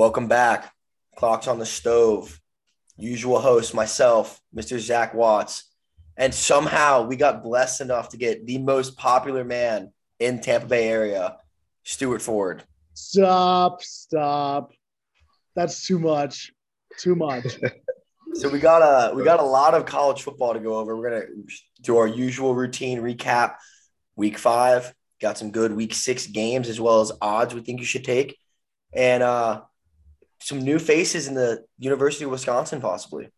Welcome back. Clock's on the stove. Usual host, myself, Mr. Zach Watts. And somehow we got blessed enough to get the most popular man in Tampa Bay area, Stuart Ford. Stop. That's too much. So we got a lot of college football to go over. We're going to do our usual routine recap. Week 5, got some good week 6 games as well as odds we think you should take. And some new faces in the University of Wisconsin possibly.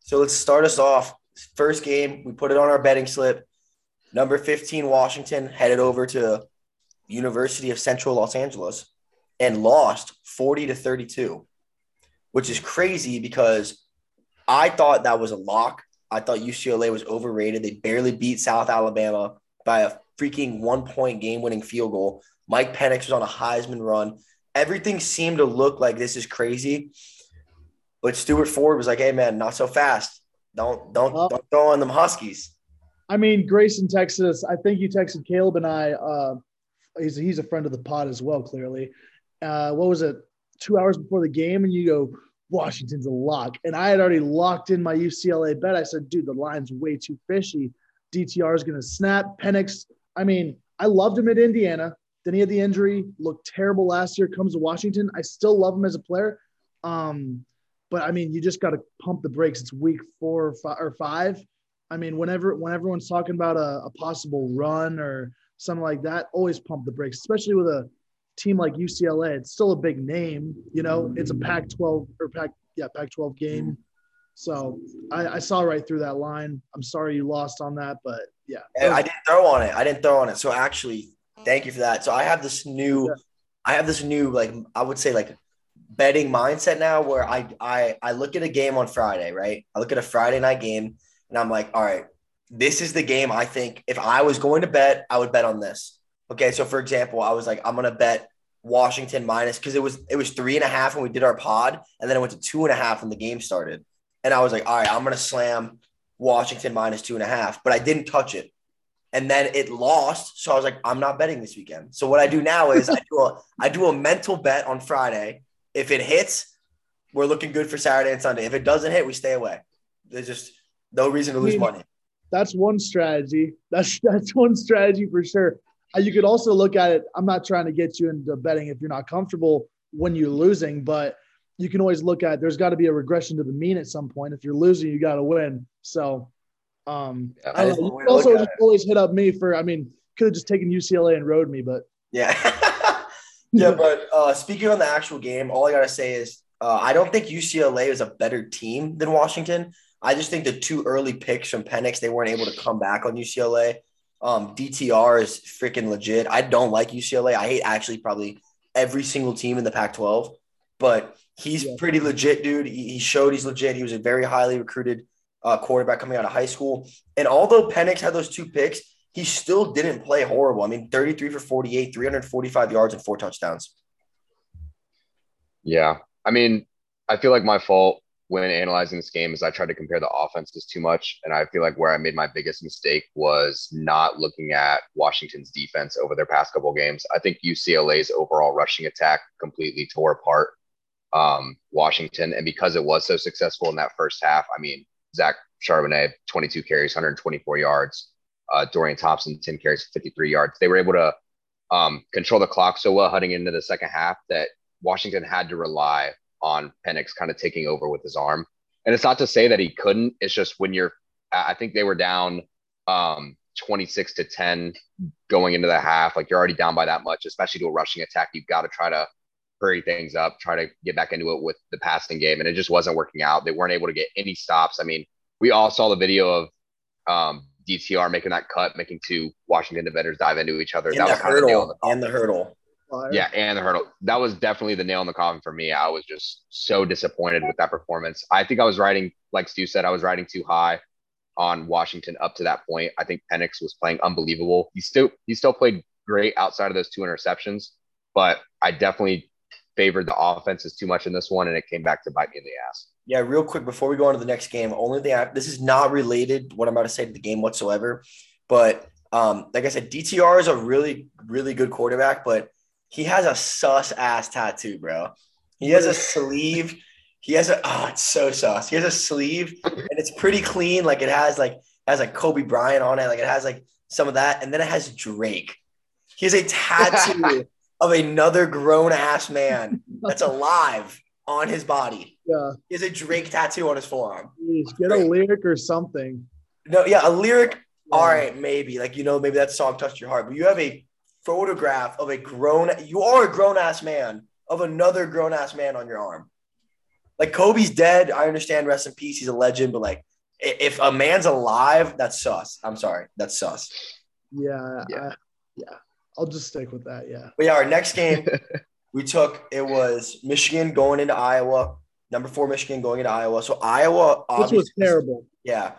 So let's start us off. First game, we put it on our betting slip. Number 15, Washington, headed over to University of Central Los Angeles and lost 40-32, which is crazy because I thought that was a lock. I thought UCLA was overrated. They barely beat South Alabama by a freaking 1-point game-winning field goal. Mike Penix was on a Heisman run. Everything seemed to look like this is crazy. But Stuart Ford was like, hey, man, not so fast. Don't throw on them Huskies. I mean, Grayson, Texas, I think you texted Caleb and I. He's a friend of the pod as well, clearly. What was it, 2 hours before the game? And you go, Washington's a lock. And I had already locked in my UCLA bet. I said, dude, the line's way too fishy. DTR is going to snap. Penix, I mean, I loved him at Indiana. Then he had the injury, looked terrible last year, comes to Washington. I still love him as a player. But, I mean, you just got to pump the brakes. It's week 4 or 5. I mean, when everyone's talking about a possible run or something like that, always pump the brakes, especially with a team like UCLA. It's still a big name, you know. It's a Pac-12 game. So I saw right through that line. I'm sorry you lost on that, but yeah. And I didn't throw on it. So actually, thank you for that. So I have this new, like I would say like betting mindset now, where I look at a game on Friday, right? I look at a Friday night game, and I'm like, all right, this is the game I think if I was going to bet, I would bet on this. Okay, so for example, I was like, I'm gonna bet Washington minus, because it was 3.5 when we did our pod, and then it went to 2.5 when the game started. And I was like, all right, I'm gonna slam Washington minus 2.5, but I didn't touch it. And then it lost, so I was like, I'm not betting this weekend. So what I do now is I do a mental bet on Friday. If it hits, we're looking good for Saturday and Sunday. If it doesn't hit, we stay away. There's just no reason to lose money. That's one strategy. That's one strategy for sure. You could also look at it. I'm not trying to get you into betting if you're not comfortable when you're losing, but you can always look at there's got to be a regression to the mean at some point. If you're losing, you got to win. So you also just always hit up me for, I mean, could have just taken UCLA and rode me, but yeah. Yeah. But speaking on the actual game, all I got to say is I don't think UCLA is a better team than Washington. I just think the two early picks from Penix, they weren't able to come back on UCLA. DTR is freaking legit. I don't like UCLA. I hate actually probably every single team in the Pac-12, but he's pretty legit, dude. He showed he's legit. He was a very highly recruited quarterback coming out of high school. And although Penix had those two picks, he still didn't play horrible. I mean, 33 for 48, 345 yards and 4 touchdowns. Yeah. I mean, I feel like my fault when analyzing this game is I tried to compare the offenses too much. And I feel like where I made my biggest mistake was not looking at Washington's defense over their past couple games. I think UCLA's overall rushing attack completely tore apart Washington. And because it was so successful in that first half, I mean, Zach Charbonnet, 22 carries, 124 yards. Dorian Thompson, 10 carries, 53 yards. They were able to control the clock so well heading into the second half that Washington had to rely on Penix kind of taking over with his arm. And it's not to say that he couldn't. It's just when you're – I think they were down 26-10 going into the half. Like, you're already down by that much, especially to a rushing attack. You've got to try to hurry things up, try to get back into it with the passing game. And it just wasn't working out. They weren't able to get any stops. I mean, we all saw the video of DTR making that cut, making two Washington defenders dive into each other. That was kind of the nail on the coffin. And the hurdle. Yeah, and the hurdle. That was definitely the nail in the coffin for me. I was just so disappointed with that performance. I think I was riding, like Stu said, I was riding too high on Washington up to that point. I think Penix was playing unbelievable. He still played great outside of those two interceptions, but I definitely favored the offenses too much in this one, and it came back to bite me in the ass. Yeah, real quick before we go on to the next game, only thing this is not related what I'm about to say to the game whatsoever, but like I said, DTR is a really, really good quarterback, but He has a sus ass tattoo, bro. He has a sleeve. He has a it's so sus. He has a sleeve and it's pretty clean. Like it has like Kobe Bryant on it. Like it has like some of that. And then it has Drake. He has a tattoo of another grown ass man that's alive on his body. Yeah. He has a Drake tattoo on his forearm. Jeez, get a lyric or something. No, yeah, a lyric. Yeah. All right, maybe. Like, you know, maybe that song touched your heart. But you have a photograph of you are a grown-ass man of another grown-ass man on your arm. Like, Kobe's dead. I understand. Rest in peace. He's a legend. But, like, if a man's alive, that's sus. I'm sorry. That's sus. Yeah. I'll just stick with that, yeah. But, yeah, our next game it was Michigan going into Iowa. Number 4 Michigan going into Iowa. So, Iowa obviously – this was terrible. Yeah.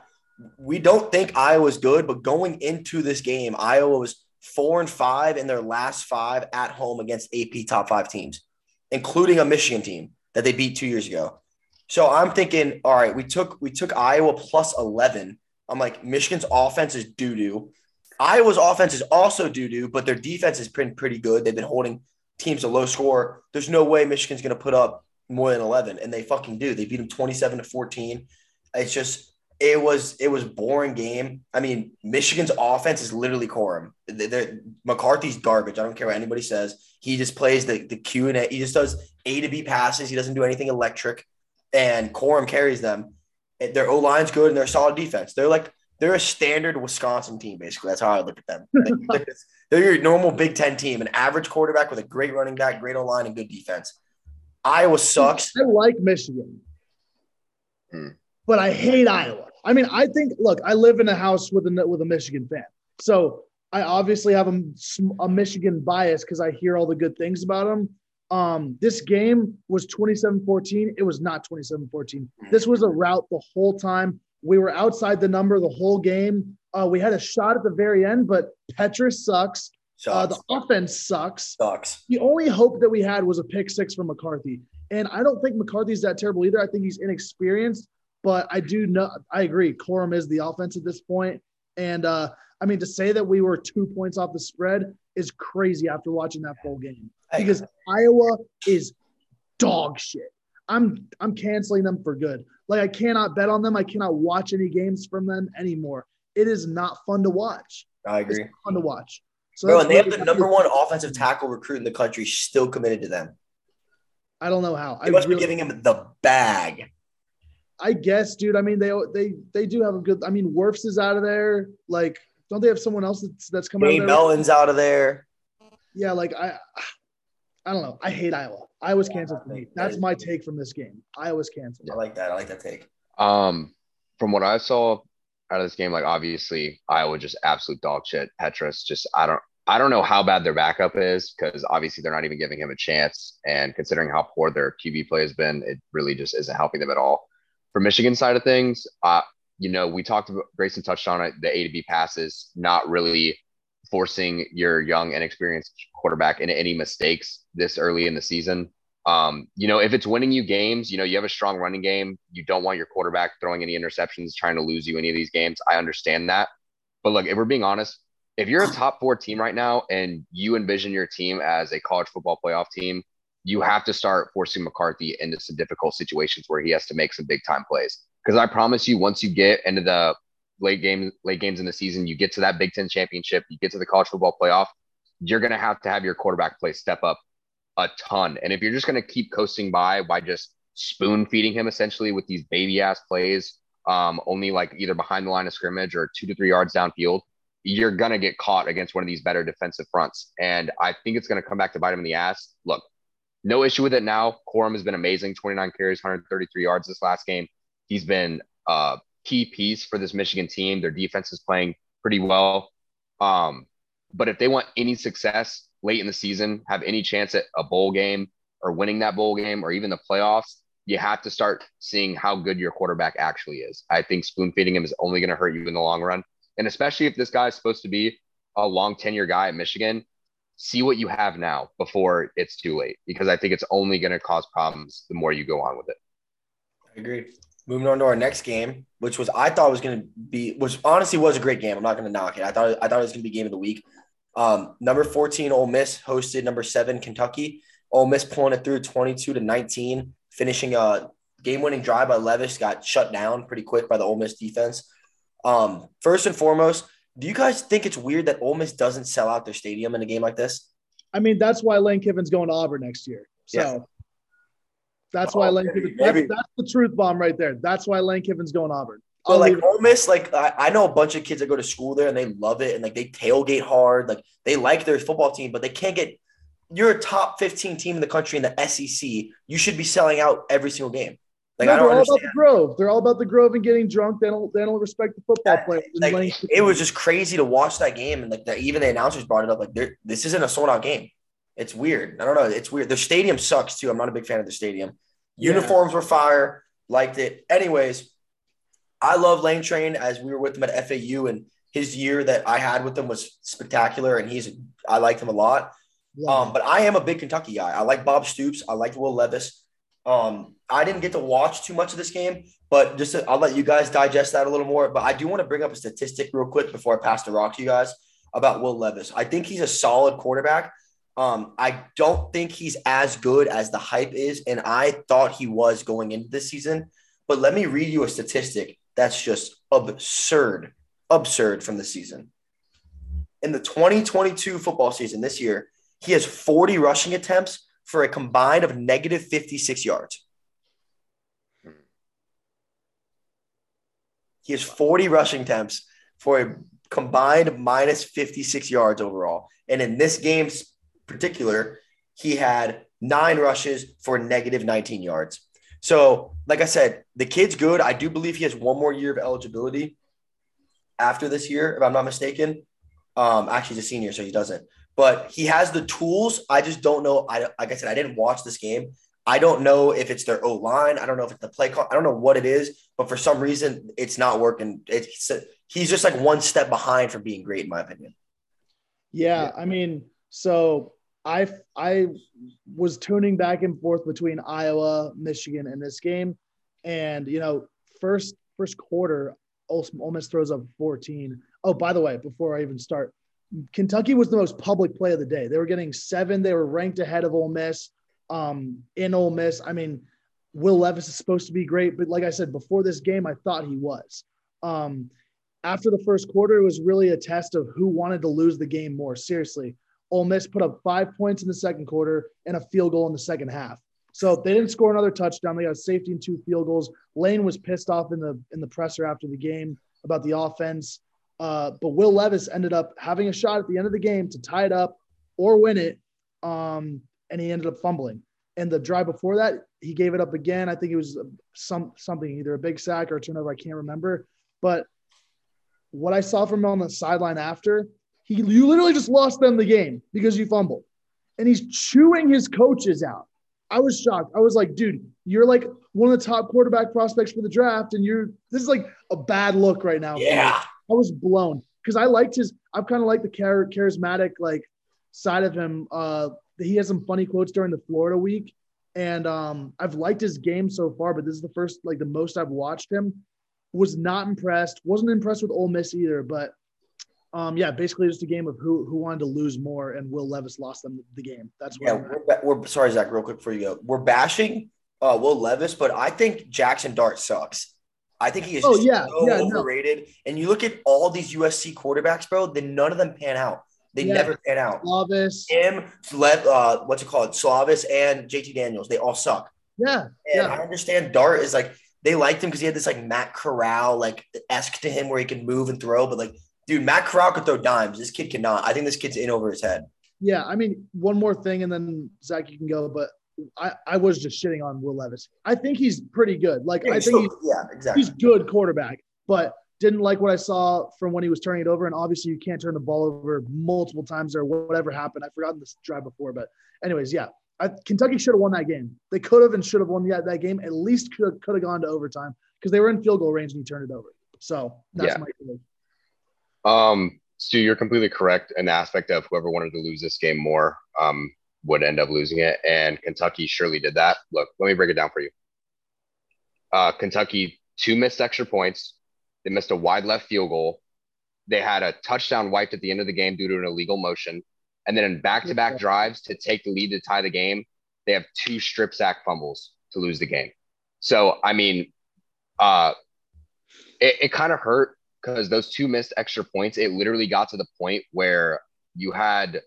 We don't think Iowa's good, but going into this game, Iowa was 4-5 in their last 5 at home against AP top 5 teams, including a Michigan team that they beat 2 years ago. So I'm thinking, all right, we took Iowa plus 11. I'm like, Michigan's offense is doo-doo. Iowa's offense is also doo-doo, but their defense has been pretty good. They've been holding teams to low score. There's no way Michigan's going to put up more than 11, and they fucking do. They beat them 27-14. It's just – It was boring game. I mean, Michigan's offense is literally Corum. McCarthy's garbage. I don't care what anybody says. He just plays the Q and A. He just does A to B passes. He doesn't do anything electric, and Corum carries them. Their O-line's good, and they're solid defense. They're a standard Wisconsin team, basically. That's how I look at them. They're your normal Big Ten team, an average quarterback with a great running back, great O-line, and good defense. Iowa sucks. I like Michigan. But I hate Iowa. I mean, I think – look, I live in a house with a Michigan fan. So I obviously have a Michigan bias because I hear all the good things about them. This game was 27-14. It was not 27-14. This was a rout the whole time. We were outside the number the whole game. We had a shot at the very end, but Petrus sucks. The offense sucks. The only hope that we had was a pick six from McCarthy. And I don't think McCarthy's that terrible either. I think he's inexperienced. But I do know – I agree. Corum is the offense at this point. And, I mean, to say that we were 2 points off the spread is crazy after watching that full game because Iowa is dog shit. I'm canceling them for good. Like, I cannot bet on them. I cannot watch any games from them anymore. It is not fun to watch. I agree. It's fun to watch. So bro, and they have the number one offensive tackle recruit in the country still committed to them. I don't know how. They must be giving him the bag. I guess, dude. I mean, they do have a good. I mean, Wirfs is out of there. Like, don't they have someone else that's coming? Jay Melton's out of there. Yeah, like I don't know. I hate Iowa. Iowa's canceled for me. That's my take from this game. Iowa's canceled. I like that. I like that take. From what I saw out of this game, like obviously Iowa just absolute dog shit. Petrus just I don't know how bad their backup is because obviously they're not even giving him a chance. And considering how poor their QB play has been, it really just isn't helping them at all. For Michigan side of things, you know, we talked about Grayson touched on it, the A to B passes, not really forcing your young, inexperienced quarterback into any mistakes this early in the season. You know, if it's winning you games, you know, you have a strong running game. You don't want your quarterback throwing any interceptions, trying to lose you any of these games. I understand that. But look, if we're being honest, if you're a top 4 team right now and you envision your team as a college football playoff team, you have to start forcing McCarthy into some difficult situations where he has to make some big time plays. Because I promise you, once you get into the late games in the season, you get to that Big Ten championship, you get to the college football playoff, you're going to have your quarterback play step up a ton. And if you're just going to keep coasting by just spoon feeding him essentially with these baby ass plays, only like either behind the line of scrimmage or 2 to 3 yards downfield, you're going to get caught against one of these better defensive fronts. And I think it's going to come back to bite him in the ass. Look, no issue with it now. Corum has been amazing, 29 carries, 133 yards this last game. He's been a key piece for this Michigan team. Their defense is playing pretty well. But if they want any success late in the season, have any chance at a bowl game or winning that bowl game or even the playoffs, you have to start seeing how good your quarterback actually is. I think spoon-feeding him is only going to hurt you in the long run. And especially if this guy is supposed to be a long tenure guy at Michigan, see what you have now before it's too late, because I think it's only going to cause problems the more you go on with it. I agree. Moving on to our next game, which was I thought was going to be, which honestly was a great game. I'm not going to knock it. I thought it was going to be game of the week. Number 14, Ole Miss hosted number 7, Kentucky. Ole Miss pulling it through 22-19, finishing a game-winning drive by Levis, got shut down pretty quick by the Ole Miss defense. First and foremost, do you guys think it's weird that Ole Miss doesn't sell out their stadium in a game like this? I mean, that's why Lane Kiffin's going to Auburn next year. So yeah. That's why Lane Kiffin. That's the truth bomb right there. That's why Lane Kiffin's going to Auburn. But like Ole Miss, like I know a bunch of kids that go to school there and they love it and like they tailgate hard, like they like their football team, but they can't get. You're a top 15 team in the country in the SEC. You should be selling out every single game. Like no, I don't understand. About the Grove. They're all about the Grove and getting drunk. They don't respect the football players. Like, it was just crazy to watch that game, and like even the announcers brought it up. Like this isn't a sold out game. It's weird. I don't know. It's weird. Their stadium sucks too. I'm not a big fan of the stadium. Uniforms were fire. Liked it. Anyways, I love Lane Train as we were with him at FAU, and his year that I had with him was spectacular. And I liked him a lot. Yeah. But I am a big Kentucky guy. I like Bob Stoops. I like Will Levis. I didn't get to watch too much of this game, but I'll let you guys digest that a little more. But I do want to bring up a statistic real quick before I pass the rock to you guys about Will Levis. I think he's a solid quarterback. I don't think he's as good as the hype is, and I thought he was going into this season. But let me read you a statistic that's just absurd from the season. In the 2022 football season this year, he has 40 rushing attempts for a combined of negative 56 yards. He has 40 rushing attempts for a combined minus 56 yards overall. And in this game particular, he had 9 rushes for negative 19 yards. So, like I said, the kid's good. I do believe he has one more year of eligibility after this year, if I'm not mistaken. Actually, he's a senior, so he doesn't. But he has the tools. I just don't know. Like I said, I didn't watch this game. I don't know if it's their O-line. I don't know if it's the play call. I don't know what it is, but for some reason, it's not working. He's just like one step behind from being great, in my opinion. Yeah. I mean, so I was tuning back and forth between Iowa, Michigan, and this game. And, you know, first quarter, Ole Miss throws up 14. Oh, by the way, before I even start, Kentucky was the most public play of the day. They were getting 7. They were ranked ahead of Ole Miss in Ole Miss. I mean, Will Levis is supposed to be great, but like I said, before this game, I thought he was. After the first quarter, it was really a test of who wanted to lose the game more seriously. Ole Miss put up 5 points in the second quarter and a field goal in the second half. So they didn't score another touchdown. They got a safety and 2 field goals. Lane was pissed off in the presser after the game about the offense. But Will Levis ended up having a shot at the end of the game to tie it up or win it, and he ended up fumbling. And the drive before that, he gave it up again. I think it was something, either a big sack or a turnover. I can't remember. But what I saw from him on the sideline after, you literally just lost them the game because you fumbled. And he's chewing his coaches out. I was shocked. I was like, dude, you're like one of the top quarterback prospects for the draft, and this is like a bad look right now. Yeah. I was blown because I liked I've kind of liked the charismatic like side of him. He has some funny quotes during the Florida week, and I've liked his game so far, but this is the first, like the most I've watched him. Was not impressed. Wasn't impressed with Ole Miss either, but basically just a game of who wanted to lose more, and Will Levis lost them the game. That's what we're sorry, Zach, real quick before you go. We're bashing Will Levis, but I think Jackson Dart sucks. I think he is overrated. No. And you look at all these USC quarterbacks, bro, then none of them pan out. They never pan out. Slovis. Slovis and JT Daniels. They all suck. Yeah. And I understand Dart is like – they liked him because he had this like Matt Corral esque to him where he can move and throw. But like, dude, Matt Corral could throw dimes. This kid cannot. I think this kid's in over his head. Yeah. I mean, one more thing, and then, Zach, you can go, but – I was just shitting on Will Levis. I think he's pretty good. He's good quarterback, but didn't like what I saw from when he was turning it over. And obviously you can't turn the ball over multiple times or whatever happened. I've forgotten this drive before, but anyways, Kentucky should have won that game. They could have and should have won that game. At least could have gone to overtime because they were in field goal range and he turned it over. So that's my opinion. Stu, you're completely correct. An aspect of whoever wanted to lose this game more, would end up losing it, and Kentucky surely did that. Look, let me break it down for you. Kentucky, 2 missed extra points. They missed a wide left field goal. They had a touchdown wiped at the end of the game due to an illegal motion. And then in back-to-back drives to take the lead to tie the game, they have two strip sack fumbles to lose the game. So, I mean, it kind of hurt because those two missed extra points, it literally got to the point where you had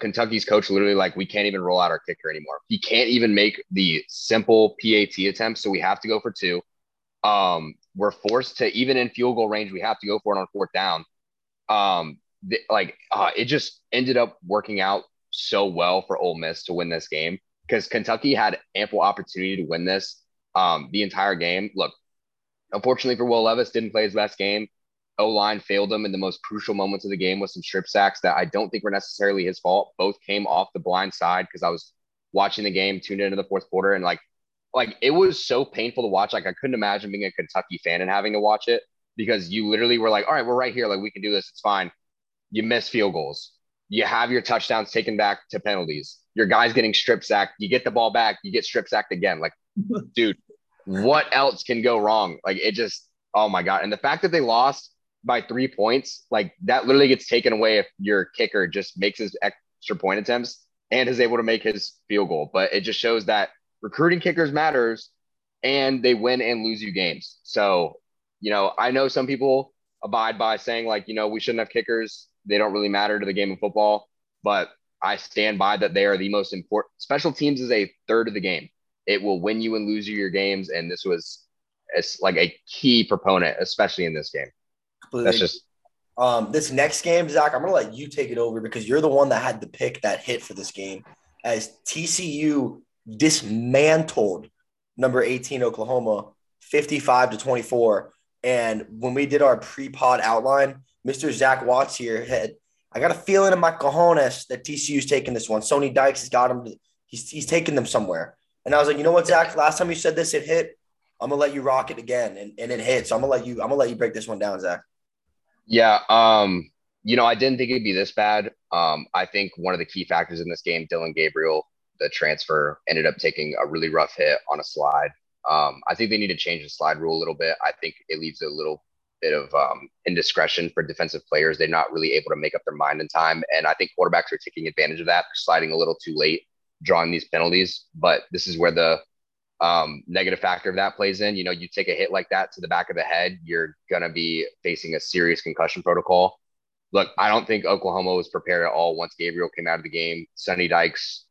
Kentucky's coach literally like, we can't even roll out our kicker anymore. He can't even make the simple PAT attempt, so we have to go for two. We're forced to, even in field goal range, we have to go for it on fourth down. It just ended up working out so well for Ole Miss to win this game because Kentucky had ample opportunity to win this the entire game. Look, unfortunately for Will Levis, didn't play his best game. O-line failed him in the most crucial moments of the game with some strip sacks that I don't think were necessarily his fault. Both came off the blind side because I was watching the game, tuned into the fourth quarter, and like it was so painful to watch. Like I couldn't imagine being a Kentucky fan and having to watch it because you literally were like, all right, we're right here. Like we can do this. It's fine. You miss field goals. You have your touchdowns taken back to penalties. Your guy's getting strip sacked. You get the ball back. You get strip sacked again. Like, dude, what else can go wrong? Like, it just, oh my God. And the fact that they lost by 3 points, like that literally gets taken away if your kicker just makes his extra point attempts and is able to make his field goal. But it just shows that recruiting kickers matters and they win and lose you games. So, you know, I know some people abide by saying like, you know, we shouldn't have kickers. They don't really matter to the game of football, but I stand by that they are the most important. Special teams is a third of the game. It will win you and lose you your games, and this was like a key proponent, especially in this game. Completely. That's just this next game, Zach, I'm going to let you take it over because you're the one that had the pick that hit for this game as TCU dismantled number 18 Oklahoma 55-24. And when we did our pre-pod outline, Mr. Zach Watts here had, I got a feeling in my cojones that TCU's taking this one. Sonny Dykes has got him. He's taking them somewhere. And I was like, you know what, Zach? Last time you said this, it hit. I'm gonna let you rock it again, and it hit. So I'm gonna let you break this one down, Zach. Yeah. You know, I didn't think it'd be this bad. I think one of the key factors in this game, Dylan Gabriel, the transfer, ended up taking a really rough hit on a slide. I think they need to change the slide rule a little bit. I think it leaves a little bit of indiscretion for defensive players. They're not really able to make up their mind in time. And I think quarterbacks are taking advantage of that. They're sliding a little too late, drawing these penalties. But this is where the negative factor of that plays in. You know, you take a hit like that to the back of the head, you're going to be facing a serious concussion protocol. Look, I don't think Oklahoma was prepared at all once Gabriel came out of the game. Sonny Dykes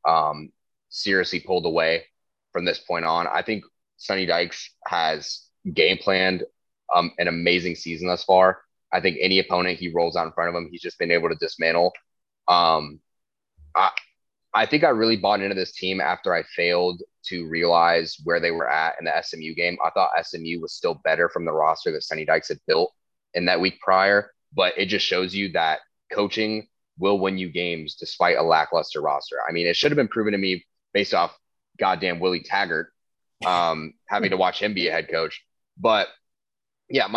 seriously pulled away from this point on. I think Sonny Dykes has game planned an amazing season thus far. I think any opponent he rolls out in front of him, he's just been able to dismantle. I think I really bought into this team after I failed to realize where they were at in the SMU game. I thought SMU was still better from the roster that Sonny Dykes had built in that week prior, but it just shows you that coaching will win you games despite a lackluster roster. I mean, it should have been proven to me based off goddamn Willie Taggart, having to watch him be a head coach. But yeah,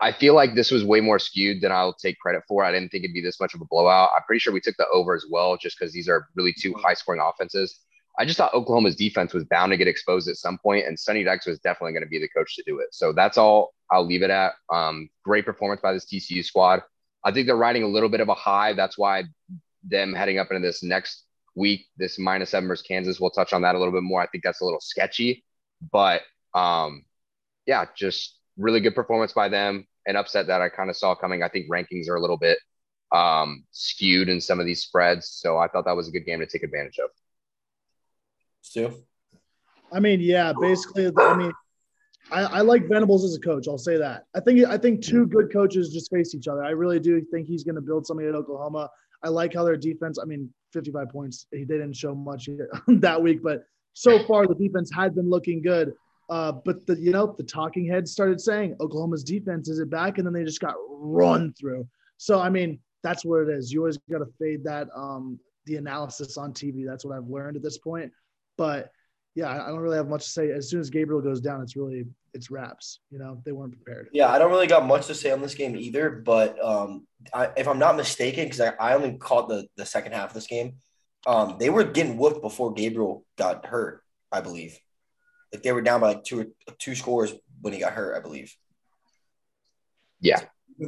I feel like this was way more skewed than I'll take credit for. I didn't think it'd be this much of a blowout. I'm pretty sure we took the over as well, just because these are really two high-scoring offenses. I just thought Oklahoma's defense was bound to get exposed at some point, and Sonny Dykes was definitely going to be the coach to do it. So that's all I'll leave it at. Great performance by this TCU squad. I think they're riding a little bit of a high. That's why them heading up into this next week, this -7 versus Kansas, we'll touch on that a little bit more. I think that's a little sketchy. But, yeah, just really good performance by them. An upset that I kind of saw coming. I think rankings are a little bit skewed in some of these spreads. So I thought that was a good game to take advantage of. Stu? I mean, yeah, basically, I mean, I like Venables as a coach. I'll say that. I think two good coaches just face each other. I really do think he's going to build something at Oklahoma. I like how their defense, I mean, 55 points. They didn't show much that week, but so far the defense had been looking good. But the talking heads started saying Oklahoma's defense is it back, and then they just got run through. So I mean, that's what it is. You always got to fade that the analysis on TV. That's what I've learned at this point. But yeah, I don't really have much to say. As soon as Gabriel goes down, it's wraps. You know, they weren't prepared. Yeah, I don't really got much to say on this game either. But if I'm not mistaken, because I only caught the second half of this game, they were getting whooped before Gabriel got hurt, I believe. Like they were down by two scores when he got hurt, I believe. Yeah.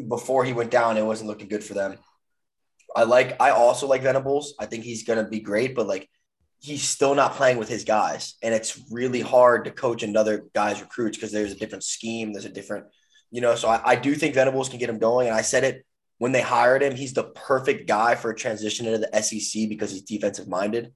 before he went down, it wasn't looking good for them. I also like Venables. I think he's going to be great, but like he's still not playing with his guys. And it's really hard to coach another guy's recruits because there's a different scheme. There's a different, so I do think Venables can get him going. And I said it when they hired him, he's the perfect guy for a transition into the SEC because he's defensive minded,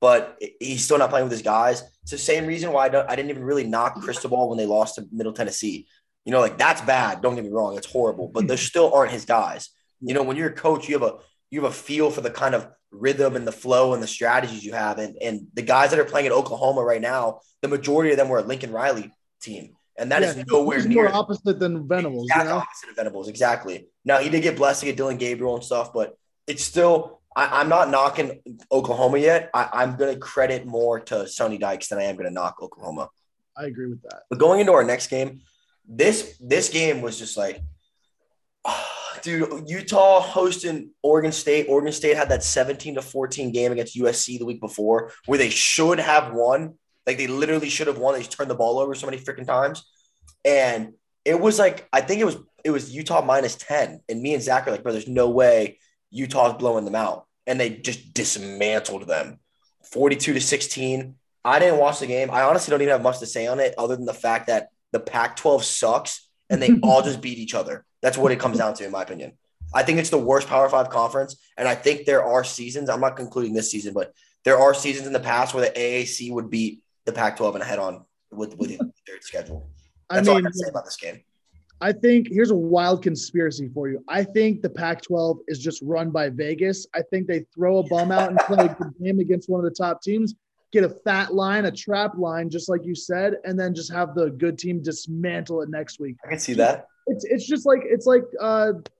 but he's still not playing with his guys. It's the same reason why I didn't even really knock Cristobal when they lost to Middle Tennessee. Like that's bad. Don't get me wrong. It's horrible, but there still aren't his guys. When you're a coach, you have a feel for the kind of rhythm and the flow and the strategies you have. And the guys that are playing at Oklahoma right now, the majority of them were a Lincoln Riley team. And that is nowhere near more opposite than Venables. Exactly, opposite of Venables. Exactly. Now he did get blessed to get Dylan Gabriel and stuff, but it's still, I'm not knocking Oklahoma yet. I'm going to credit more to Sonny Dykes than I am going to knock Oklahoma. I agree with that. But going into our next game, this game was just like, dude, Utah hosting Oregon State. Oregon State had that 17-14 game against USC the week before where they should have won. Like, they literally should have won. They just turned the ball over so many freaking times. And it was like – I think it was Utah -10. And me and Zach are like, bro, there's no way Utah's blowing them out. And they just dismantled them, 42-16. I didn't watch the game. I honestly don't even have much to say on it other than the fact that the Pac-12 sucks and they all just beat each other. That's what it comes down to, in my opinion. I think it's the worst Power 5 conference, and I think there are seasons – I'm not concluding this season, but there are seasons in the past where the AAC would beat the Pac-12 and head-on with their schedule. That's all I can say about this game. I think – here's a wild conspiracy for you. I think the Pac-12 is just run by Vegas. I think they throw a bum out and play a game against one of the top teams, get a fat line, a trap line, just like you said, and then just have the good team dismantle it next week. I can see that. It's just like – it's like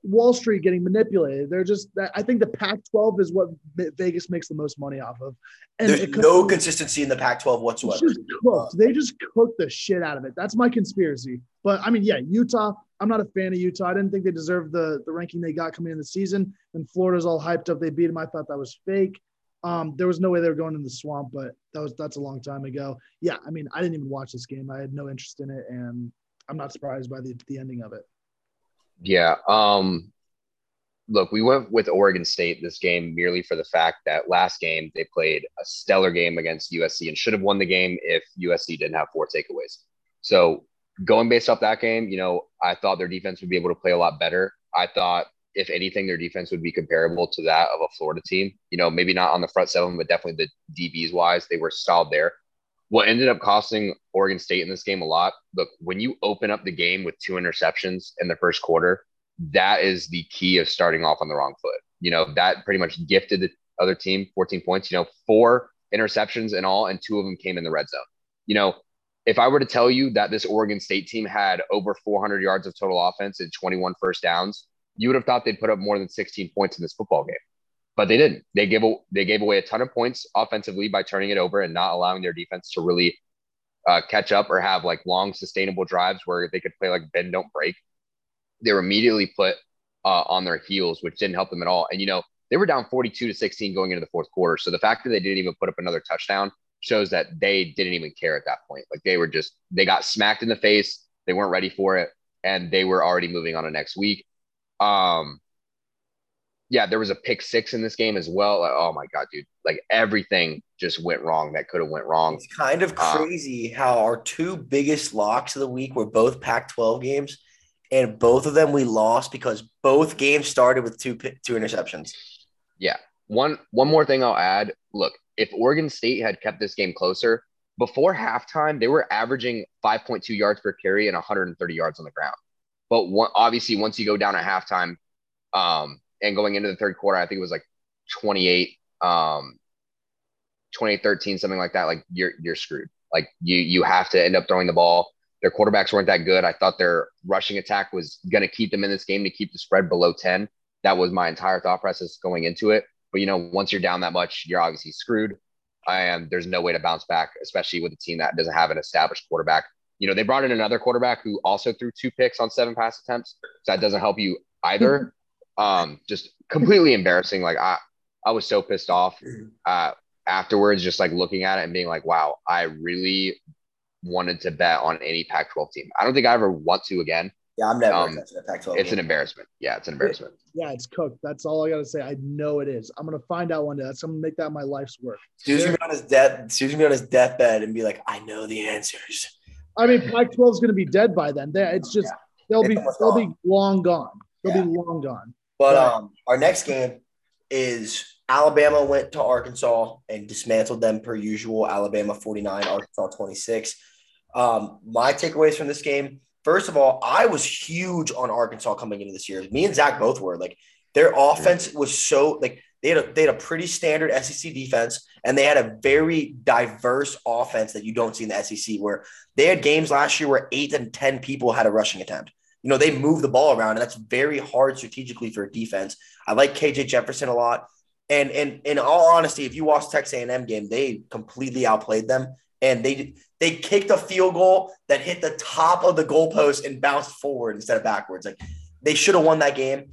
Wall Street getting manipulated. They're just – I think the Pac-12 is what Vegas makes the most money off of. And there's no consistency in the Pac-12 whatsoever. Just cooked. They just cook the shit out of it. That's my conspiracy. But, I mean, yeah, Utah – I'm not a fan of Utah. I didn't think they deserved the ranking they got coming in the season. And Florida's all hyped up. They beat them. I thought that was fake. There was no way they were going in the swamp, but that's a long time ago. Yeah, I mean, I didn't even watch this game. I had no interest in it, and – I'm not surprised by the ending of it. Yeah. Look, we went with Oregon State this game merely for the fact that last game they played a stellar game against USC and should have won the game if USC didn't have 4 takeaways. So going based off that game, I thought their defense would be able to play a lot better. I thought, if anything, their defense would be comparable to that of a Florida team. Maybe not on the front seven, but definitely the DBs-wise, they were solid there. What ended up costing Oregon State in this game a lot, look, when you open up the game with 2 interceptions in the first quarter, that is the key of starting off on the wrong foot. That pretty much gifted the other team 14 points, 4 interceptions in all, and 2 of them came in the red zone. If I were to tell you that this Oregon State team had over 400 yards of total offense and 21 first downs, you would have thought they'd put up more than 16 points in this football game. But they didn't. They gave away a ton of points offensively by turning it over and not allowing their defense to really catch up or have like long sustainable drives where they could play like bend don't break. They were immediately put on their heels, which didn't help them at all. And they were down 42-16 going into the fourth quarter. So the fact that they didn't even put up another touchdown shows that they didn't even care at that point. Like they got smacked in the face. They weren't ready for it, and they were already moving on to next week. Yeah, there was a pick six in this game as well. Like, oh, my God, dude. Like, everything just went wrong that could have went wrong. It's kind of crazy how our 2 biggest locks of the week were both Pac-12 games, and both of them we lost because both games started with two interceptions. Yeah. One more thing I'll add. Look, if Oregon State had kept this game closer, before halftime, they were averaging 5.2 yards per carry and 130 yards on the ground. But obviously, once you go down at halftime and going into the third quarter, I think it was like 28-13, something like that. Like you're screwed. Like you have to end up throwing the ball. Their quarterbacks weren't that good. I thought their rushing attack was going to keep them in this game to keep the spread below 10. That was my entire thought process going into it. But, once you're down that much, you're obviously screwed. And there's no way to bounce back, especially with a team that doesn't have an established quarterback. They brought in another quarterback who also threw 2 picks on 7 pass attempts. So that doesn't help you either. Just completely embarrassing. Like I was so pissed off afterwards, just like looking at it and being like, wow, I really wanted to bet on any Pac-12 team. I don't think I ever want to again. Yeah, I'm never touching a Pac-12. It's an embarrassment. Yeah, it's an embarrassment. Yeah, it's cooked. That's all I got to say. I know it is. I'm going to find out one day. That's going to make that my life's work. Stu's going to be on his deathbed and be like, I know the answers. I mean, Pac-12 is going to be dead by then. It's just they'll be long gone. They'll be long gone. But our next game is Alabama went to Arkansas and dismantled them per usual. Alabama 49, Arkansas 26. My takeaways from this game, first of all, I was huge on Arkansas coming into this year. Me and Zach both were. Like, their offense was so – like, they had a pretty standard SEC defense, and they had a very diverse offense that you don't see in the SEC, where they had games last year where 8 and 10 people had a rushing attempt. You know, they move the ball around, and that's very hard strategically for a defense. I like KJ Jefferson a lot. And in all honesty, if you watch Texas A&M game, they completely outplayed them. And they kicked a field goal that hit the top of the goalpost and bounced forward instead of backwards. Like, they should have won that game.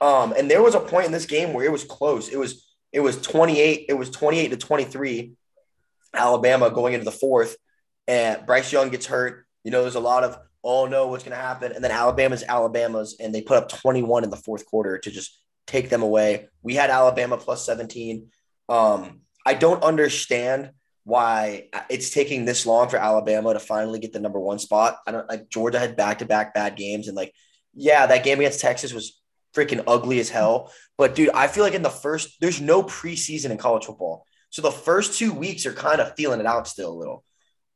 And there was a point in this game where it was close. It was 28. It was 28-23. Alabama going into the fourth, and Bryce Young gets hurt. You know, there's a lot of, oh no, what's going to happen? And then Alabama's, and they put up 21 in the fourth quarter to just take them away. We had Alabama plus 17. I don't understand why it's taking this long for Alabama to finally get the number one spot. I don't like Georgia had back-to-back bad games. And that game against Texas was freaking ugly as hell. But dude, I feel like there's no preseason in college football. So the first 2 weeks are kind of feeling it out still a little,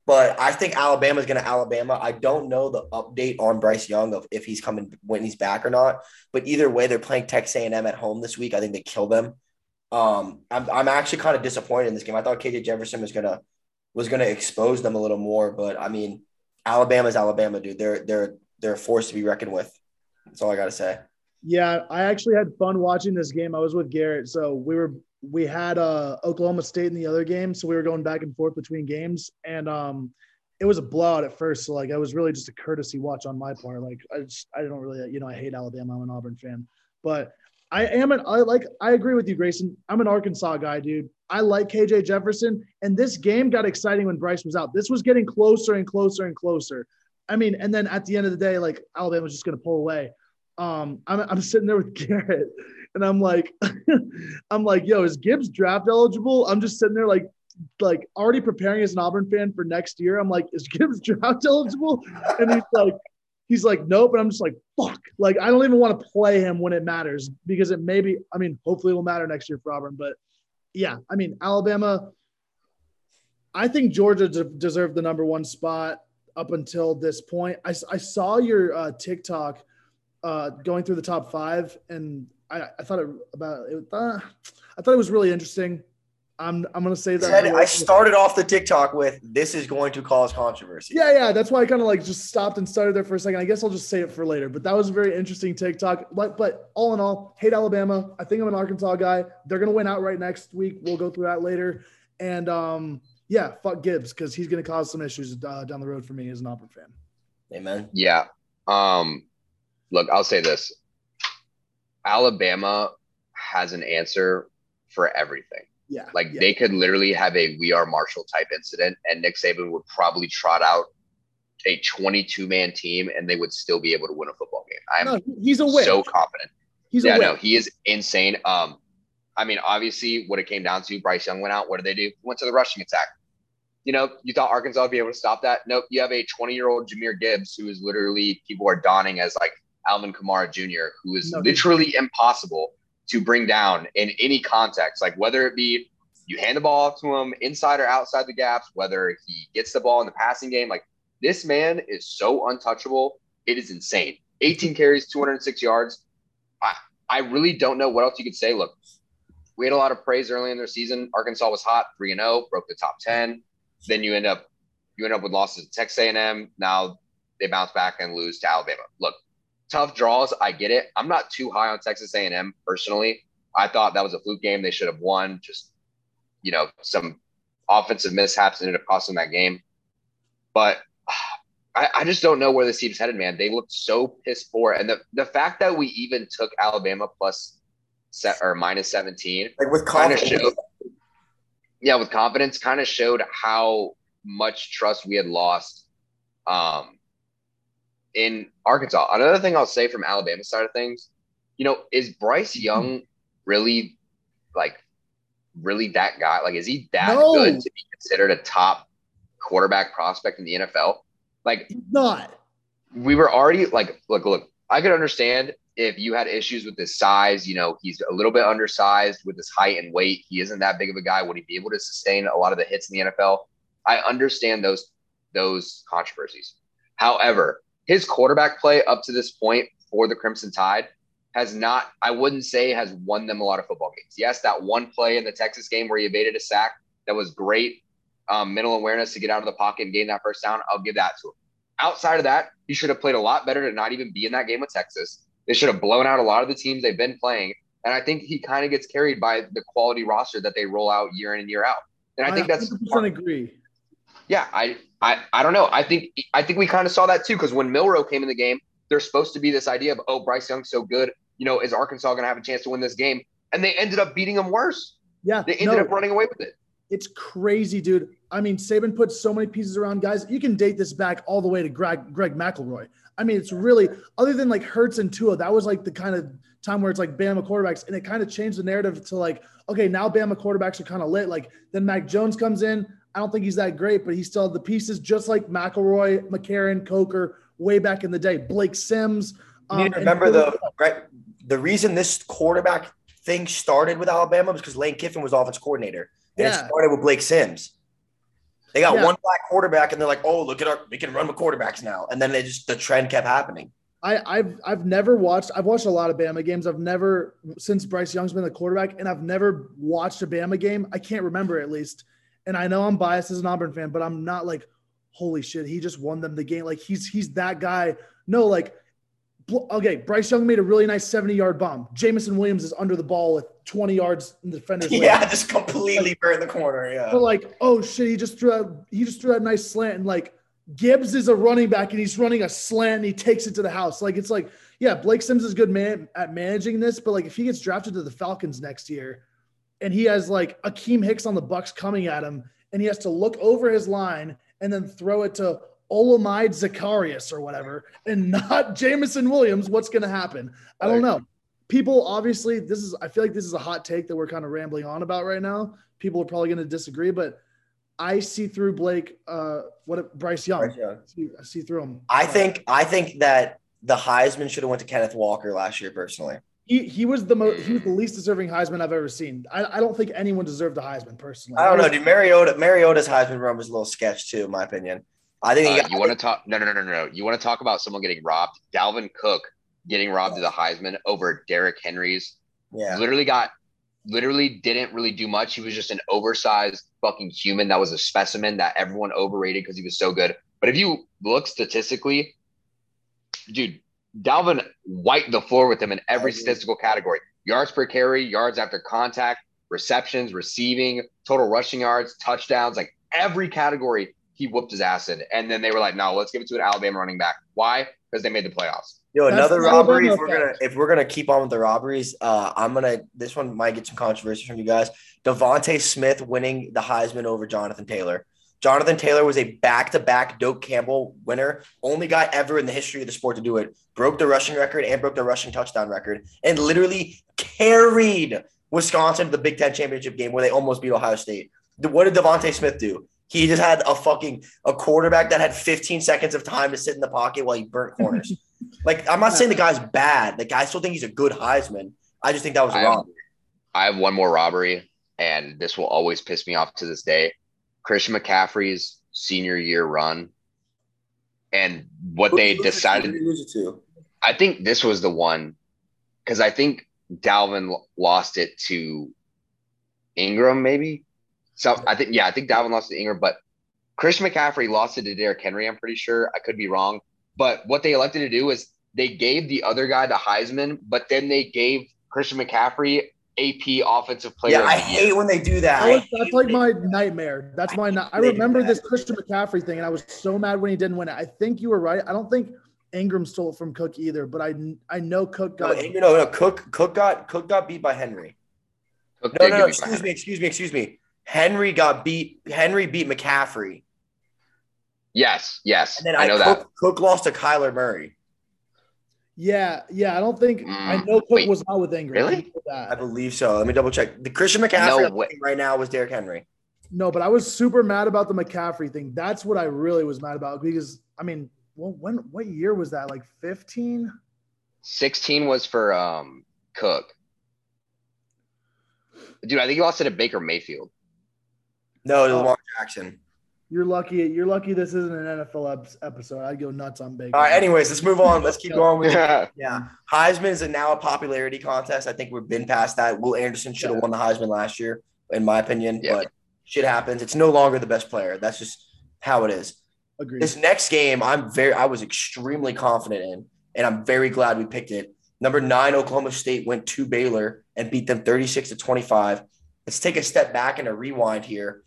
but I think Alabama's going to Alabama. I don't know the update on Bryce Young of if he's coming when he's back or not, but either way, they're playing Texas A&M at home this week. I think they kill them. I'm actually kind of disappointed in this game. I thought KJ Jefferson was gonna expose them a little more, but I mean, Alabama's Alabama, dude. They're a force to be reckoned with. That's all I gotta say. Yeah, I actually had fun watching this game. I was with Garrett, so we had Oklahoma State in the other game, so we were going back and forth between games, and it was a blowout at first. So I was really just a courtesy watch on my part. I don't really, I hate Alabama. I'm an Auburn fan, but. I agree with you, Grayson. I'm an Arkansas guy, dude. I like KJ Jefferson, and this game got exciting when Bryce was out. This was getting closer and closer and closer. I mean, and then at the end of the day, Alabama was just going to pull away. I'm sitting there with Garrett, and I'm like, yo, is Gibbs draft eligible? I'm just sitting there like already preparing as an Auburn fan for next year. I'm like, is Gibbs draft eligible? And he's like. He's like, nope. And I'm just like, fuck. Like, I don't even want to play him when it matters because it maybe, I mean, hopefully it will matter next year for Auburn. But yeah, I mean, Alabama, I think Georgia deserved the number one spot up until this point. I saw your TikTok going through the top five, and I thought it was really interesting. I'm going to say that. I started off the TikTok with, this is going to cause controversy. Yeah. That's why I kind of just stopped and started there for a second. I guess I'll just say it for later, but that was a very interesting TikTok. But all in all, hate Alabama. I think I'm an Arkansas guy. They're going to win outright next week. We'll go through that later. And fuck Gibbs because he's going to cause some issues down the road for me as an Auburn fan. Amen. Yeah. Look, I'll say this. Alabama has an answer for everything. Yeah, they could literally have a We Are Marshall type incident, and Nick Saban would probably trot out a 22-man team, and they would still be able to win a football game. He's a whip. So confident. He is insane. I mean, obviously, what it came down to, Bryce Young went out. What did they do? Went to the rushing attack. You thought Arkansas would be able to stop that? Nope. You have a 20-year-old Jahmyr Gibbs who is literally people are donning as Alvin Kamara Jr., who is literally impossible to bring down in any context, whether it be you hand the ball off to him inside or outside the gaps, whether he gets the ball in the passing game, this man is so untouchable. It is insane. 18 carries, 206 yards. I really don't know what else you could say. Look, we had a lot of praise early in their season. Arkansas was hot, 3-0, broke the top 10. Then you end up with losses to Texas A&M. Now they bounce back and lose to Alabama. Look, tough draws, I get it. I'm not too high on Texas A&M personally. I thought that was a fluke game. They should have won. Just, some offensive mishaps ended up costing that game. But I just don't know where this team's headed, man. They looked so piss poor. And the fact that we even took Alabama minus 17. With confidence. With confidence kind of showed how much trust we had lost in Arkansas. Another thing I'll say from Alabama's side of things, you know, is Bryce Young really really that guy? Like, is he that good to be considered a top quarterback prospect in the NFL? Like, he's not. We were already look, I could understand if you had issues with his size. You know, he's a little bit undersized with his height and weight. He isn't that big of a guy. Would he be able to sustain a lot of the hits in the NFL? I understand those controversies. However, his quarterback play up to this point for the Crimson Tide has not, I wouldn't say has won them a lot of football games. Yes, that one play in the Texas game where he evaded a sack, that was great mental awareness to get out of the pocket and gain that first down. I'll give that to him. Outside of that, he should have played a lot better to not even be in that game with Texas. They should have blown out a lot of the teams they've been playing. And I think he kind of gets carried by the quality roster that they roll out year in and year out. And I think that's – I agree. Yeah, I don't know. I think we kind of saw that too, because when Milroe came in the game, there's supposed to be this idea of, oh, Bryce Young's so good, you know, is Arkansas going to have a chance to win this game? And they ended up beating him worse. Yeah. They ended up running away with it. It's crazy, dude. I mean, Saban put so many pieces around guys. You can date this back all the way to Greg McElroy. I mean, it's really, other than like Hurts and Tua, that was like the kind of time where it's like Bama quarterbacks, and it kind of changed the narrative to like, okay, now Bama quarterbacks are kind of lit. Like, then Mac Jones comes in. I don't think he's that great, but he still had the pieces, just like McElroy, McCarron, Coker, way back in the day. Blake Sims. You need to remember the reason this quarterback thing started with Alabama was because Lane Kiffin was offense coordinator, and it started with Blake Sims. They got one black quarterback, and they're like, "Oh, look at we can run with quarterbacks now." And then the trend kept happening. I've watched a lot of Bama games. I've never, since Bryce Young's been the quarterback, and I've never watched a Bama game. I can't remember, at least. And I know I'm biased as an Auburn fan, but I'm not like, holy shit, he just won them the game. Like, he's that guy. No, like, okay, Bryce Young made a really nice 70-yard bomb. Jamison Williams is under the ball with 20 yards in the defender's way. Yeah, just completely burned the corner, yeah. But like, oh shit, he just threw that nice slant, and like, Gibbs is a running back, and he's running a slant, and he takes it to the house. Like, it's like, yeah, Blake Sims is good at managing this, but like, if he gets drafted to the Falcons next year, and he has like Akeem Hicks on the Bucs coming at him, and he has to look over his line and then throw it to Olamide Zacarias or whatever, and not Jamison Williams, what's going to happen? I don't know. People, obviously, I feel like this is a hot take that we're kind of rambling on about right now. People are probably going to disagree, but I see through Bryce Young. I see through him. I think that the Heisman should have went to Kenneth Walker last year, personally. He was the least deserving Heisman I've ever seen. I don't think anyone deserved a Heisman, personally. I don't know, dude. Mariota's Heisman run was a little sketch too, in my opinion. I think you want to talk about someone getting robbed? Dalvin Cook getting robbed of the Heisman over Derrick Henry's. Yeah, literally didn't really do much. He was just an oversized fucking human that was a specimen that everyone overrated because he was so good. But if you look statistically, dude, Dalvin wiped the floor with him in every statistical category. Yards per carry, yards after contact, receptions, receiving, total rushing yards, touchdowns, like every category he whooped his ass in. And then they were like, no, let's give it to an Alabama running back. Why? Because they made the playoffs. Yo, another robbery. If we're gonna keep on with the robberies, this one might get some controversy from you guys. Devontae Smith winning the Heisman over Jonathan Taylor. Jonathan Taylor was a back-to-back Doak Campbell winner, only guy ever in the history of the sport to do it. Broke the rushing record and broke the rushing touchdown record, and literally carried Wisconsin to the Big Ten championship game where they almost beat Ohio State. What did Devontae Smith do? He just had a quarterback that had 15 seconds of time to sit in the pocket while he burnt corners. Like, I'm not saying the guy's bad. Like, I still think he's a good Heisman. I just think that was a robbery. I have one more robbery, and this will always piss me off to this day. Christian McCaffrey's senior year run and what they decided to. I think this was the one, because I think Dalvin lost it to Ingram, maybe. So I think Dalvin lost it to Ingram, but Christian McCaffrey lost it to Derrick Henry, I'm pretty sure. I could be wrong. But what they elected to do is they gave the other guy the Heisman, but then they gave Christian McCaffrey AP offensive player. Yeah, I hate when they do that. That's like my nightmare. That's my nightmare. I remember this Christian McCaffrey thing, and I was so mad when he didn't win it. I think you were right. I don't think Ingram stole it from Cook either, but I know Cook got. No. Cook got beat by Henry. No. Excuse me. Henry beat McCaffrey. Yes. And then I know that Cook lost to Kyler Murray. Yeah. I don't think I know Cook was not with Ingram. Really? I believe so. Let me double check. The Christian McCaffrey right now was Derrick Henry. No, but I was super mad about the McCaffrey thing. That's what I really was mad about because, I mean, what year was that? Like 15? 16 was for Cook. Dude, I think you lost it to Baker Mayfield. No, to Lamar Jackson. You're lucky this isn't an NFL episode. I'd go nuts on Baker. All right, anyways, let's move on. Let's keep going with it. Yeah. Heisman is now a popularity contest. I think we've been past that. Will Anderson should have won the Heisman last year, in my opinion, but shit happens. It's no longer the best player. That's just how it is. Agreed. This next game, I was extremely confident in, and I'm very glad we picked it. Number 9, Oklahoma State went to Baylor and beat them 36-25. Let's take a step back and a rewind here.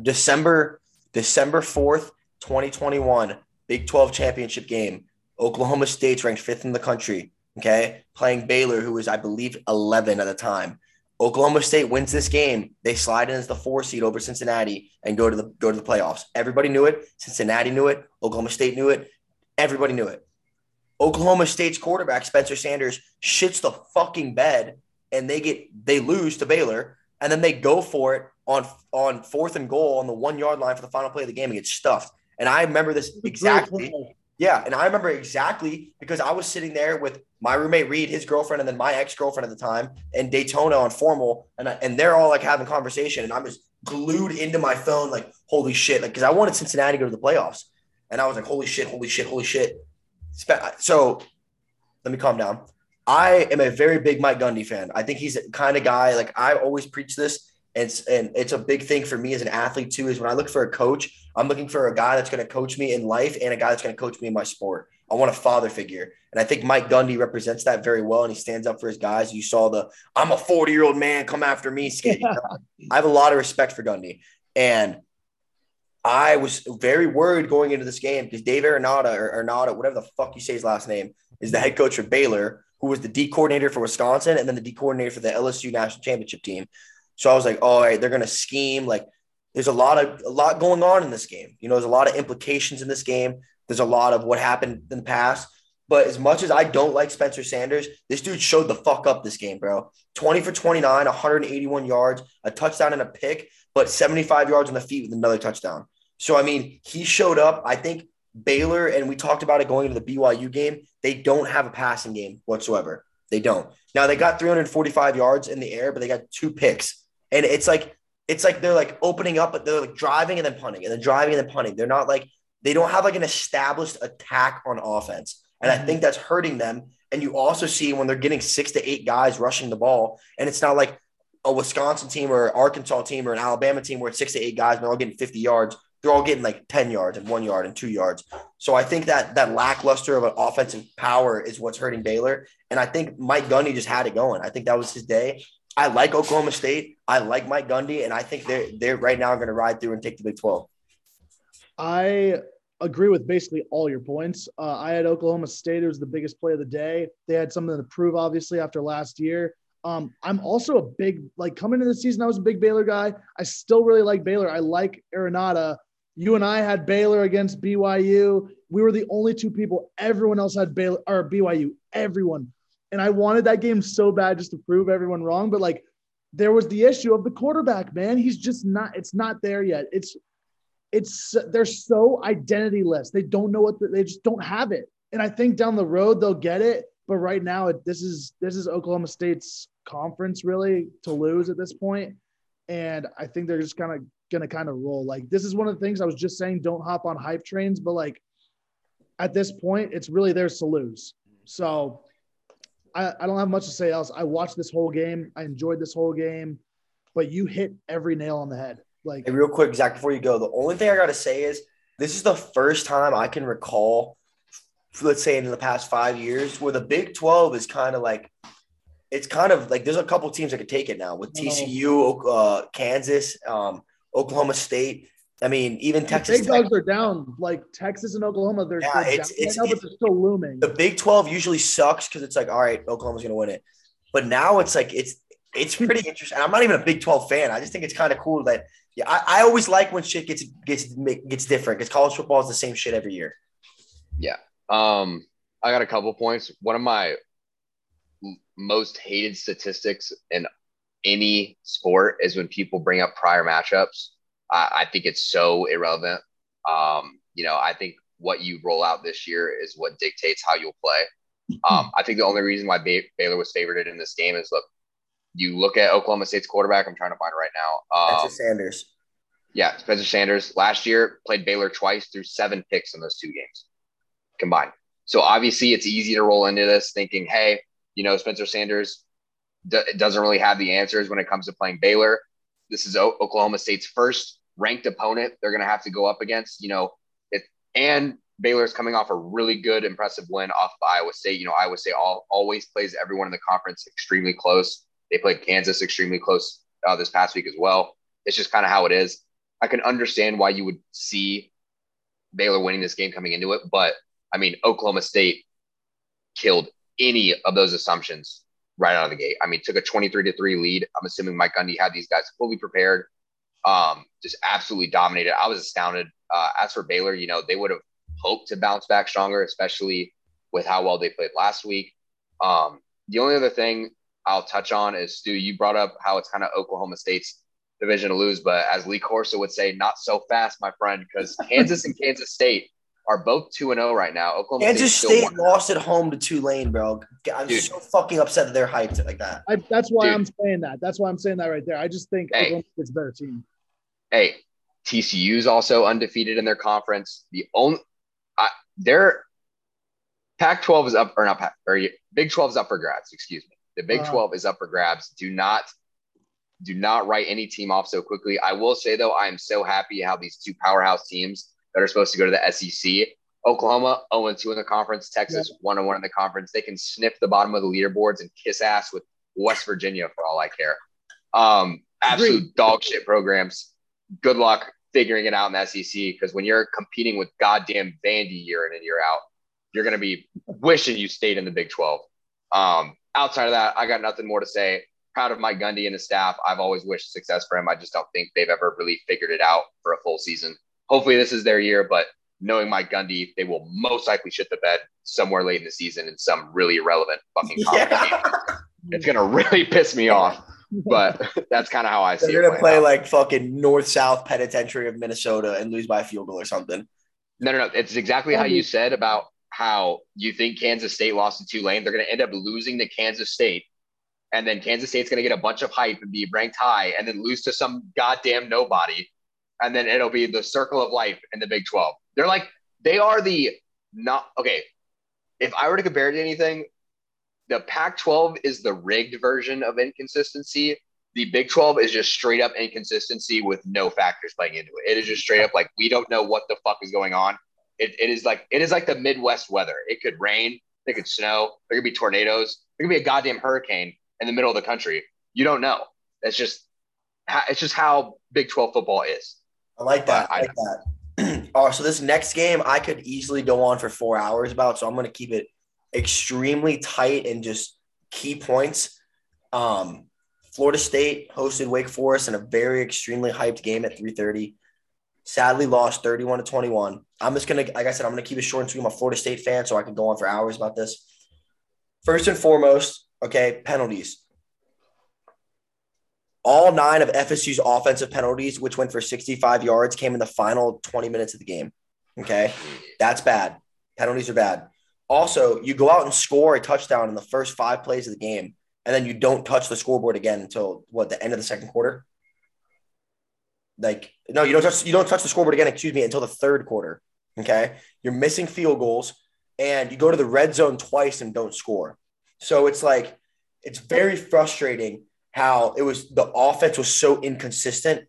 December 4th, 2021, Big 12 championship game. Oklahoma State's ranked 5th in the country, okay, playing Baylor, who was, I believe, 11 at the time. Oklahoma State wins this game. They slide in as the 4 seed over Cincinnati and go to the playoffs. Everybody knew it. Cincinnati knew it. Oklahoma State knew it. Everybody knew it. Oklahoma State's quarterback, Spencer Sanders, shits the fucking bed, and they lose to Baylor, and then they go for it on 4th and goal on the 1-yard line for the final play of the game and get stuffed. And I remember this exactly. Yeah. And I remember exactly because I was sitting there with my roommate Reed, his girlfriend, and then my ex-girlfriend at the time, and Daytona on formal. And they're all like having conversation. And I'm just glued into my phone, like, holy shit. Like, cause I wanted Cincinnati to go to the playoffs. And I was like, holy shit. So let me calm down. I am a very big Mike Gundy fan. I think he's the kind of guy, like I always preach this. And it's a big thing for me as an athlete too, is when I look for a coach, I'm looking for a guy that's going to coach me in life and a guy that's going to coach me in my sport. I want a father figure. And I think Mike Gundy represents that very well. And he stands up for his guys. You saw the, I'm a 40-year-old man, come after me. Yeah. I have a lot of respect for Gundy. And I was very worried going into this game because Dave Aranda or Arnauta, whatever the fuck you say his last name, is the head coach for Baylor, who was the D coordinator for Wisconsin and then the D coordinator for the LSU national championship team. So I was like, all right, they're going to scheme. Like, there's a lot going on in this game. You know, there's a lot of implications in this game. There's a lot of what happened in the past. But as much as I don't like Spencer Sanders, this dude showed the fuck up this game, bro. 20 for 29, 181 yards, a touchdown and a pick, but 75 yards on the feet with another touchdown. So, I mean, he showed up. I think Baylor, and we talked about it going into the BYU game, they don't have a passing game whatsoever. They don't. Now, they got 345 yards in the air, but they got 2 picks. And it's like they're like opening up, but they're like driving and then punting and then driving and then punting. They're not like, they don't have like an established attack on offense. And I think that's hurting them. And you also see when they're getting 6 to 8 guys rushing the ball, and it's not like a Wisconsin team or an Arkansas team or an Alabama team where it's 6 to 8 guys and they're all getting 50 yards. They're all getting like 10 yards and 1 yard and 2 yards. So I think that lackluster of an offensive power is what's hurting Baylor. And I think Mike Gundy just had it going. I think that was his day. I like Oklahoma State. I like Mike Gundy, and I think they're right now going to ride through and take the Big 12. I agree with basically all your points. I had Oklahoma State. It was the biggest play of the day. They had something to prove, obviously, after last year. I'm also a big – like coming into the season, I was a big Baylor guy. I still really like Baylor. I like Arenada. You and I had Baylor against BYU. We were the only 2 people. Everyone else had Baylor or BYU. Everyone. And I wanted that game so bad just to prove everyone wrong. But, like, there was the issue of the quarterback, man. He's just not – it's not there yet. It's – they're so identityless. They don't know what – they just don't have it. And I think down the road they'll get it. But right now this is Oklahoma State's conference really to lose at this point. And I think they're just kind of going to kind of roll. Like, this is one of the things I was just saying, don't hop on hype trains. But, like, at this point it's really theirs to lose. So – I don't have much to say else. I watched this whole game. I enjoyed this whole game, but you hit every nail on the head. Like, and real quick, Zach, before you go, the only thing I got to say is this is the first time I can recall, let's say in the past 5 years, where the Big 12 is kind of like, it's kind of like, there's a couple teams that could take it now with TCU, Kansas, Oklahoma State. I mean, even Texas. Big dogs are down, like Texas and Oklahoma. They're still looming. The Big 12 usually sucks because it's like, all right, Oklahoma's going to win it. But now it's like, it's It's pretty interesting. I'm not even a Big 12 fan. I just think it's kind of cool that I always like when shit gets different because college football is the same shit every year. Yeah. I got a couple points. One of my most hated statistics in any sport is when people bring up prior matchups. I think it's so irrelevant. I think what you roll out this year is what dictates how you'll play. I think the only reason why Baylor was favored in this game is, look, you look at Oklahoma State's quarterback. I'm trying to find right now. Spencer Sanders. Yeah, Spencer Sanders last year played Baylor twice, threw 7 picks in those 2 games combined. So obviously it's easy to roll into this thinking, hey, Spencer Sanders doesn't really have the answers when it comes to playing Baylor. This is Oklahoma State's first ranked opponent they're going to have to go up against. And Baylor's coming off a really good, impressive win off of Iowa State. Iowa State always plays everyone in the conference extremely close. They played Kansas extremely close this past week as well. It's just kind of how it is. I can understand why you would see Baylor winning this game coming into it, but Oklahoma State killed any of those assumptions right out of the gate. Took a 23-3 lead. I'm assuming Mike Gundy had these guys fully prepared, just absolutely dominated. I was astounded. As for Baylor, they would have hoped to bounce back stronger, especially with how well they played last week. The only other thing I'll touch on is, Stu, you brought up how it's kind of Oklahoma State's division to lose, but as Lee Corso would say, not so fast, my friend, because Kansas and Kansas State are both 2-0 right now. Kansas State lost at home to Tulane, bro. I'm so fucking upset that they're hyped like that. That's why I'm saying that. That's why I'm saying that right there. I just think Oklahoma State's a better team. Hey, TCU's also undefeated in their conference. Their Pac-12 is up, or not Pac, or Big 12 is up for grabs, excuse me. The Big 12 is up for grabs. Do not write any team off so quickly. I will say, though, I am so happy how these two powerhouse teams that are supposed to go to the SEC, Oklahoma 0-2 in the conference, Texas 1-1 in the conference. They can sniff the bottom of the leaderboards and kiss ass with West Virginia for all I care. Absolute dog shit programs. Good luck figuring it out in the SEC, because when you're competing with goddamn Vandy year in and year out, you're going to be wishing you stayed in the Big 12. Outside of that, I got nothing more to say. Proud of Mike Gundy and his staff. I've always wished success for him. I just don't think they've ever really figured it out for a full season. Hopefully this is their year, but knowing Mike Gundy, they will most likely shit the bed somewhere late in the season in some really irrelevant fucking conference. It's going to really piss me off, but that's kind of how I see it. They're going to play like fucking north-south penitentiary of Minnesota and lose by a field goal or something. No. It's exactly how you said about how you think Kansas State lost to Tulane. They're going to end up losing to Kansas State, and then Kansas State's going to get a bunch of hype and be ranked high and then lose to some goddamn nobody, and then it'll be the circle of life in the Big 12. They're like – they are the – not okay, if I were to compare it to anything, the Pac-12 is the rigged version of inconsistency. The Big 12 is just straight-up inconsistency with no factors playing into it. It is just straight-up like, we don't know what the fuck is going on. It is like the Midwest weather. It could rain. It could snow. There could be tornadoes. There could be a goddamn hurricane in the middle of the country. You don't know. It's just how Big 12 football is. I like that. I like that. So this next game I could easily go on for 4 hours about, so I'm going to keep it extremely tight and just key points. Florida State hosted Wake Forest in a very extremely hyped game at 3:30. Sadly lost 31-21. I'm just going to, like I said, I'm going to keep it short and sweet. I'm a Florida State fan, so I could go on for hours about this. First and foremost, okay, penalties. All 9 of FSU's offensive penalties, which went for 65 yards, came in the final 20 minutes of the game. Okay, that's bad. Penalties are bad. Also, you go out and score a touchdown in the first 5 plays of the game, and then you don't touch the scoreboard again until, the end of the second quarter? You don't touch the scoreboard again, until the third quarter, okay? You're missing field goals, and you go to the red zone twice and don't score. So it's very frustrating how the offense was so inconsistent,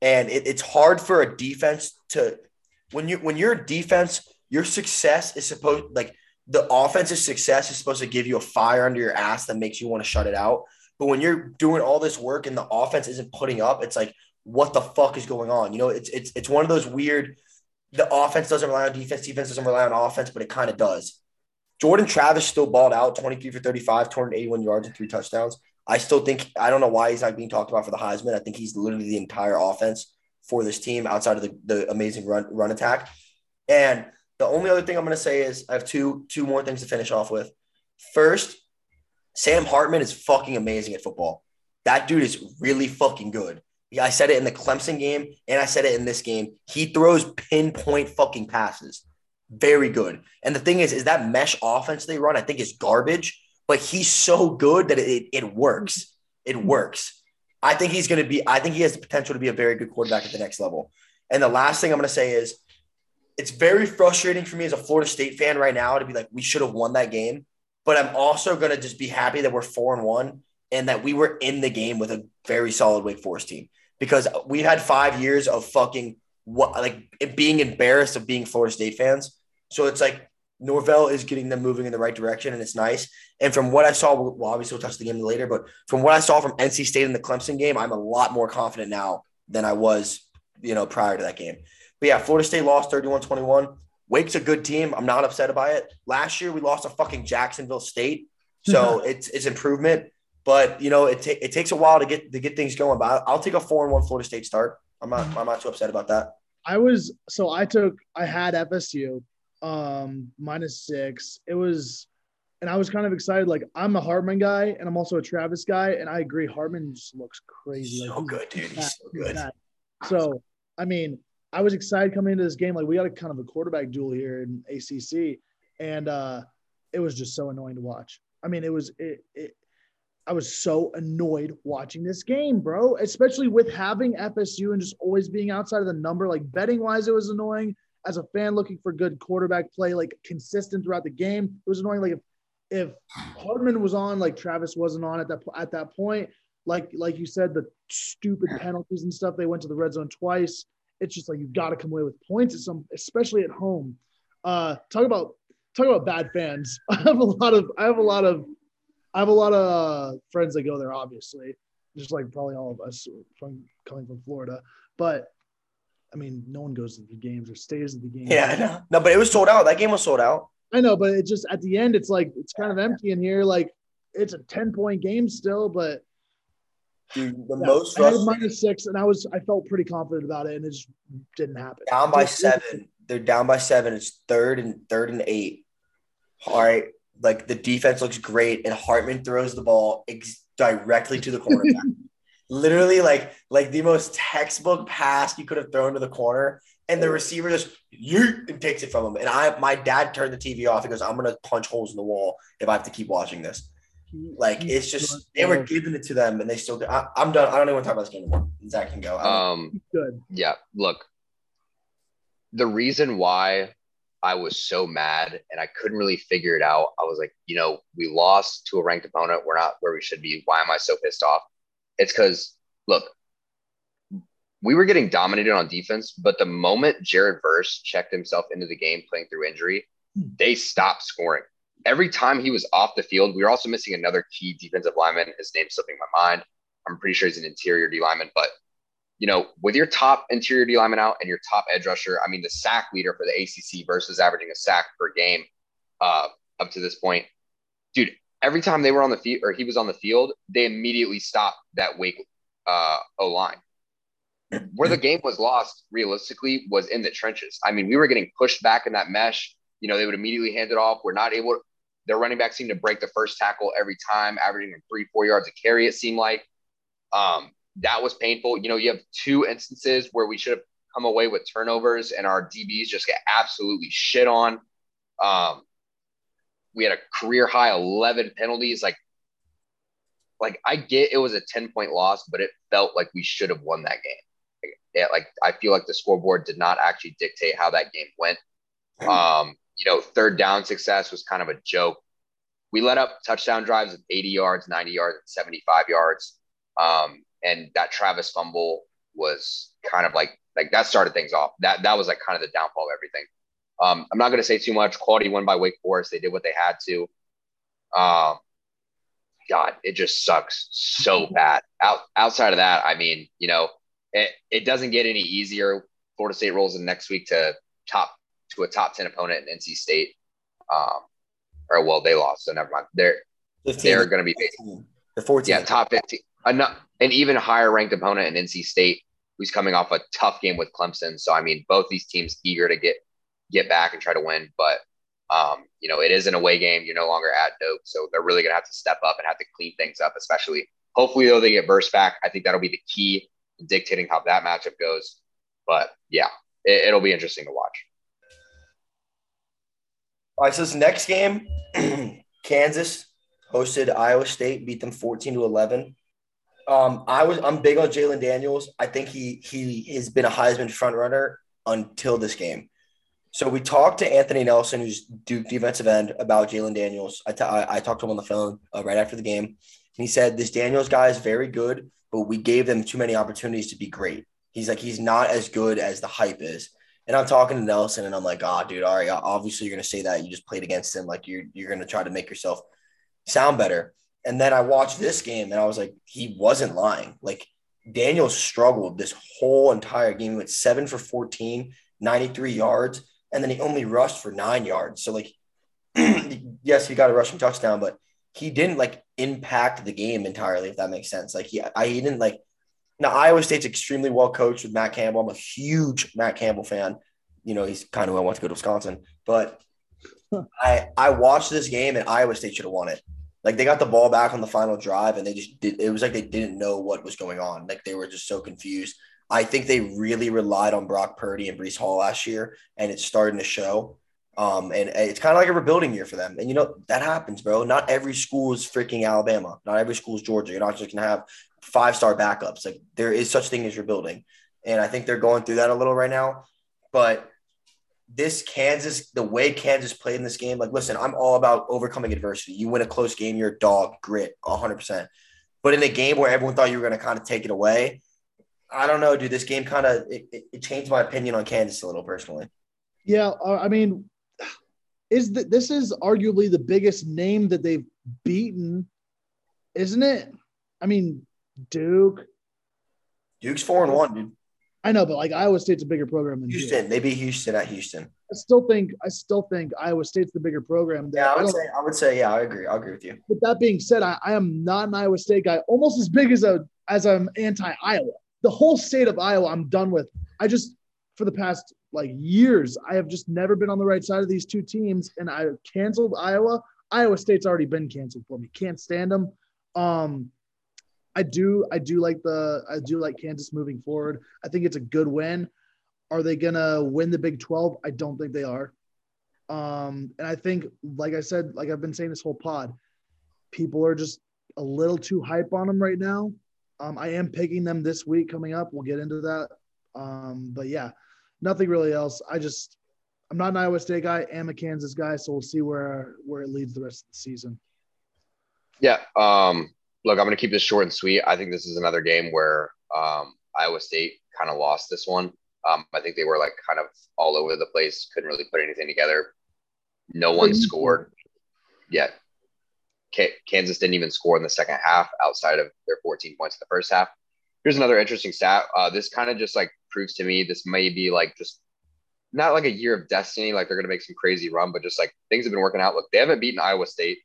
and it's hard for a defense to – when you're a defense, your success is supposed – the offense's success is supposed to give you a fire under your ass that makes you want to shut it out. But when you're doing all this work and the offense isn't putting up, it's like, what the fuck is going on? It's one of those weird, the offense doesn't rely on defense, defense doesn't rely on offense, but it kind of does. Jordan Travis still balled out, 23 for 35, 281 yards and 3 touchdowns. I still think, I don't know why he's not being talked about for the Heisman. I think he's literally the entire offense for this team outside of the amazing run attack. And the only other thing I'm going to say is I have two more things to finish off with. First, Sam Hartman is fucking amazing at football. That dude is really fucking good. Yeah, I said it in the Clemson game, and I said it in this game. He throws pinpoint fucking passes. Very good. And the thing is that mesh offense they run, I think, is garbage. But he's so good that it works. It works. I think he has the potential to be a very good quarterback at the next level. And the last thing I'm going to say is it's very frustrating for me as a Florida State fan right now to be like, we should have won that game. But I'm also going to just be happy that we're 4-1 and that we were in the game with a very solid Wake Forest team. Because we had 5 years of fucking being embarrassed of being Florida State fans. So it's like Norvell is getting them moving in the right direction, and it's nice. And from what I saw, well, obviously we'll touch the game later, but from what I saw from NC State in the Clemson game, I'm a lot more confident now than I was, prior to that game. But yeah, Florida State lost 31-21. Wake's a good team. I'm not upset about it. Last year we lost to fucking Jacksonville State, so it's improvement. But it takes a while to get things going. But I'll take a 4-1 Florida State start. I'm not too upset about that. I had FSU -6. It was, and I was kind of excited. Like, I'm a Hartman guy, and I'm also a Travis guy, and I agree. Hartman just looks crazy. So good, dude. He's so good. So I mean, I was excited coming into this game. Like, we got a kind of a quarterback duel here in ACC, and it was just so annoying to watch. I mean, I was so annoyed watching this game, bro, especially with having FSU and just always being outside of the number. Like, betting-wise, it was annoying. As a fan looking for good quarterback play, like, consistent throughout the game, it was annoying. Like, if Hardman was on, like, Travis wasn't on at that point, like you said, the stupid penalties and stuff, they went to the red zone twice. It's just like, you've got to come away with points, especially at home. Talk about bad fans. I have a lot of friends that go there, obviously, just like probably all of us coming from Florida. But, I mean, no one goes to the games or stays at the games. Yeah, I know. No, but it was sold out. That game was sold out. I know, but it just – at the end, it's like it's kind of empty in here. Like, it's a 10-point game still, but I had -6, and I felt pretty confident about it, and it just didn't happen. Down by 7. They're down by 7. It's third and 8. All right. Like, the defense looks great, and Hartman throws the ball directly to the cornerback. Literally, like the most textbook pass you could have thrown to the corner, and the receiver just takes it from him. And my dad turned the TV off. He goes, "I'm gonna punch holes in the wall if I have to keep watching this." Like, it's just they were giving it to them, and they still. I'm done. I don't even want to talk about this game anymore. Zach can go. Good. Yeah. Look, the reason why I was so mad and I couldn't really figure it out. I was like, we lost to a ranked opponent. We're not where we should be. Why am I so pissed off? It's because, look, we were getting dominated on defense, but the moment Jared Verse checked himself into the game playing through injury, they stopped scoring. Every time he was off the field, we were also missing another key defensive lineman. His name's slipping my mind. I'm pretty sure he's an interior D lineman, but with your top interior D lineman out and your top edge rusher, I mean, the sack leader for the ACC versus averaging a sack per game up to this point, dude, every time they were on the field or he was on the field, they immediately stopped that Wake O-line. Where the game was lost realistically was in the trenches. I mean, we were getting pushed back in that mesh. They would immediately hand it off. We're not able to, their running back seemed to break the first tackle every time, averaging 3-4 yards a carry, it seemed like. That was painful. You have two instances where we should have come away with turnovers and our DBs just get absolutely shit on. We had a career high 11 penalties. Like I get it was a 10-point loss, but it felt like we should have won that game. I feel like the scoreboard did not actually dictate how that game went. Third down success was kind of a joke. We let up touchdown drives of 80 yards, 90 yards, and 75 yards. And that Travis fumble was kind of like that started things off. That was like kind of the downfall of everything. I'm not going to say too much. Quality won by Wake Forest. They did what they had to. God, it just sucks so bad. Outside of that, I mean, it doesn't get any easier. Florida State rolls in next week to a top 10 opponent in NC State. They lost, so never mind. They're going to be facing. The 14th. Yeah, top 15. An even higher ranked opponent in NC State, who's coming off a tough game with Clemson. So, I mean, both these teams eager to get back and try to win. But, you know, it is an away game. You're no longer at Doak. So they're really going to have to step up and have to clean things up, especially. Hopefully, though, they get burst back. I think that'll be the key in dictating how that matchup goes. But, yeah, it'll be interesting to watch. All right, so this next game, Kansas hosted Iowa State, beat them 14-11. I'm big on Jalen Daniels. I think he has been a Heisman frontrunner until this game. So we talked to Anthony Nelson, who's Duke defensive end, about Jalen Daniels. I talked to him on the phone right after the game. And he said, this Daniels guy is very good, but we gave them too many opportunities to be great. He's like, he's not as good as the hype is. And I'm talking to Nelson, and I'm like, dude, all right, obviously you're going to say that. You just played against him. Like, you're going to try to make yourself sound better. And then I watched this game, and I was like, he wasn't lying. Like, Daniels struggled this whole entire game. He went 7 for 14, 93 yards, and then he only rushed for 9 yards. So, like, yes, he got a rushing touchdown, but he didn't, like, impact the game entirely, if that makes sense. Like, he didn't, like – now, Iowa State's extremely well coached with Matt Campbell. I'm a huge Matt Campbell fan. You know, he's kind of who I want to go to Wisconsin. But I watched this game, and Iowa State should have won it. Like, they got the ball back on the final drive, and they just did. It was like they didn't know what was going on. Like, they were just so confused. I think they really relied on Brock Purdy and Breece Hall last year, and it's starting to show. And it's kind of like a rebuilding year for them. And, you know, that happens, bro. Not every school is freaking Alabama. Not every school is Georgia. You're not just going to have five-star backups. Like, there is such thing as rebuilding. And I think they're going through that a little right now. But this Kansas, the way Kansas played in this game, like, listen, I'm all about overcoming adversity. You win a close game, you're a dog, grit, 100%. But in a game where everyone thought you were going to kind of take it away, I don't know, dude, this game kind of it changed my opinion on Kansas a little personally. Yeah, I mean, this is arguably the biggest name that they've beaten, isn't it? I mean, Duke. Duke's 4-1, dude. I know, but like Iowa State's a bigger program than Houston. Duke. They beat Houston at Houston. I still think Iowa State's the bigger program. Yeah, I would say, yeah, I agree. I agree with you. But that being said, I am not an Iowa State guy, almost as big as I'm anti-Iowa. The whole state of Iowa, I'm done with. I just, for the past like years, I have just never been on the right side of these two teams, and I canceled Iowa. Iowa State's already been canceled for me. Can't stand them. I do like Kansas moving forward. I think it's a good win. Are they gonna win the Big 12? I don't think they are. And I think, like I said, like I've been saying this whole pod, people are just a little too hype on them right now. I am picking them this week coming up. We'll get into that. But yeah, nothing really else. I'm not an Iowa State guy. I'm a Kansas guy. So we'll see where it leads the rest of the season. Yeah. Look, I'm going to keep this short and sweet. I think this is another game where Iowa State kind of lost this one. I think they were like kind of all over the place. Couldn't really put anything together. No one scored yet. Kansas didn't even score in the second half outside of their 14 points in the first half. Here's another interesting stat. This kind of just like proves to me this may be like just not like a year of destiny, like they're going to make some crazy run, but just like things have been working out. Look, they haven't beaten Iowa State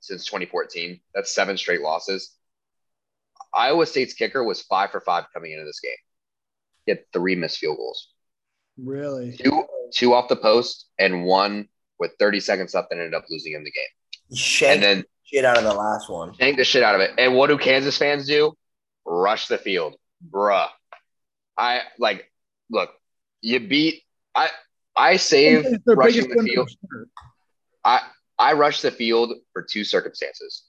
since 2014. That's 7 straight losses. Iowa State's kicker was 5 for 5 coming into this game. He had 3 missed field goals. Really? Two off the post and one with 30 seconds left and ended up losing him the game. Shanked the shit out of the last one. Shanked the shit out of it. And what do Kansas fans do? Rush the field. Bruh. I save rushing the field. Sure. I rush the field for 2 circumstances.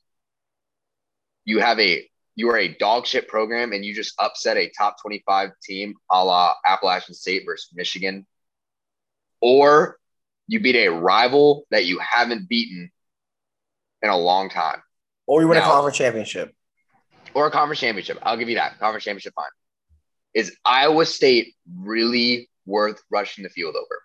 You are a dog shit program and you just upset a top 25 team a la Appalachian State versus Michigan. Or you beat a rival that you haven't beaten in a long time. Or you win a conference championship. Or a conference championship. I'll give you that. Conference championship, fine. Is Iowa State really worth rushing the field over?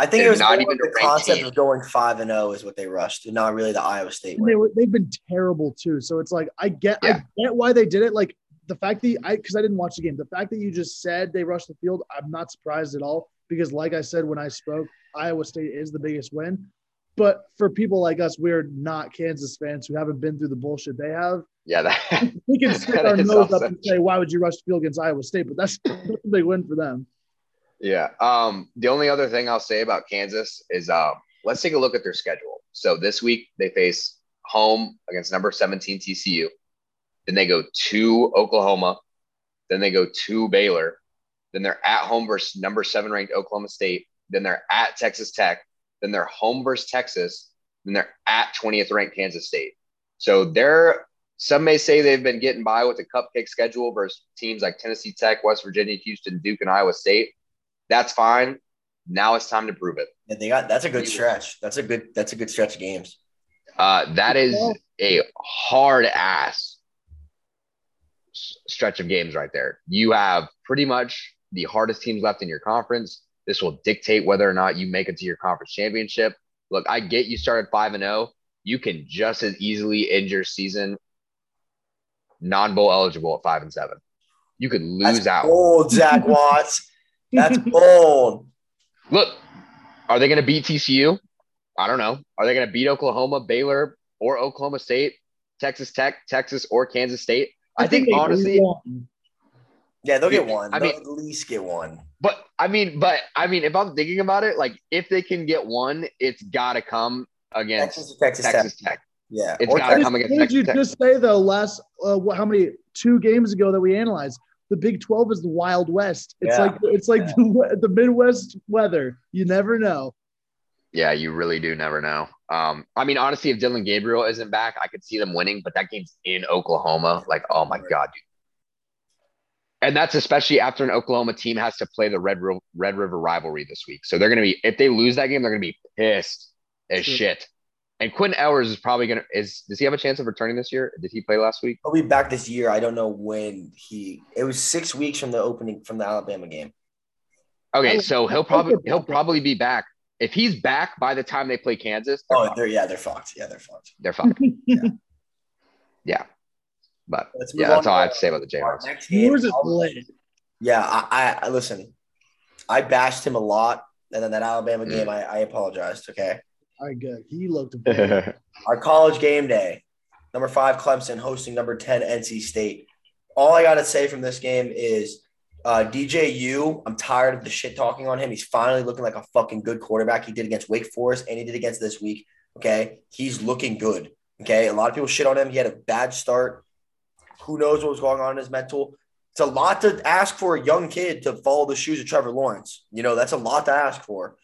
I think it was not even the concept of going 5-0 is what they rushed, and not really the Iowa State win. They've been terrible too. So it's like I get why they did it. Like the fact that because I didn't watch the game. The fact that you just said they rushed the field, I'm not surprised at all because, like I said when I spoke, Iowa State is the biggest win. But for people like us, we're not Kansas fans who haven't been through the bullshit they have. Yeah, we can stick our nose awesome. Up and say, why would you rush the field against Iowa State? But that's a big win for them. Yeah. The only other thing I'll say about Kansas is let's take a look at their schedule. So this week they face home against number 17 TCU. Then they go to Oklahoma. Then they go to Baylor. Then they're at home versus number 7 ranked Oklahoma State. Then they're at Texas Tech. Then they're home versus Texas. Then they're at 20th ranked Kansas State. So they're some may say they've been getting by with the cupcake schedule versus teams like Tennessee Tech, West Virginia, Houston, Duke, and Iowa State. That's fine. Now it's time to prove it. And they got that's a good stretch. That's a good stretch of games. That is a hard ass stretch of games right there. You have pretty much the hardest teams left in your conference. This will dictate whether or not you make it to your conference championship. Look, I get you started 5-0. You can just as easily end your season non-bowl eligible at 5-7. You could lose out. Old Zach Watts. That's bold. Look, are they going to beat TCU? I don't know. Are they going to beat Oklahoma, Baylor, or Oklahoma State, Texas Tech, Texas, or Kansas State? I think honestly, yeah, they'll get one. I mean, at least get one. But if I'm thinking about it, like if they can get one, it's got to come against Texas Tech. Yeah, it's got to come against Texas Tech. What did you just say though? Last two games ago that we analyzed? The Big 12 is the Wild West. It's like the Midwest weather. You never know. Yeah, you really do never know. Honestly, if Dylan Gabriel isn't back, I could see them winning, but that game's in Oklahoma. Like, oh, my God, dude. And that's especially after an Oklahoma team has to play the Red River rivalry this week. So they're going to be – if they lose that game, they're going to be pissed as shit. And Quentin Ellers is probably going to – does he have a chance of returning this year? Did he play last week? He'll be back this year. I don't know when he – it was 6 weeks from the Alabama game. Okay, so he'll probably be back. If he's back by the time they play Kansas, they're fucked. Yeah, they're fucked. They're fucked. Yeah. But, that's all I have to say about the Jayhawks. Yeah, I listen, I bashed him a lot. And then that Alabama game, I apologized, okay? All right, good. He looked bad. Our college game day, number 5 Clemson hosting number 10 NC State. All I got to say from this game is DJU, I'm tired of the shit talking on him. He's finally looking like a fucking good quarterback. He did against Wake Forest and he did against this week, okay? He's looking good, okay? A lot of people shit on him. He had a bad start. Who knows what was going on in his mental. It's a lot to ask for a young kid to follow the shoes of Trevor Lawrence. You know, that's a lot to ask for.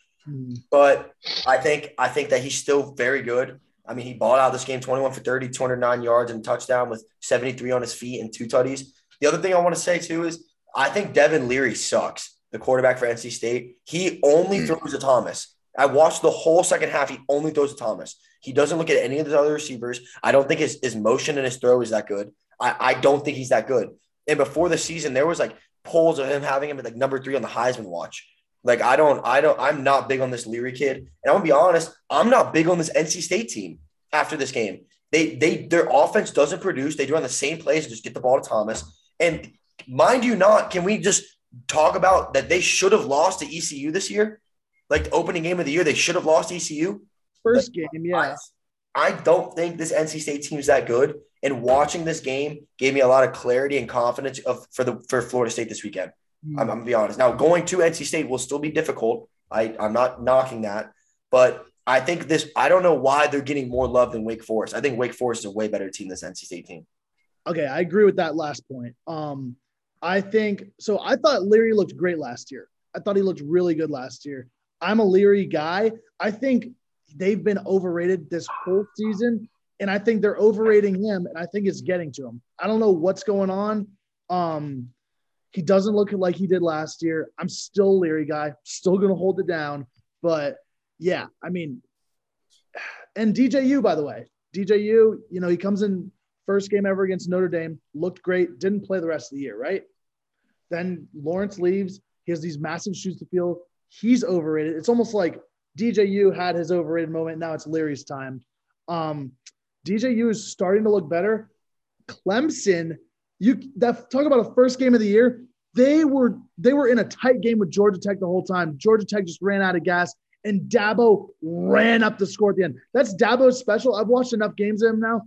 But I think that he's still very good. I mean, he balled out this game 21 for 30, 209 yards and a touchdown with 73 on his feet and 2 tutties. The other thing I want to say, too, is I think Devin Leary sucks, the quarterback for NC State. He only throws to Thomas. I watched the whole second half. He only throws to Thomas. He doesn't look at any of the other receivers. I don't think his motion and his throw is that good. I don't think he's that good. And before the season, there was like polls of him having him at like number 3 on the Heisman watch. Like, I'm not big on this Leary kid. And I'm gonna be honest, I'm not big on this NC State team after this game. Their offense doesn't produce. They run the same plays and just get the ball to Thomas. And mind you not, can we just talk about that they should have lost to ECU this year? Like the opening game of the year, they should have lost ECU. First game, yeah. I don't think this NC State team is that good. And watching this game gave me a lot of clarity and confidence for Florida State this weekend. I'm going to be honest. Now, going to NC State will still be difficult. I'm not knocking that. But I think I don't know why they're getting more love than Wake Forest. I think Wake Forest is a way better team than this NC State team. Okay, I agree with that last point. I thought Leary looked great last year. I thought he looked really good last year. I'm a Leary guy. I think they've been overrated this whole season, and I think they're overrating him, and I think it's getting to him. I don't know what's going on. He doesn't look like he did last year. I'm still Leary guy, still going to hold it down. But, yeah, I mean – and DJU, by the way. DJU, you know, he comes in first game ever against Notre Dame, looked great, didn't play the rest of the year, right? Then Lawrence leaves. He has these massive shoes to fill. He's overrated. It's almost like DJU had his overrated moment. Now it's Leary's time. DJU is starting to look better. Clemson – talk about a first game of the year. They were in a tight game with Georgia Tech the whole time. Georgia Tech just ran out of gas, and Dabo ran up the score at the end. That's Dabo's special. I've watched enough games of him now.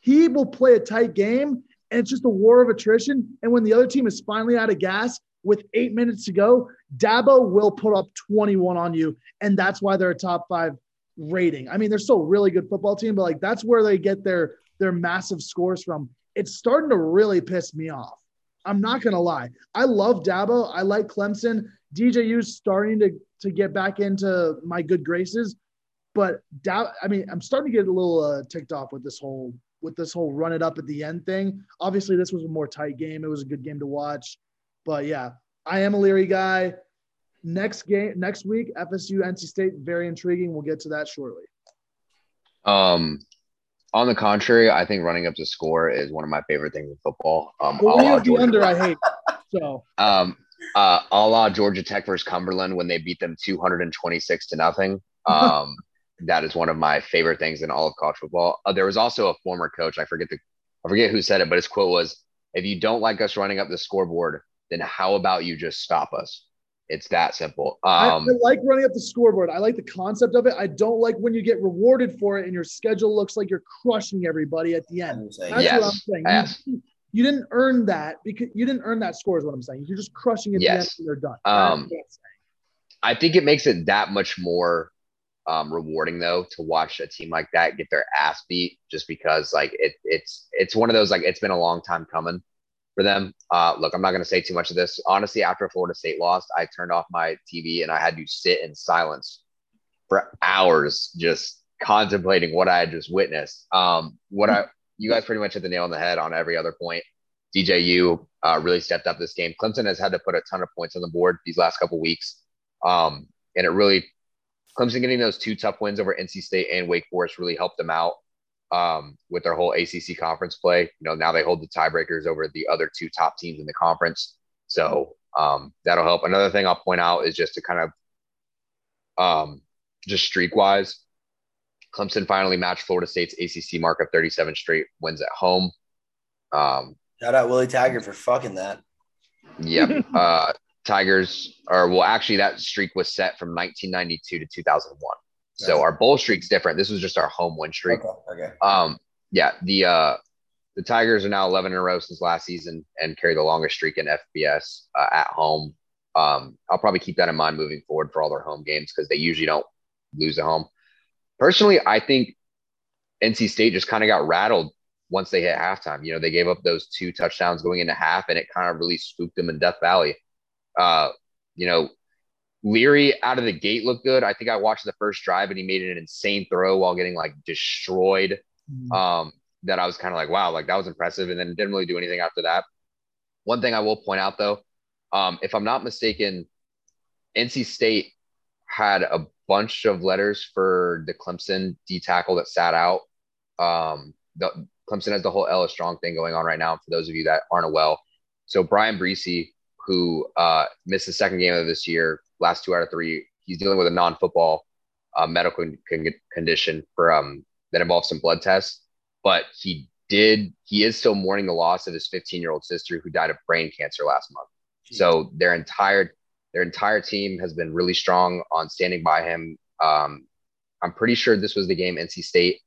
He will play a tight game, and it's just a war of attrition. And when the other team is finally out of gas with 8 minutes to go, Dabo will put up 21 on you, and that's why they're a top 5 rating. I mean, they're still a really good football team, but, like, that's where they get their massive scores from. It's starting to really piss me off. I'm not going to lie. I love Dabo. I like Clemson. DJU's starting to get back into my good graces, but I'm starting to get a little ticked off with this whole run it up at the end thing. Obviously, this was a more tight game. It was a good game to watch, but yeah, I am a Leary guy. Next week, FSU, NC State, very intriguing. We'll get to that shortly. On the contrary, I think running up the score is one of my favorite things in football. A la Georgia Tech versus Cumberland when they beat them 226-0. That is one of my favorite things in all of college football. There was also a former coach. I forget who said it, but his quote was, "If you don't like us running up the scoreboard, then how about you just stop us?" It's that simple. I like running up the scoreboard. I like the concept of it. I don't like when you get rewarded for it and your schedule looks like you're crushing everybody at the end. That's what I'm saying. Yes. You didn't earn that because you didn't earn that score is what I'm saying. You're just crushing it at the end and they're done. I think it makes it that much more rewarding though to watch a team like that get their ass beat, just because like it's one of those, like, it's been a long time coming for them. Look, I'm not going to say too much of this. Honestly, after Florida State lost, I turned off my TV and I had to sit in silence for hours just contemplating what I had just witnessed. You guys pretty much hit the nail on the head on every other point. DJU really stepped up this game. Clemson has had to put a ton of points on the board these last couple weeks. And it really – Clemson getting those 2 tough wins over NC State and Wake Forest really helped them out with their whole ACC conference play. You know, now they hold the tiebreakers over the other 2 top teams in the conference. So that'll help. Another thing I'll point out is just to kind of just streak-wise, Clemson finally matched Florida State's ACC mark of 37 straight wins at home. Shout out Willie Taggart for fucking that. Yep. That streak was set from 1992 to 2001. So our bowl streak's different. This was just our home win streak. Okay. The Tigers are now 11 in a row since last season and carry the longest streak in FBS at home. I'll probably keep that in mind moving forward for all their home games because they usually don't lose at home. Personally, I think NC State just kind of got rattled once they hit halftime. You know, they gave up those 2 touchdowns going into half, and it kind of really spooked them in Death Valley. You know, Leary out of the gate looked good. I think I watched the first drive, and he made an insane throw while getting, like, destroyed. That I was kind of like, wow, like, that was impressive, and then didn't really do anything after that. One thing I will point out, though, if I'm not mistaken, NC State had a bunch of letters for the Clemson D tackle that sat out. Clemson has the whole Ella Strong thing going on right now, for those of you that aren't aware. So Brian Breesy, who missed the second game of this year, last 2 out of 3, he's dealing with a non-football medical condition for that involves some blood tests. But he is still mourning the loss of his 15-year-old sister who died of brain cancer last month. Jeez. So their entire team has been really strong on standing by him. I'm pretty sure this was the game NC State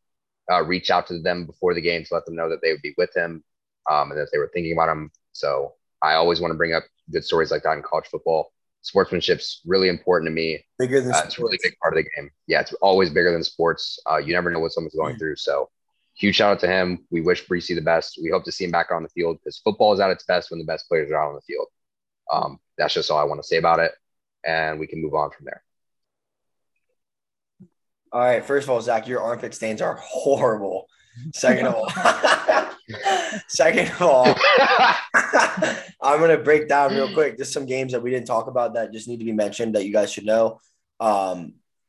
reached out to them before the game to let them know that they would be with him and that they were thinking about him. So I always want to bring up good stories like that in college football. Sportsmanship's really important to me. Bigger than sports. It's a really big part of the game. Yeah, it's always bigger than sports. You never know what someone's going through. So huge shout out to him. We wish Breesy the best. We hope to see him back on the field because football is at its best when the best players are out on the field. That's just all I want to say about it, and we can move on from there. All right. First of all, Zach, your armpit stains are horrible. Second of all, I'm going to break down real quick. There's some games that we didn't talk about that just need to be mentioned that you guys should know.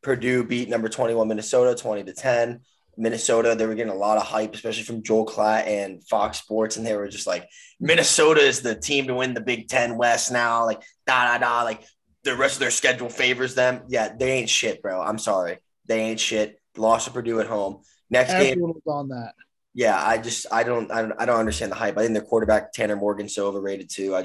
Purdue beat number 21 Minnesota 20-10. Minnesota, they were getting a lot of hype, especially from Joel Klatt and Fox Sports, and they were just like, Minnesota is the team to win the Big Ten West now, like, da-da-da, like, the rest of their schedule favors them. Yeah, they ain't shit, bro. I'm sorry. They ain't shit. Lost to Purdue at home. Next game. Everyone was on that. Yeah, I don't understand the hype. I think their quarterback, Tanner Morgan, so overrated too.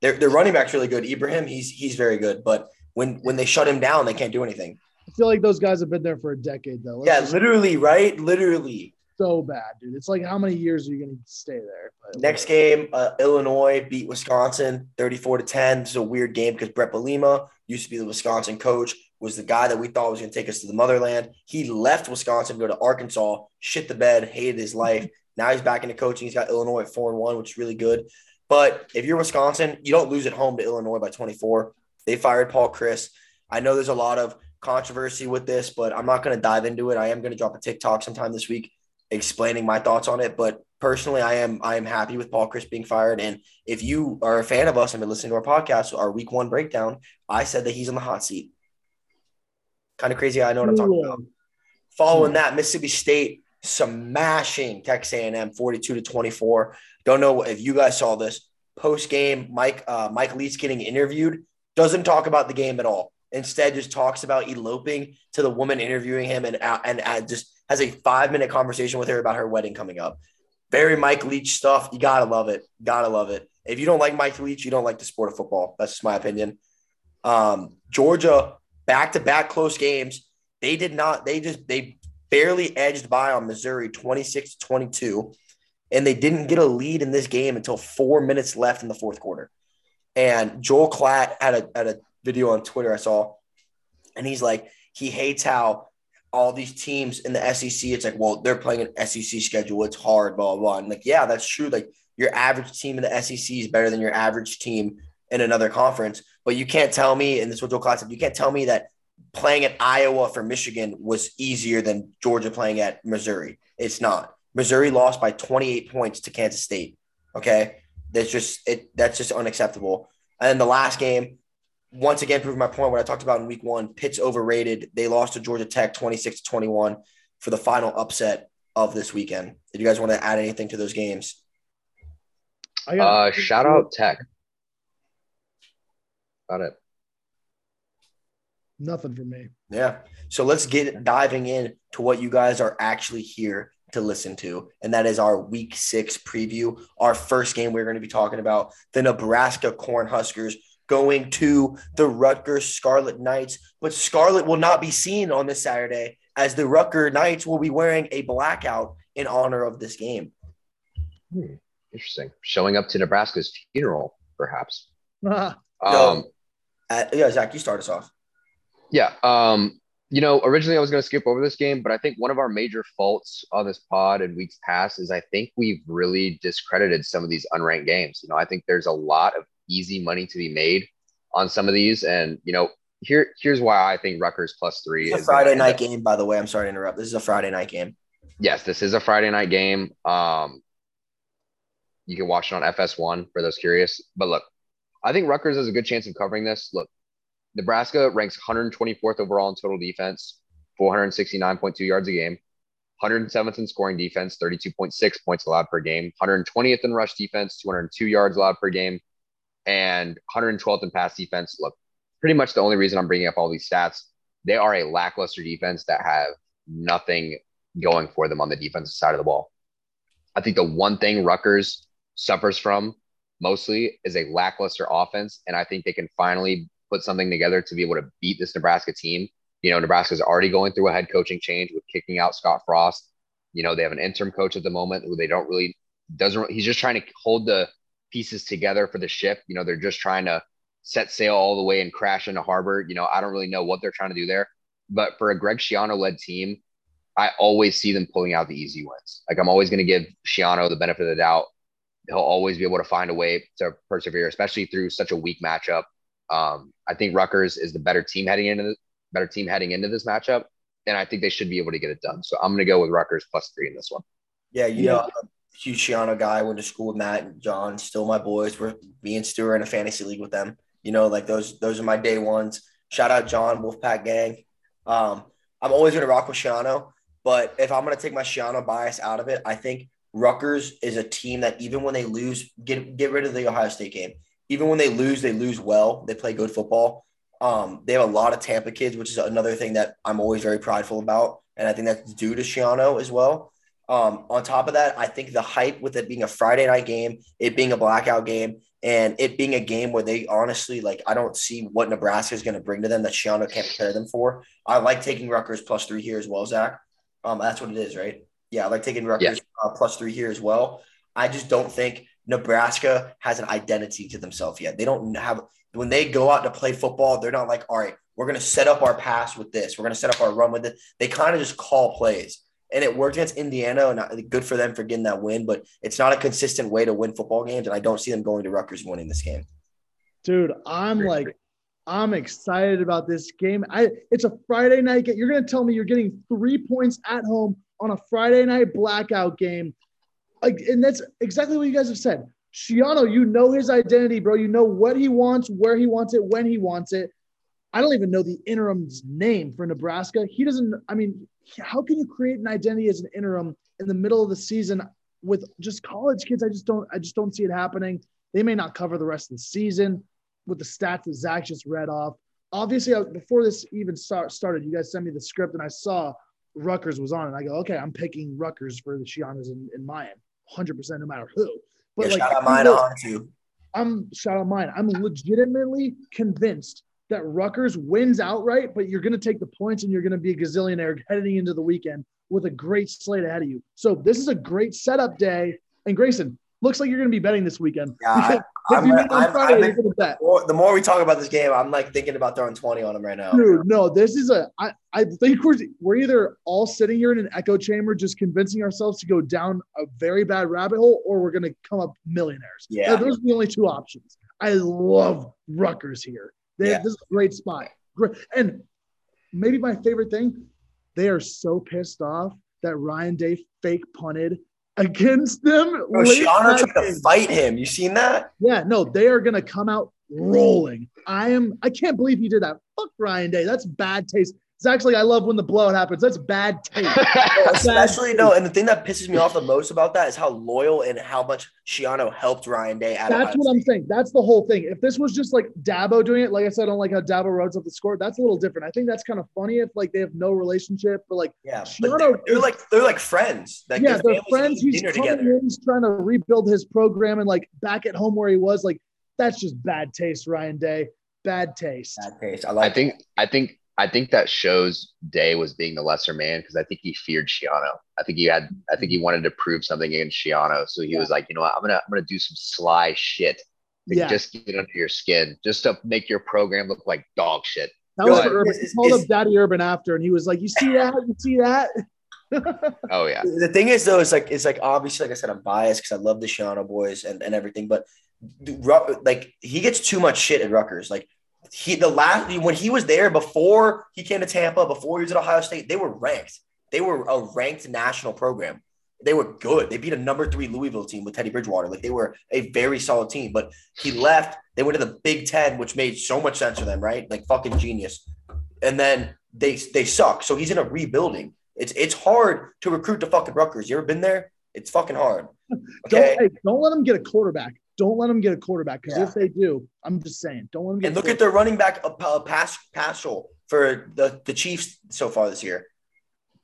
Their running back's really good. Ibrahim, he's very good, but when they shut him down, they can't do anything. I feel like those guys have been there for a decade, though. Literally. So bad, dude. It's like, how many years are you going to stay there? Next game, Illinois beat Wisconsin 34-10. This is a weird game because Brett Bielema used to be the Wisconsin coach, was the guy that we thought was going to take us to the motherland. He left Wisconsin, go to Arkansas, shit the bed, hated his life. Now he's back into coaching. He's got Illinois at 4-1, which is really good. But if you're Wisconsin, you don't lose at home to Illinois by 24. They fired Paul Chris. I know there's a lot of controversy with this, but I'm not going to dive into it. I am going to drop a TikTok sometime this week explaining my thoughts on it. But personally, I am happy with Paul Chris being fired. And if you are a fan of us and been listening to our podcast, our week one breakdown, I said that he's on the hot seat. Kind of crazy. I know what I'm talking about. Following that, Mississippi State smashing Texas A&M 42-24. Don't know if you guys saw this post game. Mike Leach getting interviewed doesn't talk about the game at all. Instead, just talks about eloping to the woman interviewing him and just has a 5-minute conversation with her about her wedding coming up. Very Mike Leach stuff. You gotta love it. If you don't like Mike Leach, you don't like the sport of football. That's just my opinion. Georgia back-to-back close games. They did not. They barely edged by on Missouri 26-22, and they didn't get a lead in this game until 4 minutes left in the fourth quarter. And Joel Klatt had a video on Twitter I saw, and he's like, he hates how all these teams in the SEC, it's like, well, they're playing an SEC schedule. It's hard, blah, blah, blah. And like, yeah, that's true. Like your average team in the SEC is better than your average team in another conference, but you can't tell me, and this is what Joel Klatt said, you can't tell me that playing at Iowa for Michigan was easier than Georgia playing at Missouri. It's not. Missouri lost by 28 points to Kansas State. Okay. That's just unacceptable. And then the last game, once again, proving my point, what I talked about in week one, Pitt's overrated. They lost to Georgia Tech 26-21 for the final upset of this weekend. Did you guys want to add anything to those games? Shout out Tech. Got it. Nothing for me. Yeah. So let's get diving in to what you guys are actually here to listen to, and that is our week 6 preview. Our first game we're going to be talking about, the Nebraska Cornhuskers going to the Rutgers Scarlet Knights. But Scarlet will not be seen on this Saturday, as the Rutgers Knights will be wearing a blackout in honor of this game. Interesting. Showing up to Nebraska's funeral, perhaps. Zach, you start us off. Yeah. Originally I was going to skip over this game, but I think one of our major faults on this pod in weeks past is I think we've really discredited some of these unranked games. I think there's a lot of easy money to be made on some of these. And, here's why I think Rutgers +3 is a Friday night game, by the way. I'm sorry to interrupt. This is a Friday night game. Yes, this is a Friday night game. You can watch it on FS1 for those curious. But look, I think Rutgers has a good chance of covering this. Look, Nebraska ranks 124th overall in total defense, 469.2 yards a game, 107th in scoring defense, 32.6 points allowed per game, 120th in rush defense, 202 yards allowed per game, and 112th in pass defense. Look, pretty much the only reason I'm bringing up all these stats, they are a lackluster defense that have nothing going for them on the defensive side of the ball. I think the one thing Rutgers suffers from mostly is a lackluster offense, and I think they can finally put something together to be able to beat this Nebraska team. Nebraska's already going through a head coaching change with kicking out Scott Frost. They have an interim coach at the moment who they don't really – he's just trying to hold the pieces together for the ship. They're just trying to set sail all the way and crash into harbor. I don't really know what they're trying to do there. But for a Greg Schiano-led team, I always see them pulling out the easy wins. Like, I'm always going to give Schiano the benefit of the doubt. He'll always be able to find a way to persevere, especially through such a weak matchup. I think Rutgers is the better team heading into this matchup, and I think they should be able to get it done. So I'm going to go with Rutgers +3 in this one. Yeah, I'm a huge Schiano guy. I went to school with Matt and John, still my boys. Me and Stuart in a fantasy league with them. Those are my day ones. Shout out John, Wolfpack gang. I'm always going to rock with Schiano, but if I'm going to take my Schiano bias out of it, I think Rutgers is a team that even when they lose, get rid of the Ohio State game. Even when they lose well. They play good football. They have a lot of Tampa kids, which is another thing that I'm always very prideful about, and I think that's due to Schiano as well. On top of that, I think the hype with it being a Friday night game, it being a blackout game, And it being a game where they honestly, like, I don't see what Nebraska is going to bring to them that Shiano can't prepare them for. I like taking Rutgers +3 here as well, Zach. That's what it is, right? Yeah, I like taking Rutgers +3 here as well. I just don't think Nebraska has an identity to themselves yet. They don't have – when they go out to play football, they're not like, all right, we're going to set up our pass with this. We're going to set up our run with it. They kind of just call plays. And it worked against Indiana, and good for them for getting that win, but it's not a consistent way to win football games, and I don't see them going to Rutgers winning this game. Dude, I'm excited about this game. It's a Friday night game. You're going to tell me you're getting 3 points at home on a Friday night blackout game. Like, and that's exactly what you guys have said. Shiano, you know his identity, bro. You know what he wants, where he wants it, when he wants it. I don't even know the interim's name for Nebraska. He doesn't – I mean, how can you create an identity as an interim in the middle of the season with just college kids? I just don't see it happening. They may not cover the rest of the season with the stats that Zach just read off. Obviously, before this even started, you guys sent me the script, and I saw Rutgers was on, and I go, okay, I'm picking Rutgers for the Shianos in mine, 100% no matter who. But yeah, like, shout out mine on too. Shout out mine. I'm legitimately convinced that Rutgers wins outright, but you're going to take the points and you're going to be a gazillionaire heading into the weekend with a great slate ahead of you. So this is a great setup day. And Grayson, looks like you're going to be betting this weekend. Yeah, the more we talk about this game, I'm like thinking about throwing 20 on them right now. Dude, no, this is I think we're either all sitting here in an echo chamber just convincing ourselves to go down a very bad rabbit hole, or we're going to come up millionaires. Yeah. Now, those are the only two options. I love Rutgers here. This is a great spot. And maybe my favorite thing, they are so pissed off that Ryan Day fake punted against them. Bro, Shiano tried to fight him. You seen that? Yeah, no, they are going to come out rolling. I can't believe he did that. Fuck Ryan Day. That's bad taste. It's actually, I love when the blowout happens. That's bad taste. And the thing that pisses me off the most about that is how loyal and how much Shiano helped Ryan Day out. That's what I'm saying. That's the whole thing. If this was just like Dabo doing it, like I said, I don't like how Dabo roads up the score. That's a little different. I think that's kind of funny if like they have no relationship, but like Shiano, they're like friends. Like, yeah, they're friends. He's coming together. He's trying to rebuild his program and like back at home where he was. Like that's just bad taste, Ryan Day. Bad taste. Bad taste. I think that shows Day was being the lesser man because I think he feared Shiano. I think he wanted to prove something against Shiano, so he was like, you know what, I'm gonna do some sly shit to just get under your skin, just to make your program look like dog shit. That was Urban. He called up Daddy Urban after, and he was like, "You see that? You see that?" Oh yeah. The thing is though, it's like obviously, like I said, I'm biased because I love the Shiano boys and everything, but like he gets too much shit at Rutgers, like. When he was there, before he came to Tampa, before he was at Ohio State, they were ranked. They were a ranked national program. They were good. They beat a number 3 Louisville team with Teddy Bridgewater. Like they were a very solid team, but he left. They went to the Big Ten, which made so much sense for them, right? Like fucking genius. And then they suck. So he's in a rebuilding. It's hard to recruit to fucking Rutgers. You ever been there? It's fucking hard. Okay? Don't let him get a quarterback. Don't let them get a quarterback because if they do, I'm just saying, don't let them get. And look at their running back Paschal for the Chiefs so far this year.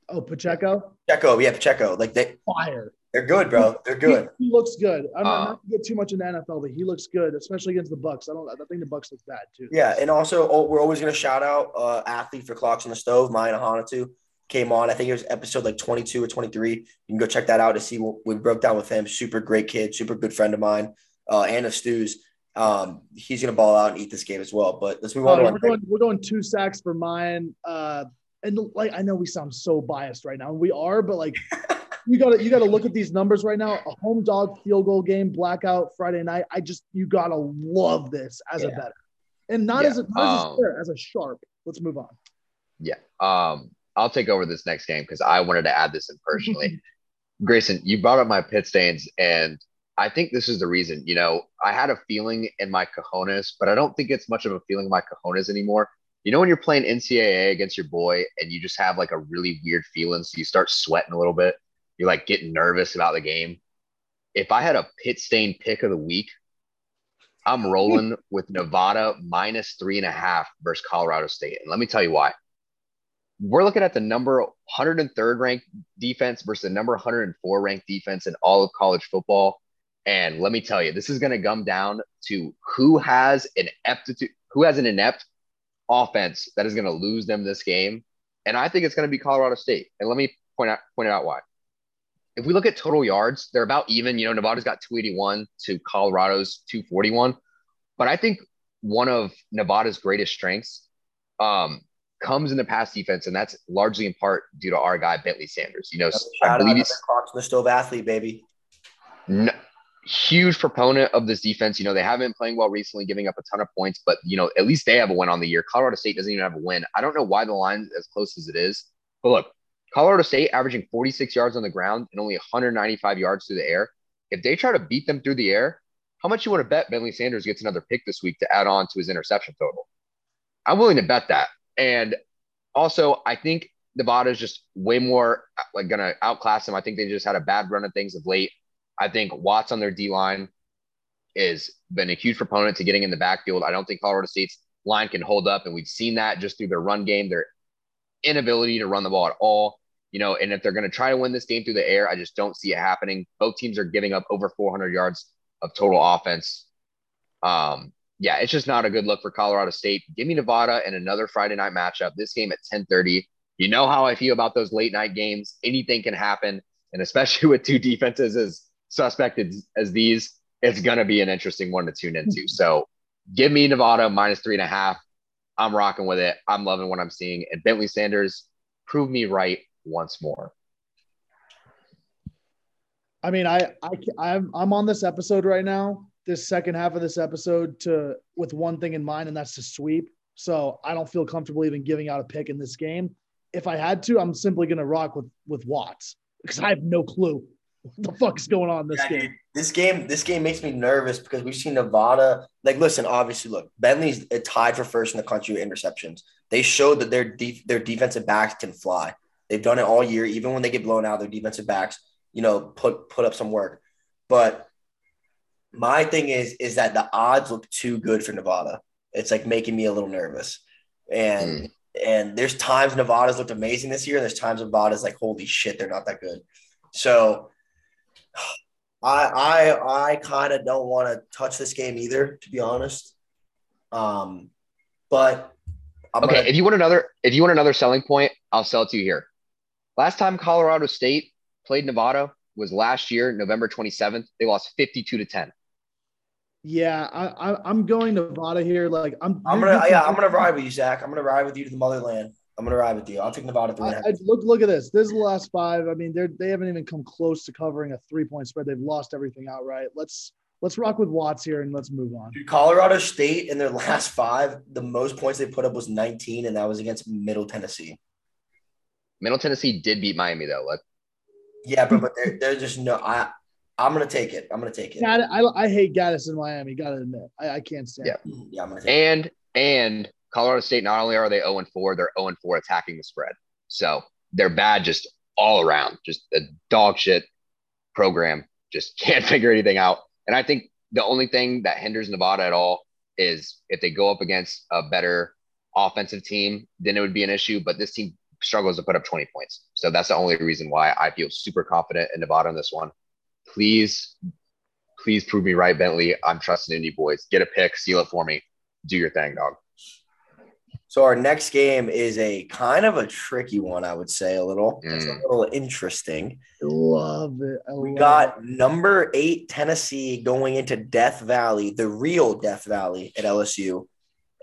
Oh, Pacheco. Pacheco. Like they fire. They're good, bro. They're good. He looks good. I'm not gonna get too much in the NFL, but he looks good, especially against the Bucks. I think the Bucks look bad too. Yeah, and also we're always gonna shout out athlete for Clocks on the Stove, Maya Hanatu. Came on. I think it was episode like 22 or 23. You can go check that out to see what we broke down with him. Super great kid, super good friend of mine. And of Stu's, he's going to ball out and eat this game as well. But let's move on. We're going 2 sacks for mine. And like, I know we sound so biased right now, and we are, but like, you gotta look at these numbers right now. A home dog field goal game, blackout Friday night. You gotta love this as a better, and not as a sharp. Let's move on. Yeah. I'll take over this next game because I wanted to add this in personally. Grayson, you brought up my pit stains, and I think this is the reason. You know, I had a feeling in my cojones, but I don't think it's much of a feeling in my cojones anymore. You know, when you're playing NCAA against your boy and you just have like a really weird feeling, so you start sweating a little bit, you're like getting nervous about the game. If I had a pit stain pick of the week, I'm rolling with Nevada -3.5 versus Colorado State. And let me tell you why. We're looking at the number 103rd ranked defense versus the number 104 ranked defense in all of college football. And let me tell you, this is going to come down to who has an inept offense that is going to lose them this game. And I think it's going to be Colorado State. And let me point out why. If we look at total yards, they're about even. You know, Nevada's got 281 to Colorado's 241. But I think one of Nevada's greatest strengths comes in the pass defense, and that's largely in part due to our guy, Bentley Sanders. You know, I believe he's – Clocks in the stove athlete, baby. No, huge proponent of this defense. You know, they haven't been playing well recently, giving up a ton of points, but, you know, at least they have a win on the year. Colorado State doesn't even have a win. I don't know why the line's as close as it is. But, look, Colorado State averaging 46 yards on the ground and only 195 yards through the air. If they try to beat them through the air, how much you want to bet Bentley Sanders gets another pick this week to add on to his interception total? I'm willing to bet that. And also, I think Nevada is just way more like going to outclass them. I think they just had a bad run of things of late. I think Watts on their D-line has been a huge proponent to getting in the backfield. I don't think Colorado State's line can hold up, and we've seen that just through their run game, their inability to run the ball at all. You know, and if they're going to try to win this game through the air, I just don't see it happening. Both teams are giving up over 400 yards of total offense. Yeah, it's just not a good look for Colorado State. Give me Nevada and another Friday night matchup. This game at 10:30. You know how I feel about those late night games. Anything can happen, and especially with two defenses as suspected as these, it's going to be an interesting one to tune into. So give me Nevada minus 3.5. I'm rocking with it. I'm loving what I'm seeing. And Bentley Sanders, prove me right once more. I mean, I'm on this episode right now, this second half of this episode, with one thing in mind, and that's to sweep. So I don't feel comfortable even giving out a pick in this game. If I had to, I'm simply going to rock with Watts because I have no clue what the fuck is going on in this game. Dude, this game makes me nervous because we've seen Nevada. Like, listen, obviously, look, Bentley's tied for first in the country with interceptions. They showed that their defensive backs can fly. They've done it all year. Even when they get blown out, their defensive backs, you know, put up some work. But my thing is that the odds look too good for Nevada. It's like making me a little nervous. And there's times Nevada's looked amazing this year, and there's times Nevada's like, holy shit, they're not that good. So I kind of don't want to touch this game either, to be honest. But I'm okay. If you want another selling point, I'll sell it to you here. Last time Colorado State played Nevada was last year, November 27th. They lost 52-10. Yeah, I'm going Nevada here. Like I'm gonna ride with you, Zach. I'm gonna ride with you to the motherland. I'm gonna ride with you. I'll take Nevada 3.5. Look at this. This is the last five. I mean, they haven't even come close to covering a 3-point spread. They've lost everything outright. Let's rock with Watts here and let's move on. Dude, Colorado State in their last five, the most points they put up was 19, and that was against Middle Tennessee. Middle Tennessee did beat Miami though. Yeah, but they're just no. I'm gonna take it. I hate Gaddis in Miami. Gotta admit, I can't stand. Yeah, I'm gonna take it. And Colorado State, not only are they 0-4, they're 0-4 attacking the spread. So they're bad just all around. Just a dog shit program. Just can't figure anything out. And I think the only thing that hinders Nevada at all is if they go up against a better offensive team, then it would be an issue. But this team struggles to put up 20 points. So that's the only reason why I feel super confident in Nevada on this one. Please prove me right, Bentley. I'm trusting in you boys. Get a pick, seal it for me. Do your thing, dog. So our next game is a kind of a tricky one, I would say, a little. It's a little interesting. Love it. We got number 8 Tennessee going into Death Valley, the real Death Valley at LSU.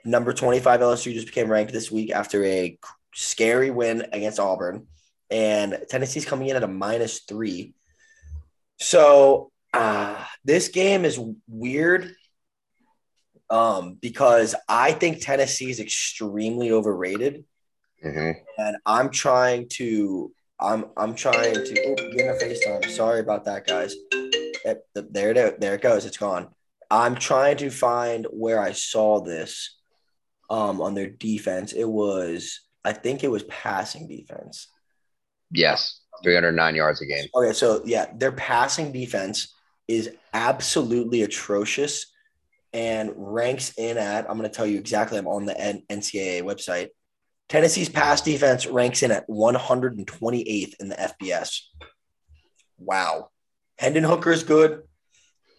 Number 25 LSU just became ranked this week after a scary win against Auburn. And Tennessee's coming in at a -3. So this game is weird because I think Tennessee is extremely overrated, and I'm trying to get in a FaceTime. Sorry about that, guys. There it goes. It's gone. I'm trying to find where I saw this on their defense. I think it was passing defense. Yes. 309 yards a game. Okay, so yeah, their passing defense is absolutely atrocious and ranks in at, I'm going to tell you exactly, I'm on the NCAA website. Tennessee's pass defense ranks in at 128th in the FBS. Wow. Hendon Hooker is good.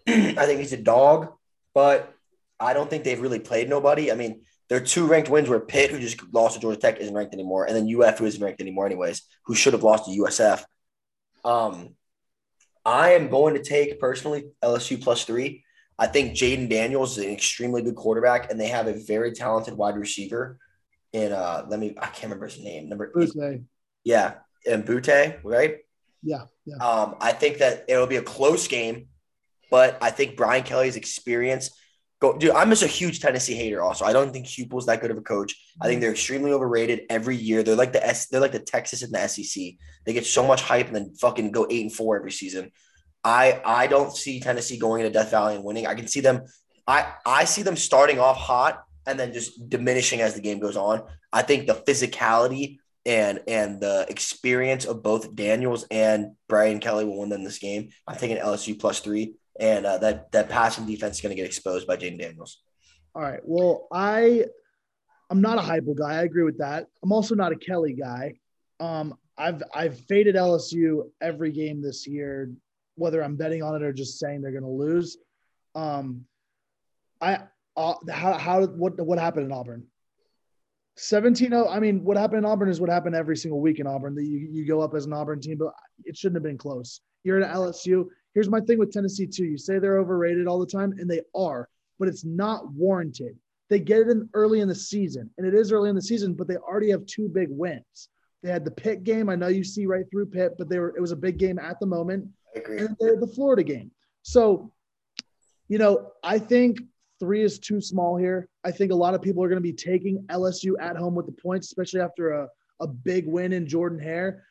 I think he's a dog, but I don't think they've really played nobody. I mean, their two ranked wins were Pitt, who just lost to Georgia Tech, isn't ranked anymore, and then UF, who isn't ranked anymore anyways, who should have lost to USF. I am going to take, personally, LSU +3. I think Jaden Daniels is an extremely good quarterback, and they have a very talented wide receiver. And I can't remember his name. Number Butte. Yeah, and Butte, right? Yeah. I think that it'll be a close game, but I think Brian Kelly's experience. Dude, I'm just a huge Tennessee hater. Also, I don't think Hupel's that good of a coach. I think they're extremely overrated every year. They're like the Texas and the SEC. They get so much hype and then fucking go 8-4 every season. I don't see Tennessee going into Death Valley and winning. I can see them. I see them starting off hot and then just diminishing as the game goes on. I think the physicality and the experience of both Daniels and Brian Kelly will win them this game. I'm taking LSU +3. And that passing defense is going to get exposed by Jaden Daniels. All right. Well, I'm not a Heupel guy. I agree with that. I'm also not a Kelly guy. I've faded LSU every game this year, whether I'm betting on it or just saying they're going to lose. What happened in Auburn? 17-0. I mean, what happened in Auburn is what happened every single week in Auburn, that you go up as an Auburn team, but it shouldn't have been close. You're at LSU. Here's my thing with Tennessee, too. You say they're overrated all the time, and they are, but it's not warranted. They get it in early in the season, and it is early in the season, but they already have two big wins. They had the Pitt game. I know you see right through Pitt, but it was a big game at the moment. I agree. And they had the Florida game. So, I think 3 is too small here. I think a lot of people are going to be taking LSU at home with the points, especially after a big win in Jordan-Hare.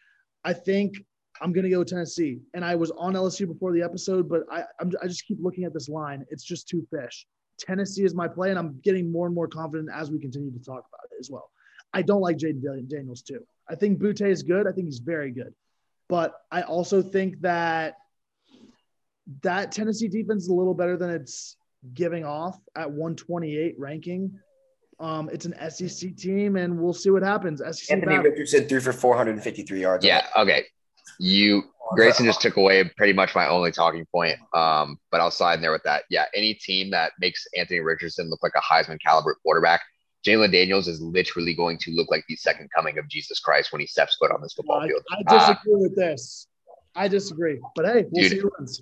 I think I'm going to go Tennessee. And I was on LSU before the episode, but I just keep looking at this line. It's just too fish. Tennessee is my play, and I'm getting more and more confident as we continue to talk about it as well. I don't like Jaden Daniels too. I think Butte is good. I think he's very good. But I also think that Tennessee defense is a little better than it's giving off at 128 ranking. It's an SEC team, and we'll see what happens. SEC Anthony Richardson threw for 453 yards. Yeah, okay. Grayson just took away pretty much my only talking point, but I'll slide in there with that. Yeah, any team that makes Anthony Richardson look like a Heisman caliber quarterback, Jalen Daniels is literally going to look like the second coming of Jesus Christ when he steps foot on this football field. I disagree with this. I disagree, but hey, we'll see who wins.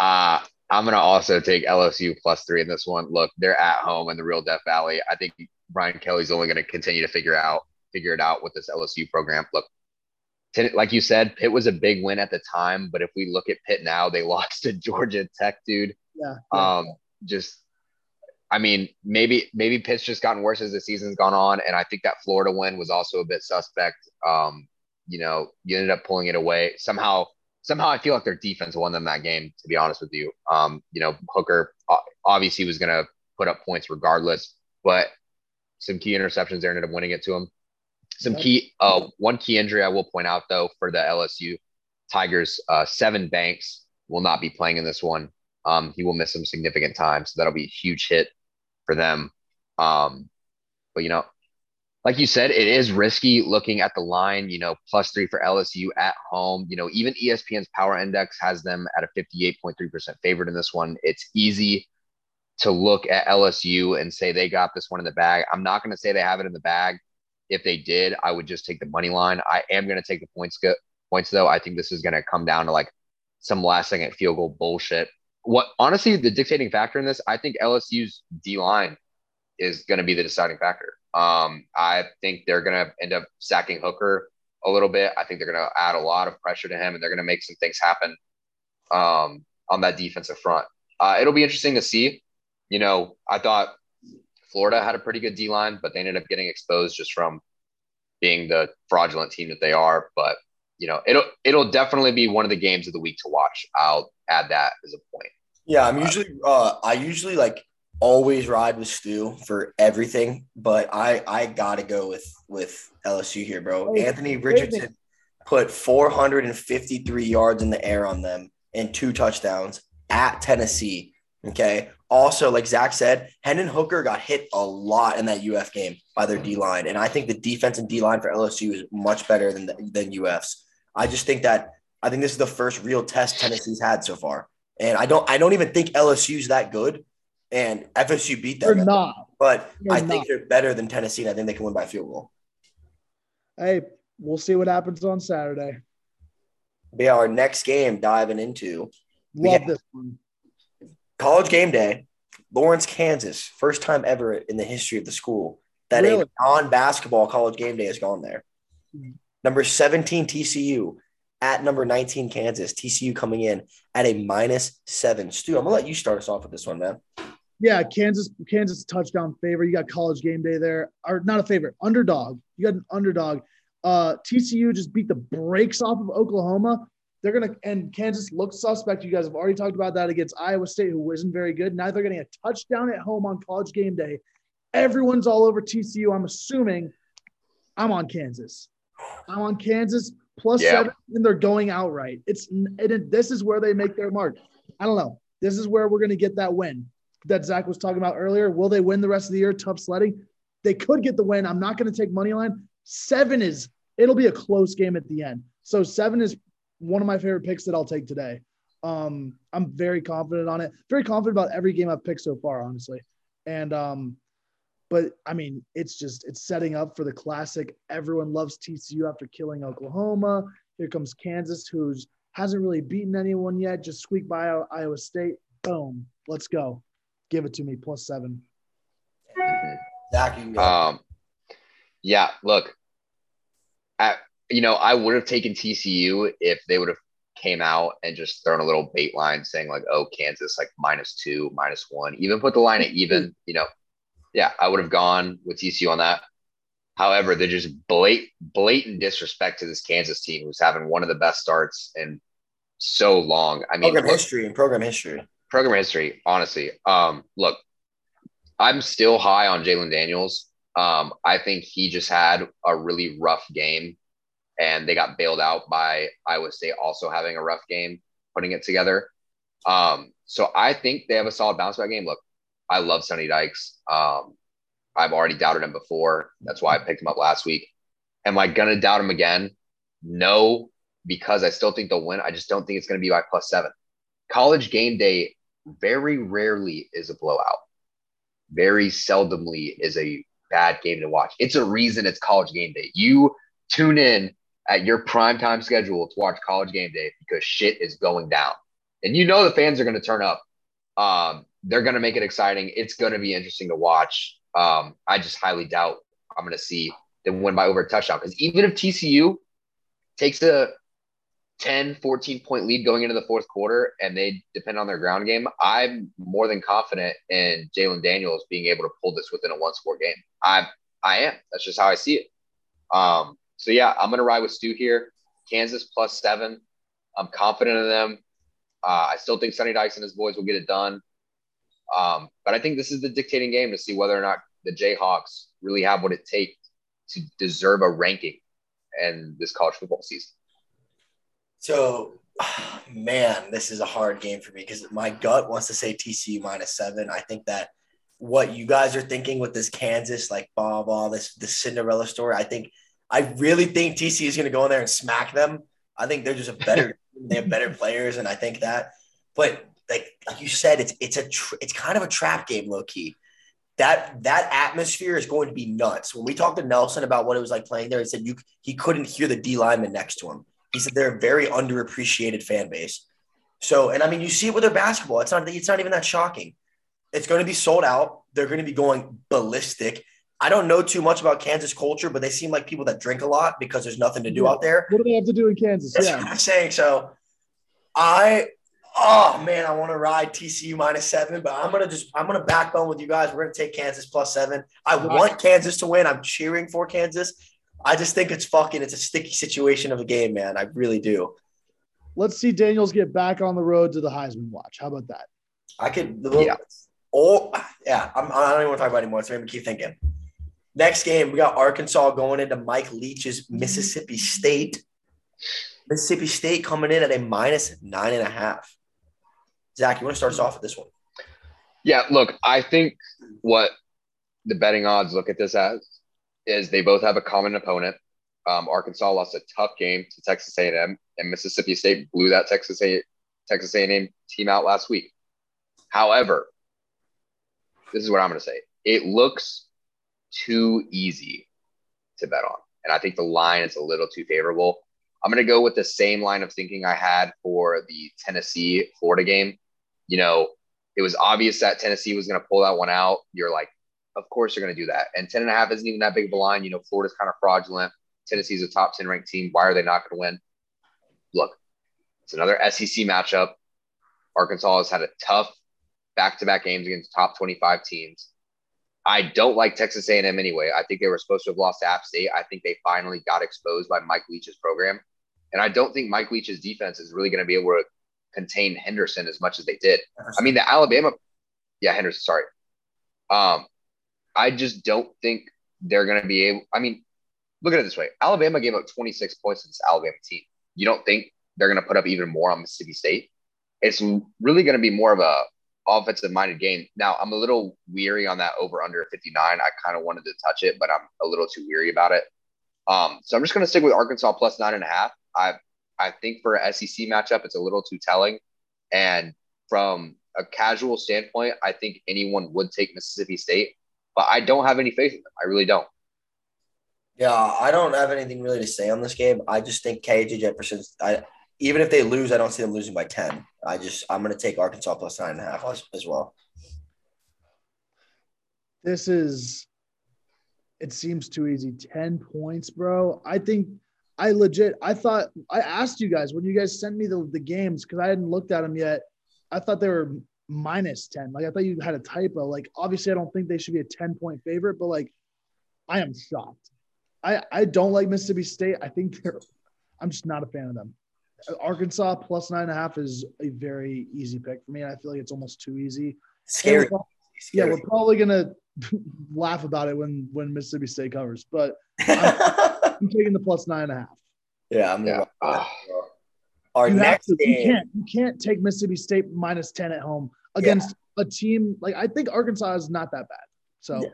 I'm going to also take LSU +3 in this one. Look, they're at home in the real Death Valley. I think Brian Kelly's only going to continue to figure it out with this LSU program. Look, like you said, Pitt was a big win at the time, but if we look at Pitt now, they lost to Georgia Tech, dude. Yeah. Maybe Pitt's just gotten worse as the season's gone on, and I think that Florida win was also a bit suspect. You ended up pulling it away. Somehow I feel like their defense won them that game, to be honest with you. Hooker obviously was going to put up points regardless, but some key interceptions there ended up winning it to him. One key injury I will point out, though, for the LSU Tigers, Seven Banks will not be playing in this one. He will miss some significant time, so that'll be a huge hit for them. But like you said, it is risky looking at the line, +3 for LSU at home. Even ESPN's Power Index has them at a 58.3% favorite in this one. It's easy to look at LSU and say they got this one in the bag. I'm not going to say they have it in the bag. If they did, I would just take the money line. I am going to take the points though. I think this is going to come down to like some last-second field goal bullshit. What honestly, the dictating factor in this, I think LSU's D-line is going to be the deciding factor. I think they're going to end up sacking Hooker a little bit. I think they're going to add a lot of pressure to him, and they're going to make some things happen on that defensive front. It'll be interesting to see. I thought Florida had a pretty good D-line, but they ended up getting exposed just from being the fraudulent team that they are. But, it'll definitely be one of the games of the week to watch. I'll add that as a point. Yeah, I'm usually like always ride with Stu for everything, but I got to go with LSU here, bro. Anthony Richardson put 453 yards in the air on them and 2 touchdowns at Tennessee. Okay. Also, like Zach said, Hendon Hooker got hit a lot in that UF game by their D-line, and I think the defense and D-line for LSU is much better than UF's. I think this is the first real test Tennessee's had so far. And I don't even think LSU's that good. And FSU beat them. They're not. But I think they're better than Tennessee, and I think they can win by field goal. Hey, we'll see what happens on Saturday. Yeah, our next game diving into. Love this one. College game day, Lawrence, Kansas. First time ever in the history of the school that a non-basketball college game day has gone there. Number 17 TCU at number 19 Kansas. TCU coming in at a -7. Stu, I'm going to let you start us off with this one, man. Yeah, Kansas touchdown favorite. You got college game day there. Or not a favorite, underdog. You got an underdog. TCU just beat the brakes off of Oklahoma. They're going to – and Kansas looks suspect. You guys have already talked about that against Iowa State, who isn't very good. Now they're getting a touchdown at home on college game day. Everyone's all over TCU, I'm assuming. I'm on Kansas +7, and they're going outright. This is where they make their mark. I don't know. This is where we're going to get that win that Zach was talking about earlier. Will they win the rest of the year? Tough sledding. They could get the win. I'm not going to take money line. 7 is – it'll be a close game at the end. So 7 is one of my favorite picks that I'll take today. I'm very confident on it. Very confident about every game I've picked so far, honestly. And but, I mean, it's setting up for the classic. Everyone loves TCU after killing Oklahoma. Here comes Kansas, who hasn't really beaten anyone yet. Just squeaked by Iowa State. Boom. Let's go. Give it to me, +7. Yeah, look, I would have taken TCU if they would have came out and just thrown a little bait line saying like, oh, Kansas, like -2, -1, even put the line at even, yeah, I would have gone with TCU on that. However, they're just blatant disrespect to this Kansas team who's having one of the best starts in so long. I mean, program history, honestly. Look, I'm still high on Jalen Daniels. I think he just had a really rough game, and they got bailed out by Iowa State also having a rough game, putting it together. So I think they have a solid bounce back game. Look, I love Sonny Dykes. I've already doubted him before. That's why I picked him up last week. Am I going to doubt him again? No, because I still think they'll win. I just don't think it's going to be by +7. College game day very rarely is a blowout. Very seldomly is a bad game to watch. It's a reason it's college game day. You tune in at your primetime schedule to watch college game day because shit is going down. And you know the fans are going to turn up. They're going to make it exciting. It's going to be interesting to watch. I just highly doubt I'm going to see them win by over a touchdown. Because even if TCU takes a 10, 14-point lead going into the fourth quarter and they depend on their ground game, I'm more than confident in Jalen Daniels being able to pull this within a one-score game. I am. That's just how I see it. So, yeah, I'm going to ride with Stu here. Kansas +7. I'm confident in them. I still think Sonny Dykes and his boys will get it done. But I think this is the dictating game to see whether or not the Jayhawks really have what it takes to deserve a ranking in this college football season. So, man, this is a hard game for me because my gut wants to say TCU -7. I think that what you guys are thinking with this Kansas, like, this Cinderella story, I really think TCU is going to go in there and smack them. I think they're just a better – they have better players, and I think that. But like you said, it's kind of a trap game, low key. That atmosphere is going to be nuts. When we talked to Nelson about what it was like playing there, he said he couldn't hear the D lineman next to him. He said they're a very underappreciated fan base. So, and I mean, you see it with their basketball. It's not even that shocking. It's going to be sold out. They're going to be going ballistic. I don't know too much about Kansas culture, but they seem like people that drink a lot because there's nothing to do out there. What do they have to do in Kansas? That's what I'm saying. So I want to ride TCU -7, but I'm going to backbone with you guys. We're going to take Kansas +7. I want Kansas to win. I'm cheering for Kansas. I just think it's a sticky situation of a game, man. I really do. Let's see Daniels get back on the road to the Heisman watch. How about that? I don't even want to talk about it anymore. It's making me keep thinking. Next game, we got Arkansas going into Mike Leach's Mississippi State. Mississippi State coming in at a -9.5. Zach, you want to start us off with this one? Yeah, look, I think what the betting odds look at this as is they both have a common opponent. Arkansas lost a tough game to Texas A&M, and Mississippi State blew that Texas A&M Texas A&M team out last week. However, this is what I'm going to say. It looks too easy to bet on, and I think the line is a little too favorable. I'm going to go with the same line of thinking I had for the Tennessee-Florida game. You know, it was obvious that Tennessee was going to pull that one out. You're like, of course you're going to do that. And 10.5 isn't even that big of a line. You know, Florida's kind of fraudulent. Tennessee's a top 10 ranked team. Why are they not going to win? Look, it's another SEC matchup. Arkansas has had a tough back-to-back games against top 25 teams. I don't like Texas A&M anyway. I think they were supposed to have lost to App State. I think they finally got exposed by Mike Leach's program. And I don't think Mike Leach's defense is really going to be able to contain Henderson as much as they did. I mean, the Alabama – yeah, Henderson, sorry. I just don't think they're going to be able – I mean, look at it this way. Alabama gave up 26 points to this Alabama team. You don't think they're going to put up even more on Mississippi State? It's really going to be more of a offensive-minded game. Now, I'm a little weary on that over-under 59. I kind of wanted to touch it, but I'm a little too weary about it. So I'm just going to stick with Arkansas plus 9.5. I think for an SEC matchup, it's a little too telling. And from a casual standpoint, I think anyone would take Mississippi State, but I don't have any faith in them. I really don't. Yeah, I don't have anything really to say on this game. I just think KJ Jefferson's even if they lose, I don't see them losing by 10. I'm going to take Arkansas plus 9.5 as well. This is – it seems too easy. 10 points, bro. I thought – I asked you guys when you guys sent me the games because I hadn't looked at them yet. I thought they were minus 10. Like, I thought you had a typo. Like, obviously, I don't think they should be a 10-point favorite, but, like, I am shocked. I don't like Mississippi State. I think they're – I'm just not a fan of them. Arkansas plus 9.5 is a very easy pick for me, and I feel like it's almost too easy. Scary. Yeah, we're probably gonna laugh about it when Mississippi State covers, but I'm taking the plus 9.5. Yeah, I'm gonna. Yeah. Our next game, you can't take Mississippi State minus 10 at home against a team like I think Arkansas is not that bad. So. Yeah.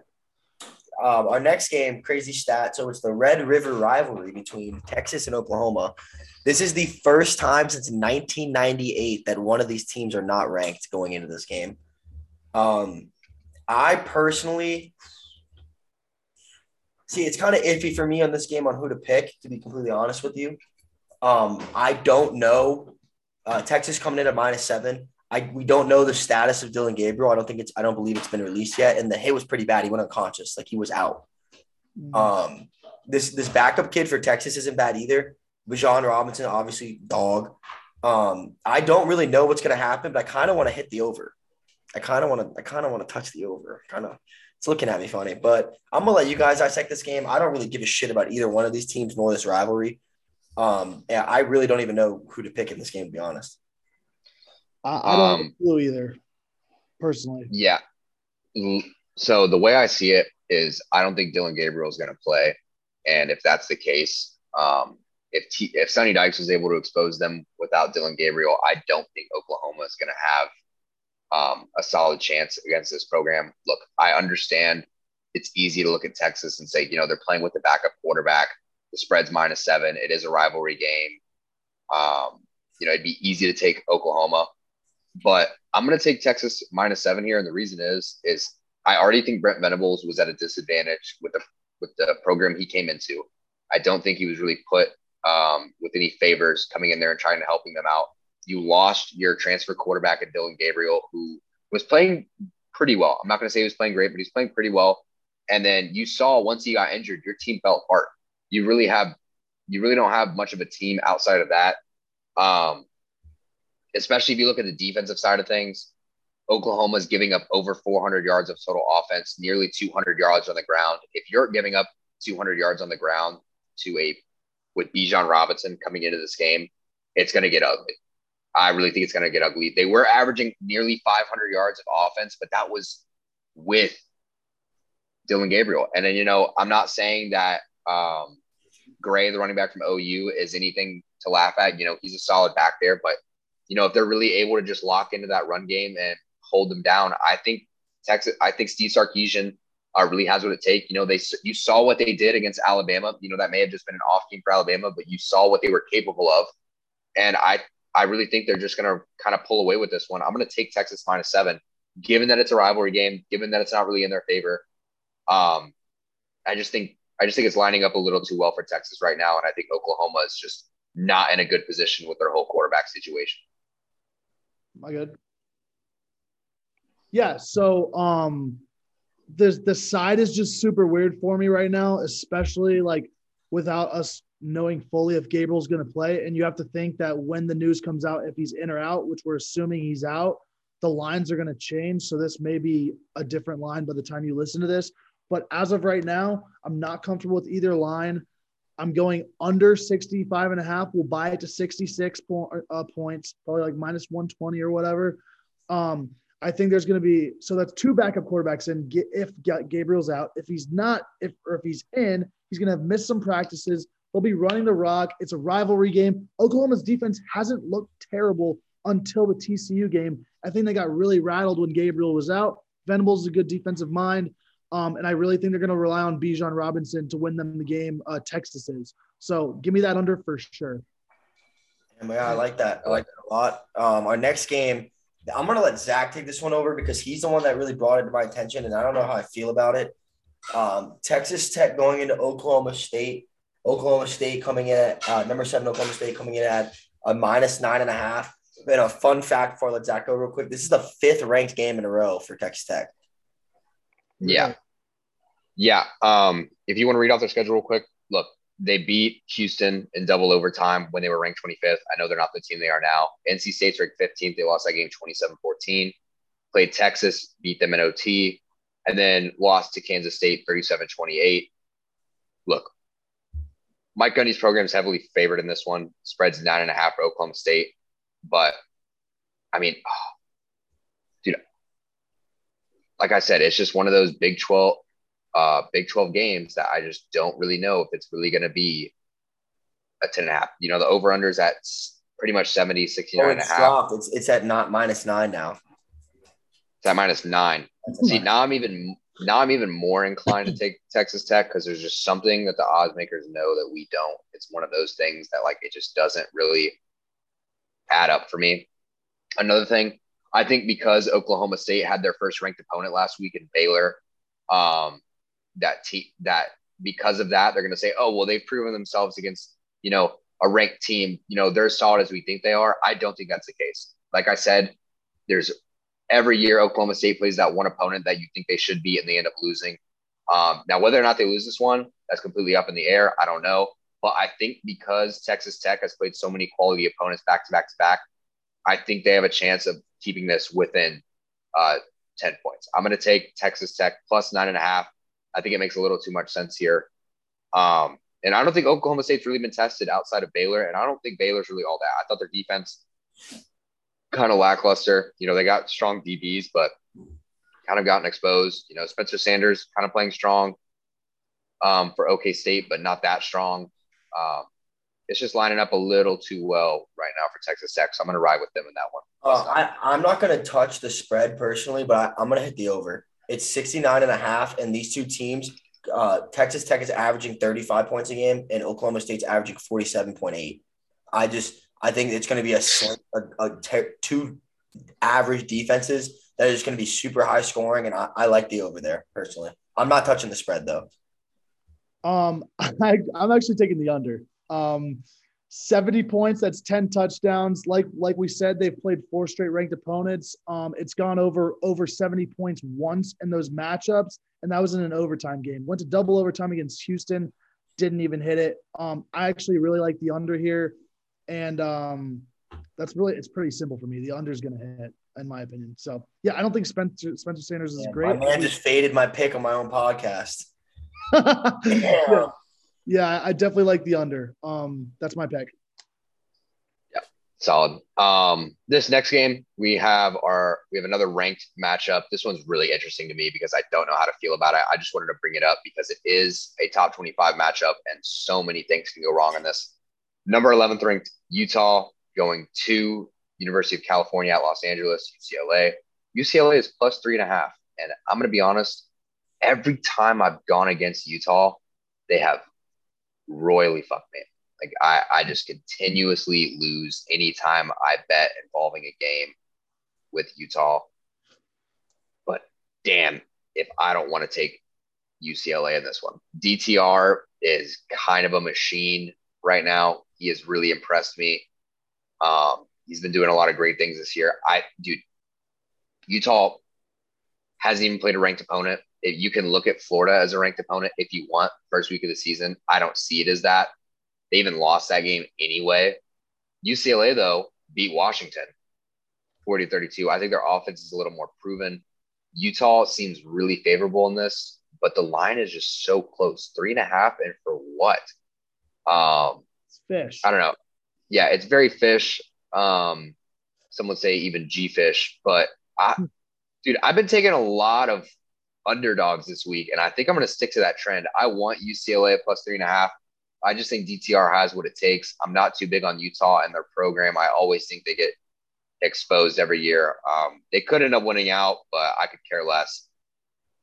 Our next game, crazy stat. So it's the Red River rivalry between Texas and Oklahoma. This is the first time since 1998 that one of these teams are not ranked going into this game. I personally – see, it's kind of iffy for me on this game on who to pick, to be completely honest with you. I don't know. Texas coming in at minus 7. We don't know the status of Dylan Gabriel. I don't believe it's been released yet. And the hit was pretty bad. He went unconscious, like he was out. This backup kid for Texas isn't bad either. Bijan Robinson, obviously, dog. I don't really know what's going to happen, but I kind of want to hit the over. I kind of want to touch the over. It's looking at me funny, but I'm gonna let you guys dissect this game. I don't really give a shit about either one of these teams nor this rivalry. Yeah, I really don't even know who to pick in this game, to be honest. I don't have a clue either, personally. Yeah. So the way I see it is I don't think Dylan Gabriel is going to play. And if that's the case, if Sonny Dykes was able to expose them without Dylan Gabriel, I don't think Oklahoma is going to have a solid chance against this program. Look, I understand it's easy to look at Texas and say, you know, they're playing with the backup quarterback. The spread's minus 7. It is a rivalry game. You know, it'd be easy to take Oklahoma. But I'm going to take Texas minus 7 here, and the reason is I already think Brent Venables was at a disadvantage with the program he came into. I don't think he was really put with any favors coming in there and trying to helping them out. You lost your transfer quarterback at Dylan Gabriel, who was playing pretty well. I'm not going to say he was playing great, but he's playing pretty well. And then you saw once he got injured, your team fell apart. You really don't have much of a team outside of that. Especially if you look at the defensive side of things, Oklahoma is giving up over 400 yards of total offense, nearly 200 yards on the ground. If you're giving up 200 yards on the ground with Bijan Robinson coming into this game, it's going to get ugly. I really think it's going to get ugly. They were averaging nearly 500 yards of offense, but that was with Dylan Gabriel. And then, you know, I'm not saying that Gray, the running back from OU, is anything to laugh at. You know, he's a solid back there, but you know, if they're really able to just lock into that run game and hold them down, I think Steve Sarkisian really has what it takes. You know, you saw what they did against Alabama. You know, that may have just been an off game for Alabama, but you saw what they were capable of. And I I really think they're just going to kind of pull away with this one. I'm going to take Texas -7, given that it's a rivalry game, given that it's not really in their favor. I just think it's lining up a little too well for Texas right now. And I think Oklahoma is just not in a good position with their whole quarterback situation. Am I good? Yeah. So the side is just super weird for me right now, especially like without us knowing fully if Gabriel's going to play. And you have to think that when the news comes out, if he's in or out, which we're assuming he's out, the lines are going to change. So this may be a different line by the time you listen to this. But as of right now, I'm not comfortable with either line. I'm going under 65.5. We'll buy it to 66 points, probably like -120 or whatever. I think there's going to be – so that's two backup quarterbacks in if Gabriel's out. If he's not – if he's in, he's going to have missed some practices. They'll be running the rock. It's a rivalry game. Oklahoma's defense hasn't looked terrible until the TCU game. I think they got really rattled when Gabriel was out. Venables is a good defensive mind. And I really think they're going to rely on Bijan Robinson to win them the game, Texas is. So give me that under for sure. Yeah, I like that. I like that a lot. Our next game, I'm going to let Zach take this one over because he's the one that really brought it to my attention, and I don't know how I feel about it. Texas Tech going into Oklahoma State. Oklahoma State coming in at number 7, Oklahoma State coming in at a -9.5. And a fun fact before I let Zach go real quick, this is the 5th ranked game in a row for Texas Tech. Yeah. If you want to read off their schedule real quick, look, they beat Houston in double overtime when they were ranked 25th. I know they're not the team they are now. NC State's ranked 15th. They lost that game 27-14. Played Texas, beat them in OT, and then lost to Kansas State 37-28. Look, Mike Gundy's program is heavily favored in this one. Spread's 9.5 for Oklahoma State. But, I mean, dude, like I said, it's just one of those Big 12 games that I just don't really know if it's really going to be a 10.5. You know, the over-under is at pretty much 69.5. It's at not -9 now. It's at -9. See, now I'm even more inclined to take Texas Tech because there's just something that the odds makers know that we don't. It's one of those things that, like, it just doesn't really add up for me. Another thing, I think because Oklahoma State had their first ranked opponent last week in Baylor, because of that, they're going to say, oh, well, they've proven themselves against, you know, a ranked team. You know, they're as solid as we think they are. I don't think that's the case. Like I said, there's every year Oklahoma State plays that one opponent that you think they should be and they end up losing. Now, whether or not they lose this one, that's completely up in the air. I don't know. But I think because Texas Tech has played so many quality opponents back-to-back, I think they have a chance of keeping this within 10 points. I'm going to take Texas Tech plus 9.5. I think it makes a little too much sense here. And I don't think Oklahoma State's really been tested outside of Baylor, and I don't think Baylor's really all that. I thought their defense kind of lackluster. You know, they got strong DBs, but kind of gotten exposed. You know, Spencer Sanders kind of playing strong for OK State, but not that strong. It's just lining up a little too well right now for Texas Tech, so I'm going to ride with them in that one. I'm not going to touch the spread personally, but I'm going to hit the over. It's 69.5, and these two teams, Texas Tech is averaging 35 points a game, and Oklahoma State's averaging 47.8. I think it's going to be two average defenses that are just going to be super high scoring, and I like the over there personally. I'm not touching the spread though. I'm actually taking the under. 70 points, that's 10 touchdowns. Like we said, they've played 4 straight ranked opponents. It's gone over 70 points once in those matchups, and that was in an overtime game. Went to double overtime against Houston, didn't even hit it. I actually really like the under here, and it's pretty simple for me. The under's going to hit, in my opinion. So, yeah, I don't think Spencer Sanders is great. My man just faded my pick on my own podcast. Yeah, I definitely like the under. That's my pick. Yeah, solid. This next game, we have another ranked matchup. This one's really interesting to me because I don't know how to feel about it. I just wanted to bring it up because it is a top 25 matchup, and so many things can go wrong in this. Number 11th ranked Utah going to University of California at Los Angeles, UCLA. UCLA is plus 3.5, and I'm going to be honest. Every time I've gone against Utah, they have royally fucked me. Like I just continuously lose any time I bet involving a game with Utah. But damn, if I don't want to take UCLA in this one. DTR is kind of a machine right now. He has really impressed me. He's been doing a lot of great things this year. Utah hasn't even played a ranked opponent. If you can look at Florida as a ranked opponent, if you want, first week of the season, I don't see it as that. They even lost that game anyway. UCLA, though, beat Washington 40-32. I think their offense is a little more proven. Utah seems really favorable in this, but the line is just so close. 3.5 and for what? It's fish. I don't know. Yeah, it's very fish. Some would say even G-fish. But, I've been taking a lot of underdogs this week, and I think I'm going to stick to that trend. I want UCLA plus 3.5. I just think DTR has what it takes. I'm not too big on Utah and their program. I always think they get exposed every year. They could end up winning out, but I could care less.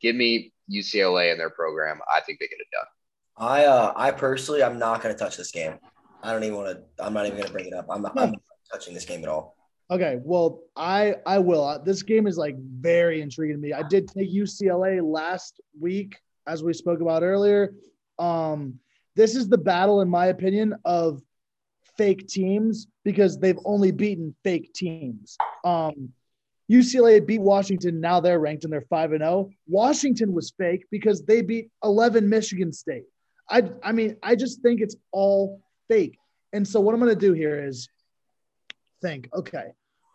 Give me UCLA and their program. I think they get it done. I personally, I'm not going to touch this game. I don't even want to. I'm not even going to bring it up. I'm not touching this game at all. Okay, well, I will. This game is like very intriguing to me. I did take UCLA last week, as we spoke about earlier. This is the battle, in my opinion, of fake teams because they've only beaten fake teams. UCLA beat Washington. Now they're ranked and they're 5-0. Washington was fake because they beat 11 Michigan State. I mean, I just think it's all fake. And so what I'm going to do here is think, okay,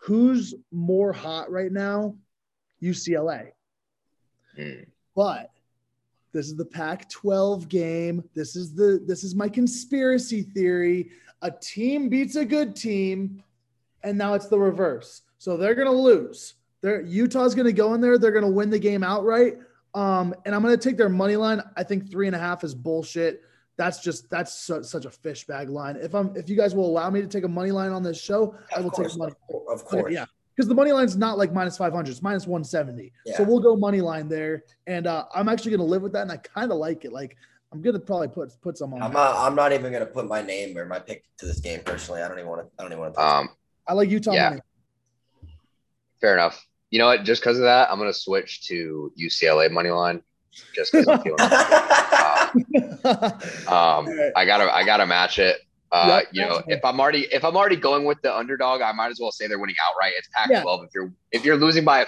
who's more hot right now? UCLA. But – this is the Pac-12 game. This is my conspiracy theory. A team beats a good team, and now it's the reverse. So they're going to lose. Utah's going to go in there. They're going to win the game outright. And I'm going to take their money line. I think 3.5 is bullshit. That's such a fishbag line. If you guys will allow me to take a money line on this show, I will take money. Of course, okay, yeah. Because the money line's not like -500, it's -170. Yeah. So we'll go money line there, and I'm actually going to live with that, and I kind of like it. Like I'm going to probably put some on. I'm not even going to put my name or my pick to this game personally. I don't even want to. I like Utah. Yeah. Money. Fair enough. You know what? Just because of that, I'm going to switch to UCLA money line. Just because I'm feeling. I gotta match it. You know, if I'm already going with the underdog, I might as well say they're winning outright. It's Pac-12. Yeah. If you're losing by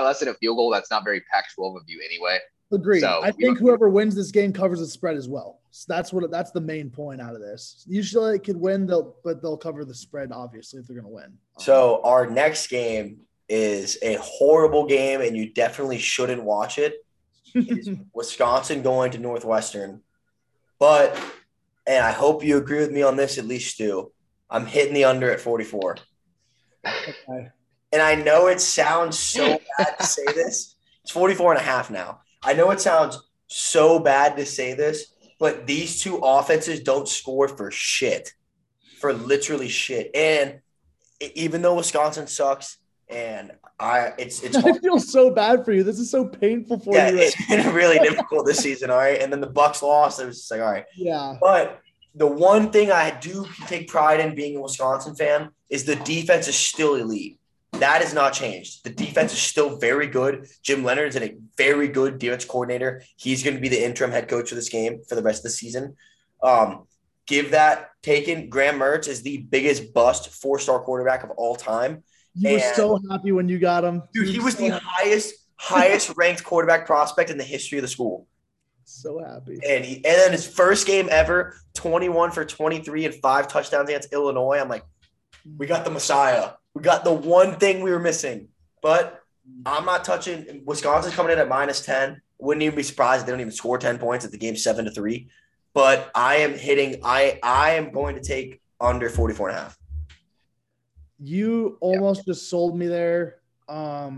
less than a field goal, that's not very Pac-12 of you anyway. Agreed. So I think whoever wins this game covers the spread as well. So that's the main point out of this. Usually, it could win, but they'll cover the spread obviously if they're going to win. So our next game is a horrible game, and you definitely shouldn't watch it. It's Wisconsin going to Northwestern, but. And I hope you agree with me on this, at least, Stu. I'm hitting the under at 44. Okay. And I know it sounds so bad to say this. It's 44.5 now. I know it sounds so bad to say this, but these two offenses don't score for shit, for literally shit. And even though Wisconsin sucks, and it's hard. I feel so bad for you. This is so painful for you. It's been really difficult this season, all right? And then the Bucks lost. It was just like, all right. Yeah. But the one thing I do take pride in being a Wisconsin fan is the defense is still elite. That has not changed. The defense is still very good. Jim Leonard is a very good defense coordinator. He's going to be the interim head coach of this game for the rest of the season. Give that taken. Graham Mertz is the biggest bust 4-star quarterback of all time. You were so happy when you got him. Dude, he was the highest ranked quarterback prospect in the history of the school. So happy. And then his first game ever, 21 for 23 and 5 touchdowns against Illinois. I'm like, we got the Messiah. We got the one thing we were missing. But I'm not touching. Wisconsin's coming in at -10. Wouldn't even be surprised if they don't even score 10 points at the game 7-3. But I am going to take under 44.5. You almost just sold me there. I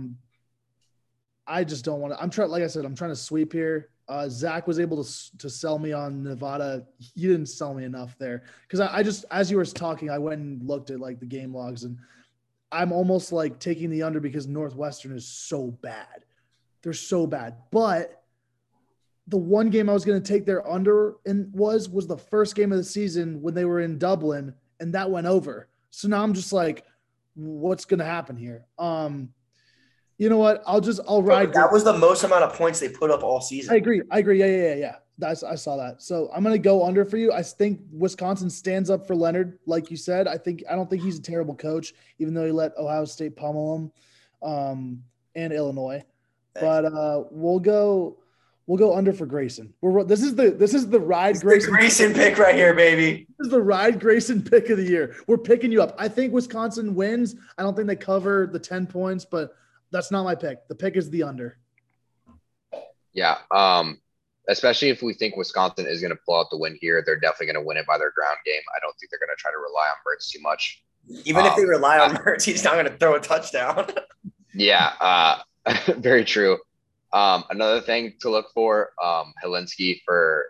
just don't want to. I'm trying to sweep here. Zach was able to sell me on Nevada. You didn't sell me enough there because I just, as you were talking, I went and looked at like the game logs, and I'm almost like taking the under because Northwestern is so bad. They're so bad, but the one game I was going to take their under in was the first game of the season when they were in Dublin, and that went over. So now I'm just like, what's going to happen here? You know what? I'll ride. That was the most amount of points they put up all season. I agree. Yeah. I saw that. So I'm going to go under for you. I think Wisconsin stands up for Leonard. Like you said, I don't think he's a terrible coach, even though he let Ohio State pummel him and Illinois. Thanks. But we'll go under for Grayson. This is the ride Grayson. The Grayson pick right here, baby. This is the ride Grayson pick of the year. We're picking you up. I think Wisconsin wins. I don't think they cover the 10 points, but that's not my pick. The pick is the under. Yeah. Especially if we think Wisconsin is going to pull out the win here, they're definitely going to win it by their ground game. I don't think they're going to try to rely on Mertz too much. Even if they rely on Mertz, he's not going to throw a touchdown. Yeah, very true. Another thing to look for, Helinski for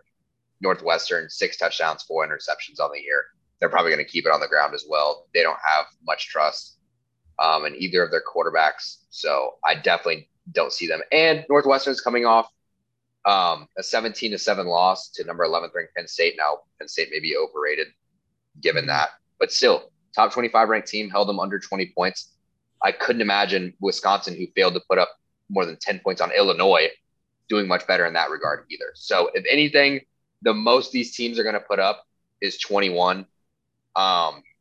Northwestern, 6 touchdowns, 4 interceptions on the year. They're probably going to keep it on the ground as well. They don't have much trust in either of their quarterbacks, so I definitely don't see them. And Northwestern's coming off a 17-7 loss to number 11th ranked Penn State. Now Penn State may be overrated given that, but still top 25 ranked team, held them under 20 points. I couldn't imagine Wisconsin, who failed to put up more than 10 points on Illinois, doing much better in that regard either. So if anything, the most these teams are going to put up is 21.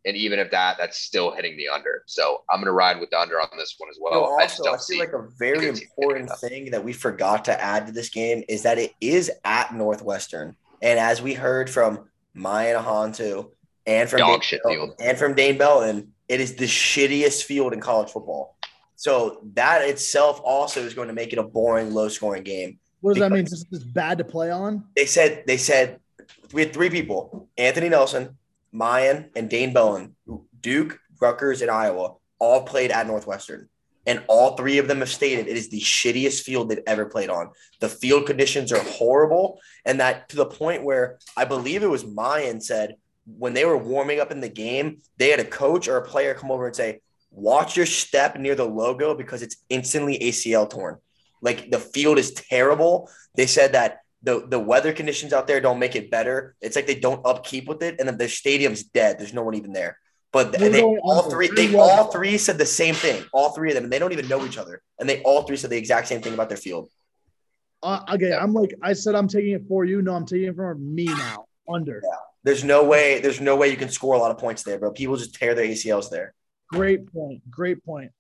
And even if that's still hitting the under. So I'm going to ride with the under on this one as well. Also, I feel like a very important thing that we forgot to add to this game is that it is at Northwestern. And as we heard from Maya Nahantu and from Dane Belton, it is the shittiest field in college football. So that itself also is going to make it a boring, low-scoring game. What does that mean? This is bad to play on? They said we had 3 people, Anthony Nelson, Mayan, and Dane Bowen, Duke, Rutgers, and Iowa, all played at Northwestern. And all 3 of them have stated it is the shittiest field they've ever played on. The field conditions are horrible, and that to the point where I believe it was Mayan said when they were warming up in the game, they had a coach or a player come over and say, watch your step near the logo because it's instantly ACL torn. Like, the field is terrible. They said that the weather conditions out there don't make it better. It's like they don't upkeep with it, and then the stadium's dead. There's no one even there. But all three said the same thing. All 3 of them, and they don't even know each other. And they all 3 said the exact same thing about their field. Okay, I'm taking it for you. No, I'm taking it from me now. Under. Yeah. There's no way you can score a lot of points there, bro. People just tear their ACLs there. Great point.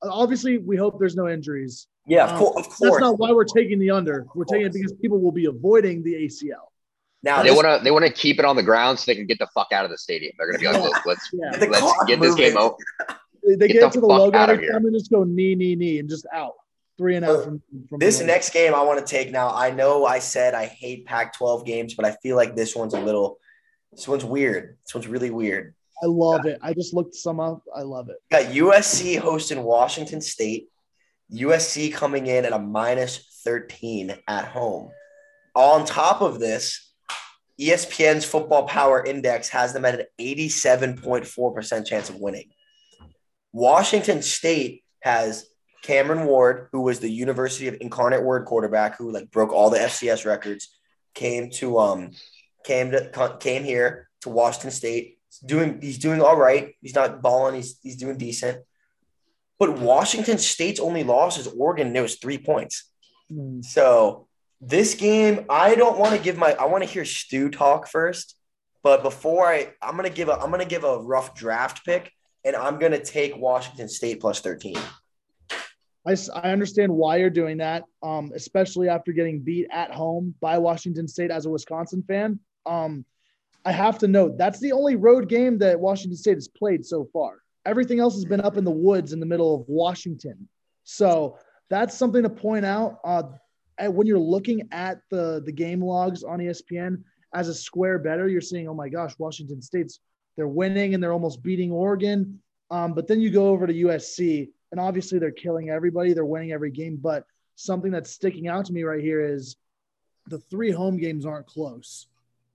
Obviously, we hope there's no injuries. Yeah, of course. That's not why we're taking the under. We're taking it because people will be avoiding the ACL. Now they want to keep it on the ground so they can get the fuck out of the stadium. They're going to be like, let's get this game over. They get to the logo out of here. And just go knee, and just out. 3-0 from this next game. I want to take now. I know I said I hate Pac-12 games, but I feel like this one's weird. This one's really weird. I love it. I just looked some up. I love it. Got USC hosting Washington State. USC coming in at a minus 13 at home. On top of this, ESPN's Football Power Index has them at an 87.4% chance of winning. Washington State has Cameron Ward, who was the University of Incarnate Word quarterback, who broke all the FCS records, came here to Washington State. He's doing all right. He's not balling. He's doing decent. But Washington State's only loss is Oregon, and it was 3 points. So this game, I want to hear Stu talk first. But before I'm gonna give a rough draft pick, and I'm gonna take Washington State plus 13. I understand why you're doing that, especially after getting beat at home by Washington State as a Wisconsin fan. I have to note that's the only road game that Washington State has played so far. Everything else has been up in the woods in the middle of Washington. So that's something to point out. When you're looking at the game logs on ESPN as a square better, you're seeing, oh my gosh, Washington State's, they're winning and they're almost beating Oregon. But then you go over to USC, and obviously they're killing everybody. They're winning every game. But something that's sticking out to me right here is the 3 home games aren't close.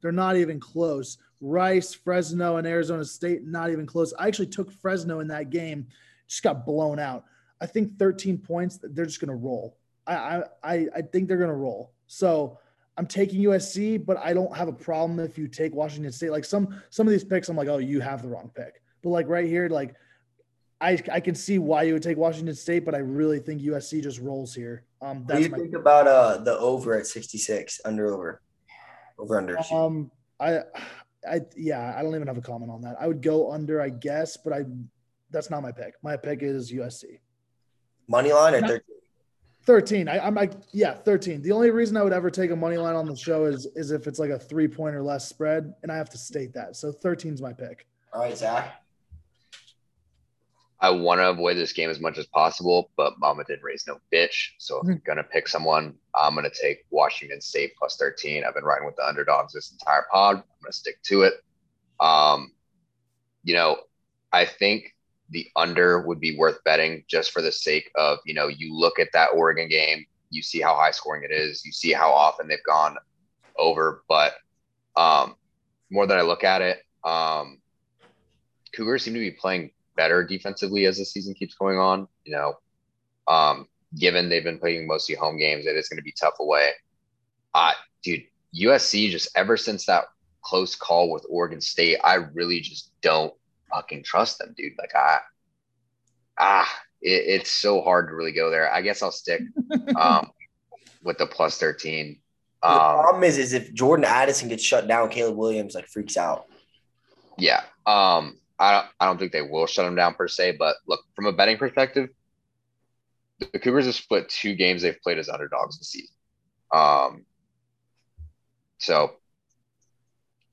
They're not even close. Rice, Fresno, and Arizona State, not even close. I actually took Fresno in that game, just got blown out. I think 13 points, they're just going to roll. I think they're going to roll. So I'm taking USC, but I don't have a problem if you take Washington State. Like some of these picks, I'm like, oh, you have the wrong pick. But like right here, like I can see why you would take Washington State, but I really think USC just rolls here. That's what do you think about the over at 66 over under? I don't even have a comment on that. I would go under, I guess, but that's not my pick. My pick is USC. Money line at 13. 13. I'm 13. The only reason I would ever take a money line on the show is if it's like a 3-point or less spread, and I have to state that. So 13's my pick. All right, Zach. I want to avoid this game as much as possible, but mama didn't raise no bitch. So if I'm going to pick someone, I'm going to take Washington State plus 13. I've been riding with the underdogs this entire pod. I'm going to stick to it. I think the under would be worth betting just for the sake of, you look at that Oregon game, you see how high scoring it is. You see how often they've gone over. But more than I look at it, Cougars seem to be playing better defensively as the season keeps going on. Given they've been playing mostly home games, it is going to be tough away. USC, just ever since that close call with Oregon State, I really just don't fucking trust them, dude. Like it's so hard to really go there. I guess I'll stick with the plus 13. The problem is if Jordan Addison gets shut down, Caleb Williams freaks out. Yeah. I don't think they will shut him down per se, but look, from a betting perspective, the Cougars have split two games they've played as underdogs this season.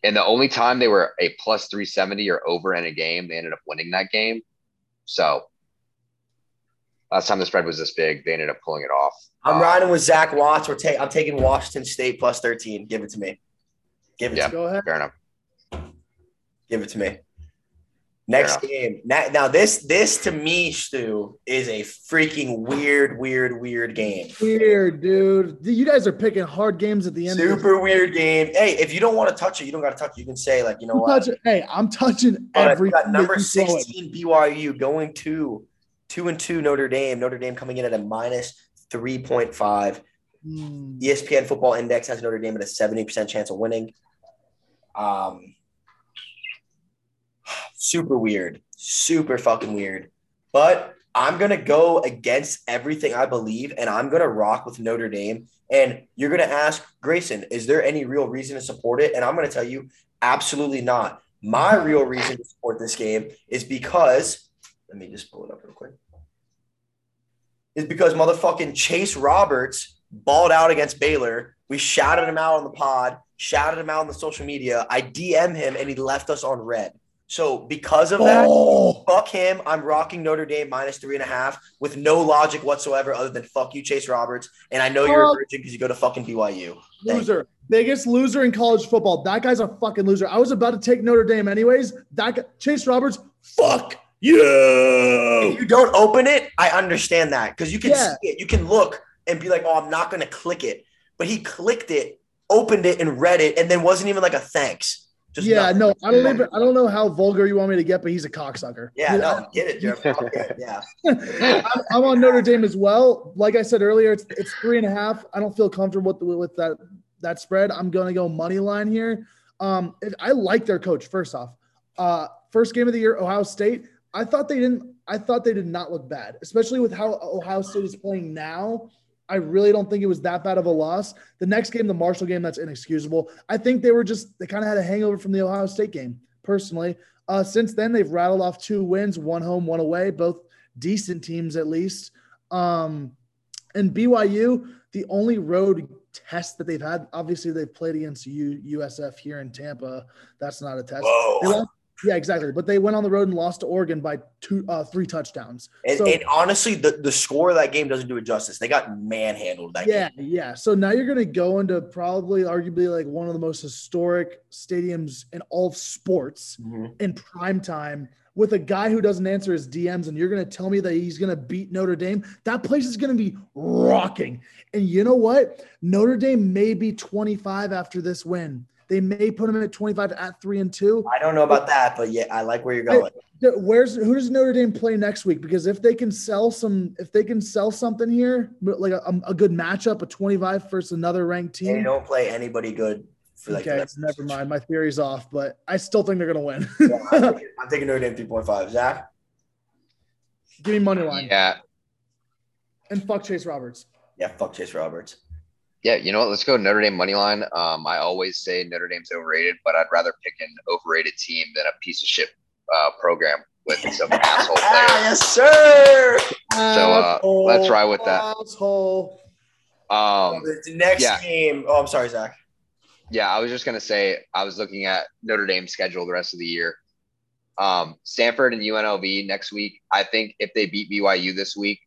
And the only time they were a plus 370 or over in a game, they ended up winning that game. So last time the spread was this big, they ended up pulling it off. I'm riding with Zach Watts. I'm taking Washington State plus 13. Give it to me. Go ahead. Fair enough. Give it to me. Next game. Now this to me, Stu, is a freaking weird game. Weird, dude. You guys are picking hard games at the end. Super weird game. Hey, if you don't want to touch it, you don't got to touch it. You can say what? Hey, I'm touching every. Got number 16 BYU going to 2-2 Notre Dame. Notre Dame coming in at a minus 3.5. ESPN Football Index has Notre Dame at a 70% chance of winning. Super weird, super fucking weird. But I'm going to go against everything I believe, and I'm going to rock with Notre Dame. And you're going to ask, Grayson, is there any real reason to support it? And I'm going to tell you, absolutely not. My real reason to support this game is because – let me just pull it up real quick. Is because motherfucking Chase Roberts balled out against Baylor. We shouted him out on the pod, shouted him out on the social media. I DM him, and he left us on red. So because of that, fuck him. I'm rocking Notre Dame minus 3.5 with no logic whatsoever other than fuck you, Chase Roberts. And I know you're a virgin because you go to fucking BYU. Loser. Biggest loser in college football. That guy's a fucking loser. I was about to take Notre Dame anyways. That guy, Chase Roberts, fuck you. If you don't open it, I understand that because you can see it. You can look and be like, oh, I'm not going to click it. But he clicked it, opened it, and read it, and then wasn't even like a thanks. Just I don't know how vulgar you want me to get, but he's a cocksucker. Yeah, get it, Jeff. Yeah. I'm on Notre Dame as well. Like I said earlier, it's 3.5. I don't feel comfortable with that spread. I'm going to go money line here. I like their coach. First off, first game of the year, Ohio State. I thought they did not look bad, especially with how Ohio State is playing now. I really don't think it was that bad of a loss. The next game, the Marshall game, that's inexcusable. I think they kind of had a hangover from the Ohio State game, personally. Since then, they've rattled off 2 wins, 1 home, 1 away, both decent teams at least. And BYU, the only road test that they've had, obviously they've played against USF here in Tampa. That's not a test. Yeah, exactly. But they went on the road and lost to Oregon by 3 touchdowns. And honestly, the score of that game doesn't do it justice. They got manhandled that game. Yeah. So now you're going to go into probably arguably one of the most historic stadiums in all of sports in prime time with a guy who doesn't answer his DMs. And you're going to tell me that he's going to beat Notre Dame. That place is going to be rocking. And you know what? Notre Dame may be 25 after this win. They may put him at 25 at 3-2. I don't know about that, but yeah, I like where you're going. Who does Notre Dame play next week? Because if they can sell something here, like a good matchup, a 25 versus another ranked team. They don't play anybody good. Okay, never mind. My theory's off, but I still think they're going to win. Yeah, I'm taking Notre Dame 3.5. Zach? Give me money line. Yeah. And fuck Chase Roberts. Yeah, fuck Chase Roberts. Yeah, you know what? Let's go Notre Dame money line. I always say Notre Dame's overrated, but I'd rather pick an overrated team than a piece of shit program with some asshole players. Yes, sir. So let's ride with that. Asshole. The next game. Oh, I'm sorry, Zach. Yeah, I was just going to say I was looking at Notre Dame's schedule the rest of the year. Stanford and UNLV next week. I think if they beat BYU this week,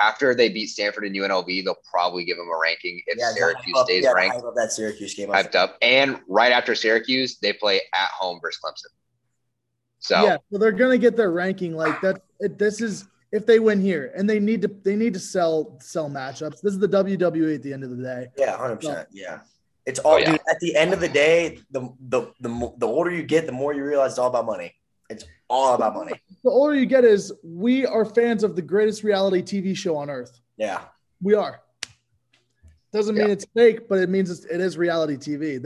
after they beat Stanford and UNLV, they'll probably give them a ranking if Syracuse stays ranked. I love that Syracuse game. Hyped up. And right after Syracuse, they play at home versus Clemson. So yeah, so they're going to get their ranking like that. This is if they win here, and they need to sell matchups. This is the WWE at the end of the day. Yeah, 100%. Yeah. It's all dude, at the end of the day, the older you get, the more you realize it's all about money. It's all about money. The older you get is we are fans of the greatest reality TV show on earth. Yeah. We are. Doesn't mean it's fake, but it means it is reality TV.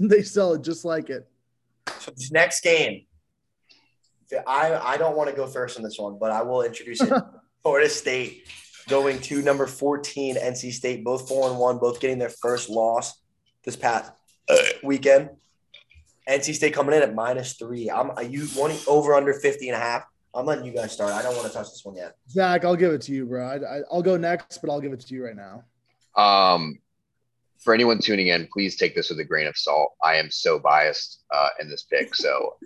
They sell it just like it. So this next game. I don't want to go first on this one, but I will introduce it. Florida State going to number 14, NC State, both 4-1, both getting their first loss this past weekend. NC State coming in at -3. You wanting over under 50.5? I'm letting you guys start. I don't want to touch this one yet. Zach, I'll give it to you, bro. I'll go next, but I'll give it to you right now. For anyone tuning in, please take this with a grain of salt. I am so biased in this pick, so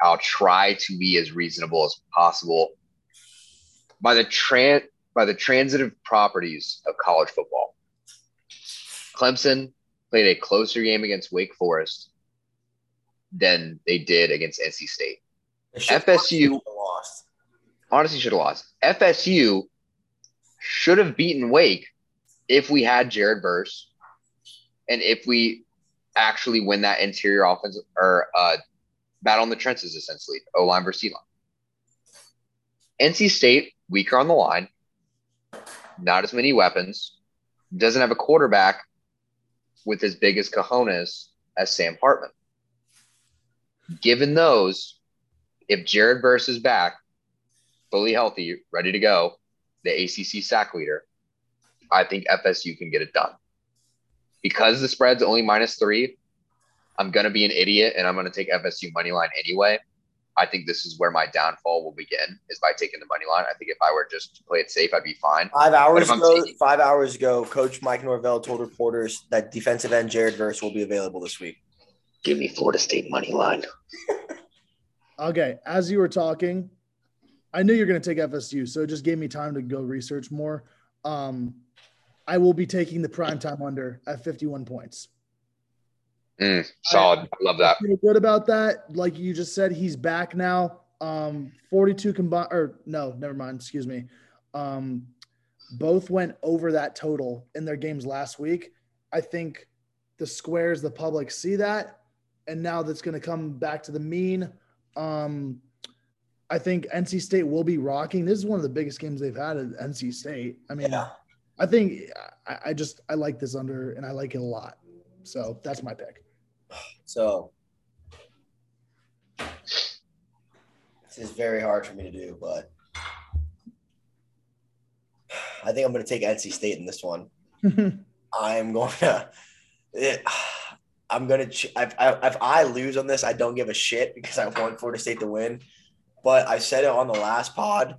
I'll try to be as reasonable as possible. By the transitive properties of college football, Clemson played a closer game against Wake Forest than they did against NC State. FSU honestly should have lost. FSU should have beaten Wake if we had Jared Verse and if we actually win that interior offense or battle in the trenches, essentially, O-line versus C-line. NC State, weaker on the line, not as many weapons, doesn't have a quarterback with as big as cojones as Sam Hartman. Given those, if Jared Verse is back, fully healthy, ready to go, the ACC sack leader, I think FSU can get it done. Because the spread's only -3, I'm going to be an idiot and I'm going to take FSU money line anyway. I think this is where my downfall will begin, is by taking the money line. I think if I were just to play it safe, I'd be fine. Five hours ago, Coach Mike Norvell told reporters that defensive end Jared Verse will be available this week. Give me Florida State money line. Okay, as you were talking, I knew you were going to take FSU, so it just gave me time to go research more. I will be taking the primetime under at 51 points. Solid. I love that. Feel good about that. Like you just said, he's back now. 42 combined, or no, never mind. Excuse me. Both went over that total in their games last week. I think the squares, the public see that, and now that's going to come back to the mean. I think NC State will be rocking. This is one of the biggest games they've had at NC State. I mean, yeah. I think I like this under, and I like it a lot. So that's my pick. So this is very hard for me to do, but I think I'm going to take NC State in this one. If I lose on this, I don't give a shit because I want Florida State to win. But I said it on the last pod.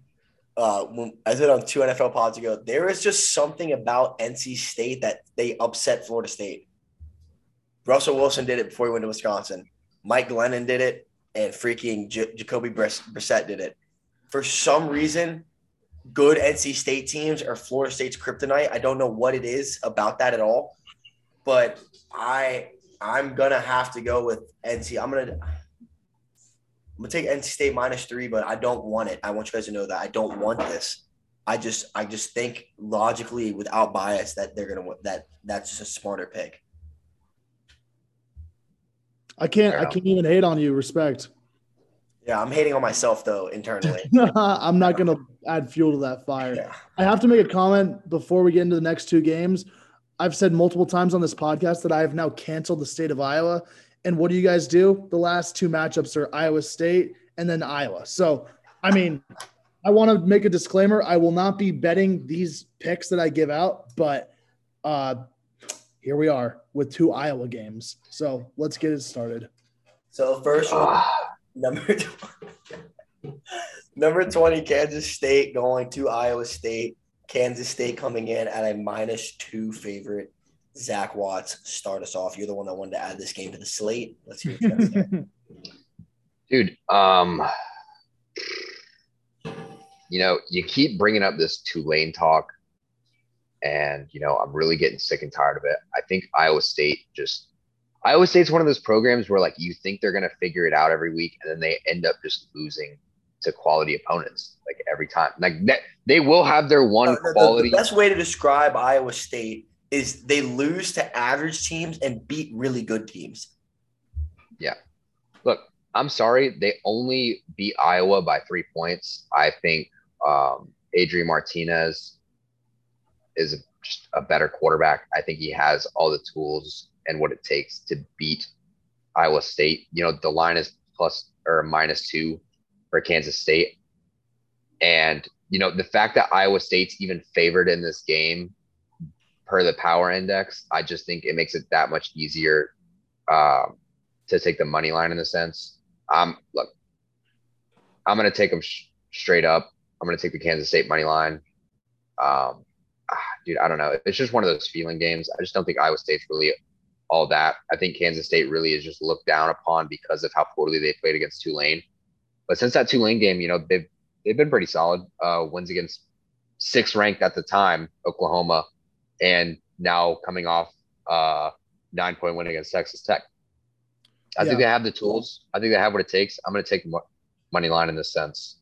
I said it on 2 NFL pods ago. There is just something about NC State that they upset Florida State. Russell Wilson did it before he went to Wisconsin. Mike Glennon did it, and freaking Jacoby Brissett did it. For some reason, good NC State teams are Florida State's kryptonite. I don't know what it is about that at all, but I'm gonna have to go with NC. I'm gonna take NC State -3, but I don't want it. I want you guys to know that I don't want this. I just think logically, without bias, that that's just a smarter pick. I can't even hate on you. Respect. Yeah, I'm hating on myself though internally. I'm not going to add fuel to that fire. Yeah. I have to make a comment before we get into the next two games. I've said multiple times on this podcast that I have now canceled the state of Iowa. And what do you guys do? The last two matchups are Iowa State and then Iowa. So, I mean, I want to make a disclaimer. I will not be betting these picks that I give out, but here we are with two Iowa games. So let's get it started. So first one, number 20, Kansas State going to Iowa State. Kansas State coming in at a -2 favorite. Zach Watts, start us off. You're the one that wanted to add this game to the slate. Let's hear what you guys say. Dude, you know, you keep bringing up this Tulane talk, and, you know, I'm really getting sick and tired of it. I think Iowa State's one of those programs where, like, you think they're going to figure it out every week, and then they end up just losing to quality opponents, like, every time. Like, they will have their one quality. The best way to describe Iowa State is they lose to average teams and beat really good teams. Yeah. Look, I'm sorry. They only beat Iowa by 3 points. I think Adrian Martinez is just a better quarterback. I think he has all the tools and what it takes to beat Iowa State. You know, the line is +2 for Kansas State. And, you know, the fact that Iowa State's even favored in this game per the power index, I just think it makes it that much easier to take the money line in a sense. Look, I'm going to take them straight up. I'm going to take the Kansas State money line. Dude, I don't know. It's just one of those feeling games. I just don't think Iowa State's really all that. I think Kansas State really is just looked down upon because of how poorly they played against Tulane. But since that Tulane game, you know, they've been pretty solid. Wins against 6th ranked at the time, Oklahoma, and now coming off 9-point win against Texas Tech. I think they have the tools. I think they have what it takes. I'm going to take money line in this sense.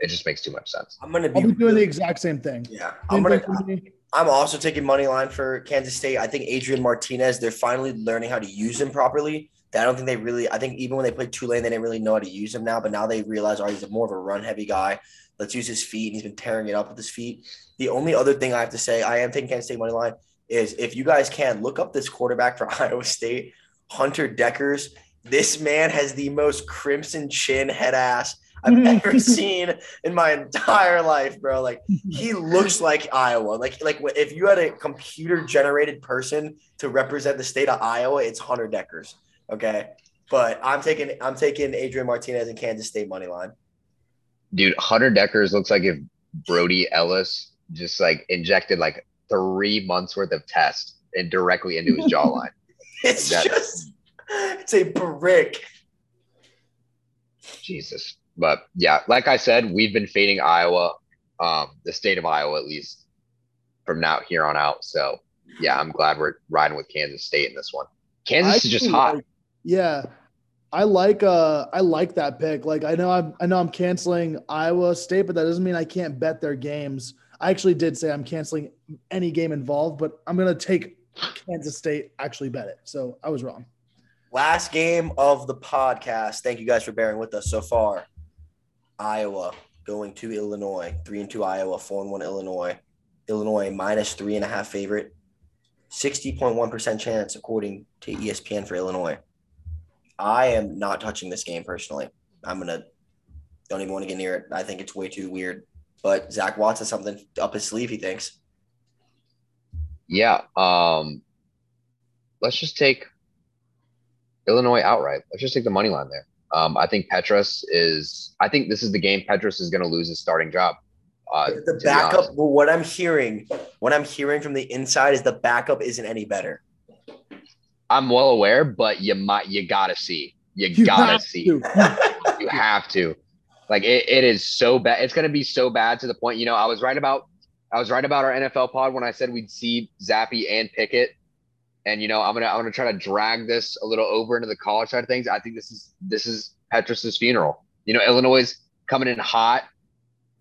It just makes too much sense. I'll be doing the exact same thing. Yeah. I'm also taking money line for Kansas State. I think Adrian Martinez, they're finally learning how to use him properly. I think even when they played Tulane, they didn't really know how to use him now, but now they realize, all right, he's more of a run-heavy guy. Let's use his feet, and he's been tearing it up with his feet. The only other thing I have to say, I am taking Kansas State money line, is if you guys can, look up this quarterback for Iowa State, Hunter Dekkers. This man has the most crimson chin head ass I've ever seen in my entire life, bro. Like, he looks like Iowa. Like if you had a computer-generated person to represent the state of Iowa, it's Hunter Dekkers, okay? But I'm taking Adrian Martinez and Kansas State money line. Dude, Hunter Dekkers looks like if Brody Ellis just, like, injected, like, 3 months' worth of tests and directly into his jawline. It's a brick. Jesus. But, yeah, like I said, we've been fading Iowa, the state of Iowa, at least from now here on out. So, yeah, I'm glad we're riding with Kansas State in this one. Kansas is just hot. Yeah. I like that pick. Like, I know I'm canceling Iowa State, but that doesn't mean I can't bet their games. I actually did say I'm canceling any game involved, but I'm going to take Kansas State, actually bet it. So I was wrong. Last game of the podcast. Thank you guys for bearing with us so far. Iowa going to Illinois, 3-2 Iowa, 4-1 Illinois. Illinois -3.5 favorite, 60.1% chance according to ESPN for Illinois. I am not touching this game personally. Don't even want to get near it. I think it's way too weird. But Zach Watts has something up his sleeve, he thinks. Yeah. Let's just take Illinois outright. Let's just take the money line there. I think Petrus is – I think this is the game Petrus is going to lose his starting job. The backup – what I'm hearing from the inside is the backup isn't any better. I'm well aware, but you got to see. You got to see. You have to. Like, it is so bad. It's going to be so bad to the point – you know, I was right about our NFL pod when I said we'd see Zappy and Pickett. And, you know, I'm gonna try to drag this a little over into the college side of things. I think this is Petrus's funeral. You know, Illinois is coming in hot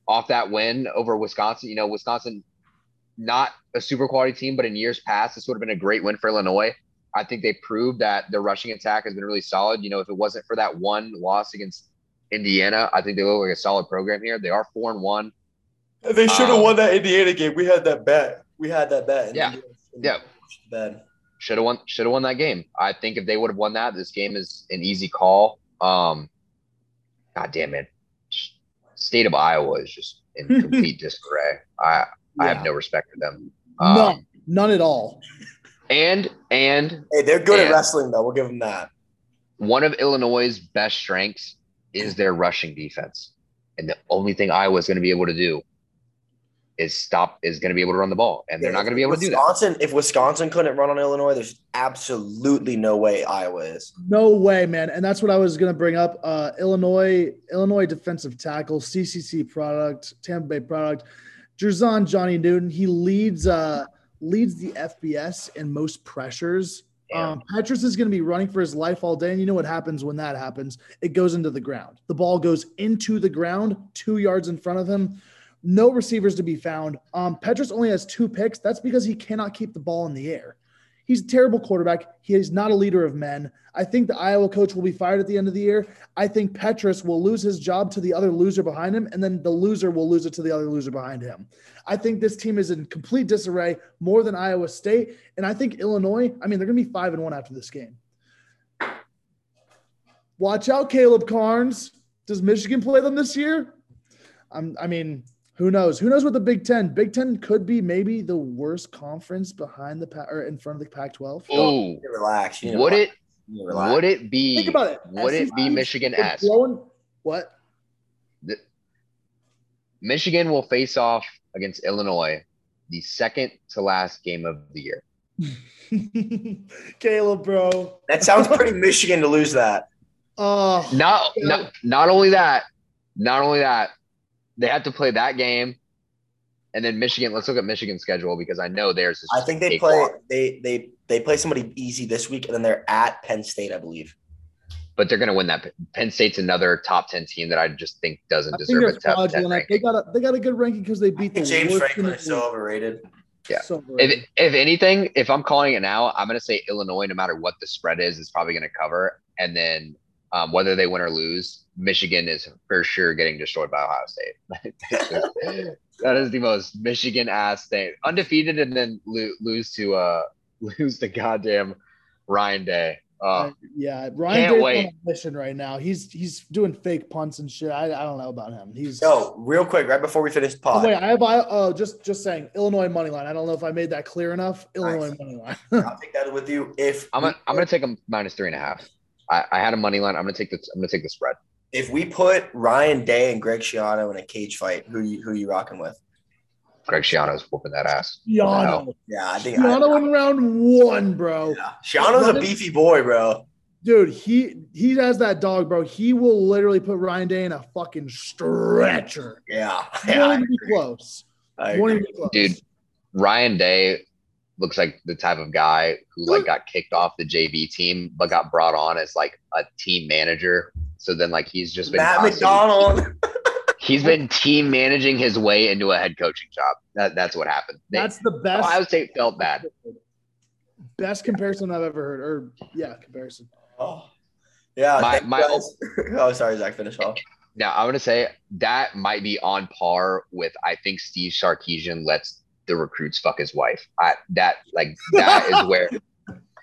off that win over Wisconsin. You know, Wisconsin, not a super quality team, but in years past, this would have been a great win for Illinois. I think they proved that their rushing attack has been really solid. You know, if it wasn't for that one loss against Indiana, I think they look like a solid program here. They are 4-1. They should have won that Indiana game. We had that bet. Yeah. Yeah. Should have won that game. I think if they would have won that, this game is an easy call. God damn it. State of Iowa is just in complete disarray. I have no respect for them. None at all. And hey, they're good at wrestling, though. We'll give them that. One of Illinois' best strengths is their rushing defense. And the only thing Iowa's going to be able to do is going to be able to run the ball. And they're not going to be able to do that. If Wisconsin couldn't run on Illinois, there's absolutely no way Iowa is. No way, man. And that's what I was going to bring up. Illinois defensive tackle, CCC product, Tampa Bay product, Jerzon Johnny Newton. He leads the FBS in most pressures. Petrus is going to be running for his life all day. And you know what happens when that happens? It goes into the ground. The ball goes into the ground, 2 yards in front of him. No receivers to be found. Petrus only has 2 picks. That's because he cannot keep the ball in the air. He's a terrible quarterback. He is not a leader of men. I think the Iowa coach will be fired at the end of the year. I think Petrus will lose his job to the other loser behind him, and then the loser will lose it to the other loser behind him. I think this team is in complete disarray, more than Iowa State. And I think Illinois, they're going to be 5-1 after this game. Watch out, Caleb Carnes. Does Michigan play them this year? Who knows? Who knows what the Big Ten? Big Ten could be maybe the worst conference in front of the Pac-12. Oh, relax. Would it be? Think about it. Would it be Michigan-esque? What? Michigan will face off against Illinois, the second to last game of the year. Caleb, bro, that sounds pretty Michigan to lose that. Not only that. They have to play that game, and then Michigan. Let's look at Michigan's schedule because I know theirs. I think they play they play somebody easy this week, and then they're at Penn State, I believe. But they're going to win that. Penn State's another top 10 team that I just think doesn't deserve a top 10 ranking. They got a good ranking because they beat the James Franklin is so overrated. Yeah. So overrated. If anything, if I'm calling it now, I'm going to say Illinois. No matter what the spread is probably going to cover, and then whether they win or lose. Michigan is for sure getting destroyed by Ohio State. That is the most Michigan-ass thing. Undefeated and then lose to goddamn Ryan Day. Ryan Day's on a mission right now. He's doing fake punts and shit. I don't know about him. Real quick, right before we finish the pod. I have just saying Illinois money line. I don't know if I made that clear enough. Illinois money line. I'll take that with you. If I'm gonna take them -3.5. I had a money line. I'm gonna take the spread. If we put Ryan Day and Greg Schiano in a cage fight, who you rocking with? Greg Schiano's whooping that ass. Schiano. Yeah, I think Schiano in round 1, bro. Yeah. Schiano's a beefy boy, bro. Dude, he has that dog, bro. He will literally put Ryan Day in a fucking stretcher. Yeah. Won't even be close. Dude, Ryan Day looks like the type of guy who got kicked off the JV team but got brought on as a team manager. So then, he's just been Matt McDonald. He's been team managing his way into a head coaching job. That's what happened. That's the best. Ohio State felt bad. Best comparison I've ever heard. Comparison. Oh, yeah. Sorry, Zach. Finish off. Now I'm gonna say that might be on par with I think Steve Sarkisian lets the recruits fuck his wife. That is where.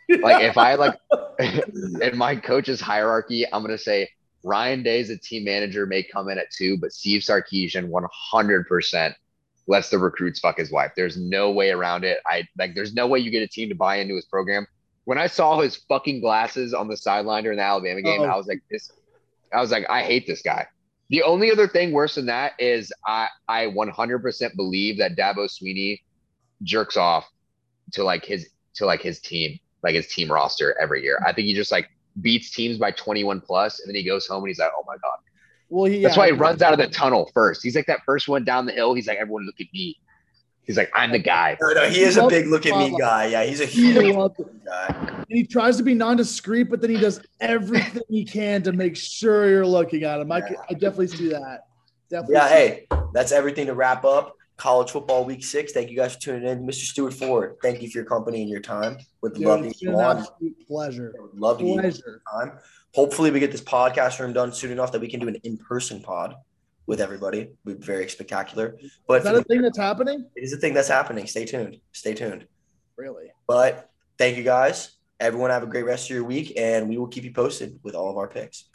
If I in my coach's hierarchy, I'm gonna say. Ryan Day's a team manager may come in at 2, but Steve Sarkisian 100% lets the recruits fuck his wife. There's no way around it. There's no way you get a team to buy into his program. When I saw his fucking glasses on the sideline during the Alabama game, I was like, I hate this guy. The only other thing worse than that is I 100% believe that Dabo Sweeney jerks off to his team roster every year. I think he just beats teams by 21 plus, and then he goes home and he's like, oh my God. That's why he runs out of the tunnel first. He's like that first one down the hill. He's like, everyone look at me. He's like, I'm the guy. No, he is a big look at me guy. Yeah, he's a huge guy. And he tries to be non-discreet, but then he does everything he can to make sure you're looking at him. I definitely see that. That's everything to wrap up. College Football Week 6. Thank you guys for tuning in. Mr. Stuart Ford, thank you for your company and your time. Would love to you on. Pleasure. Love to you time. Hopefully we get this podcast room done soon enough that we can do an in-person pod with everybody. It would be very spectacular. But is that a thing that's happening? It is a thing that's happening. Stay tuned. Stay tuned. Really? But thank you guys. Everyone have a great rest of your week, and we will keep you posted with all of our picks.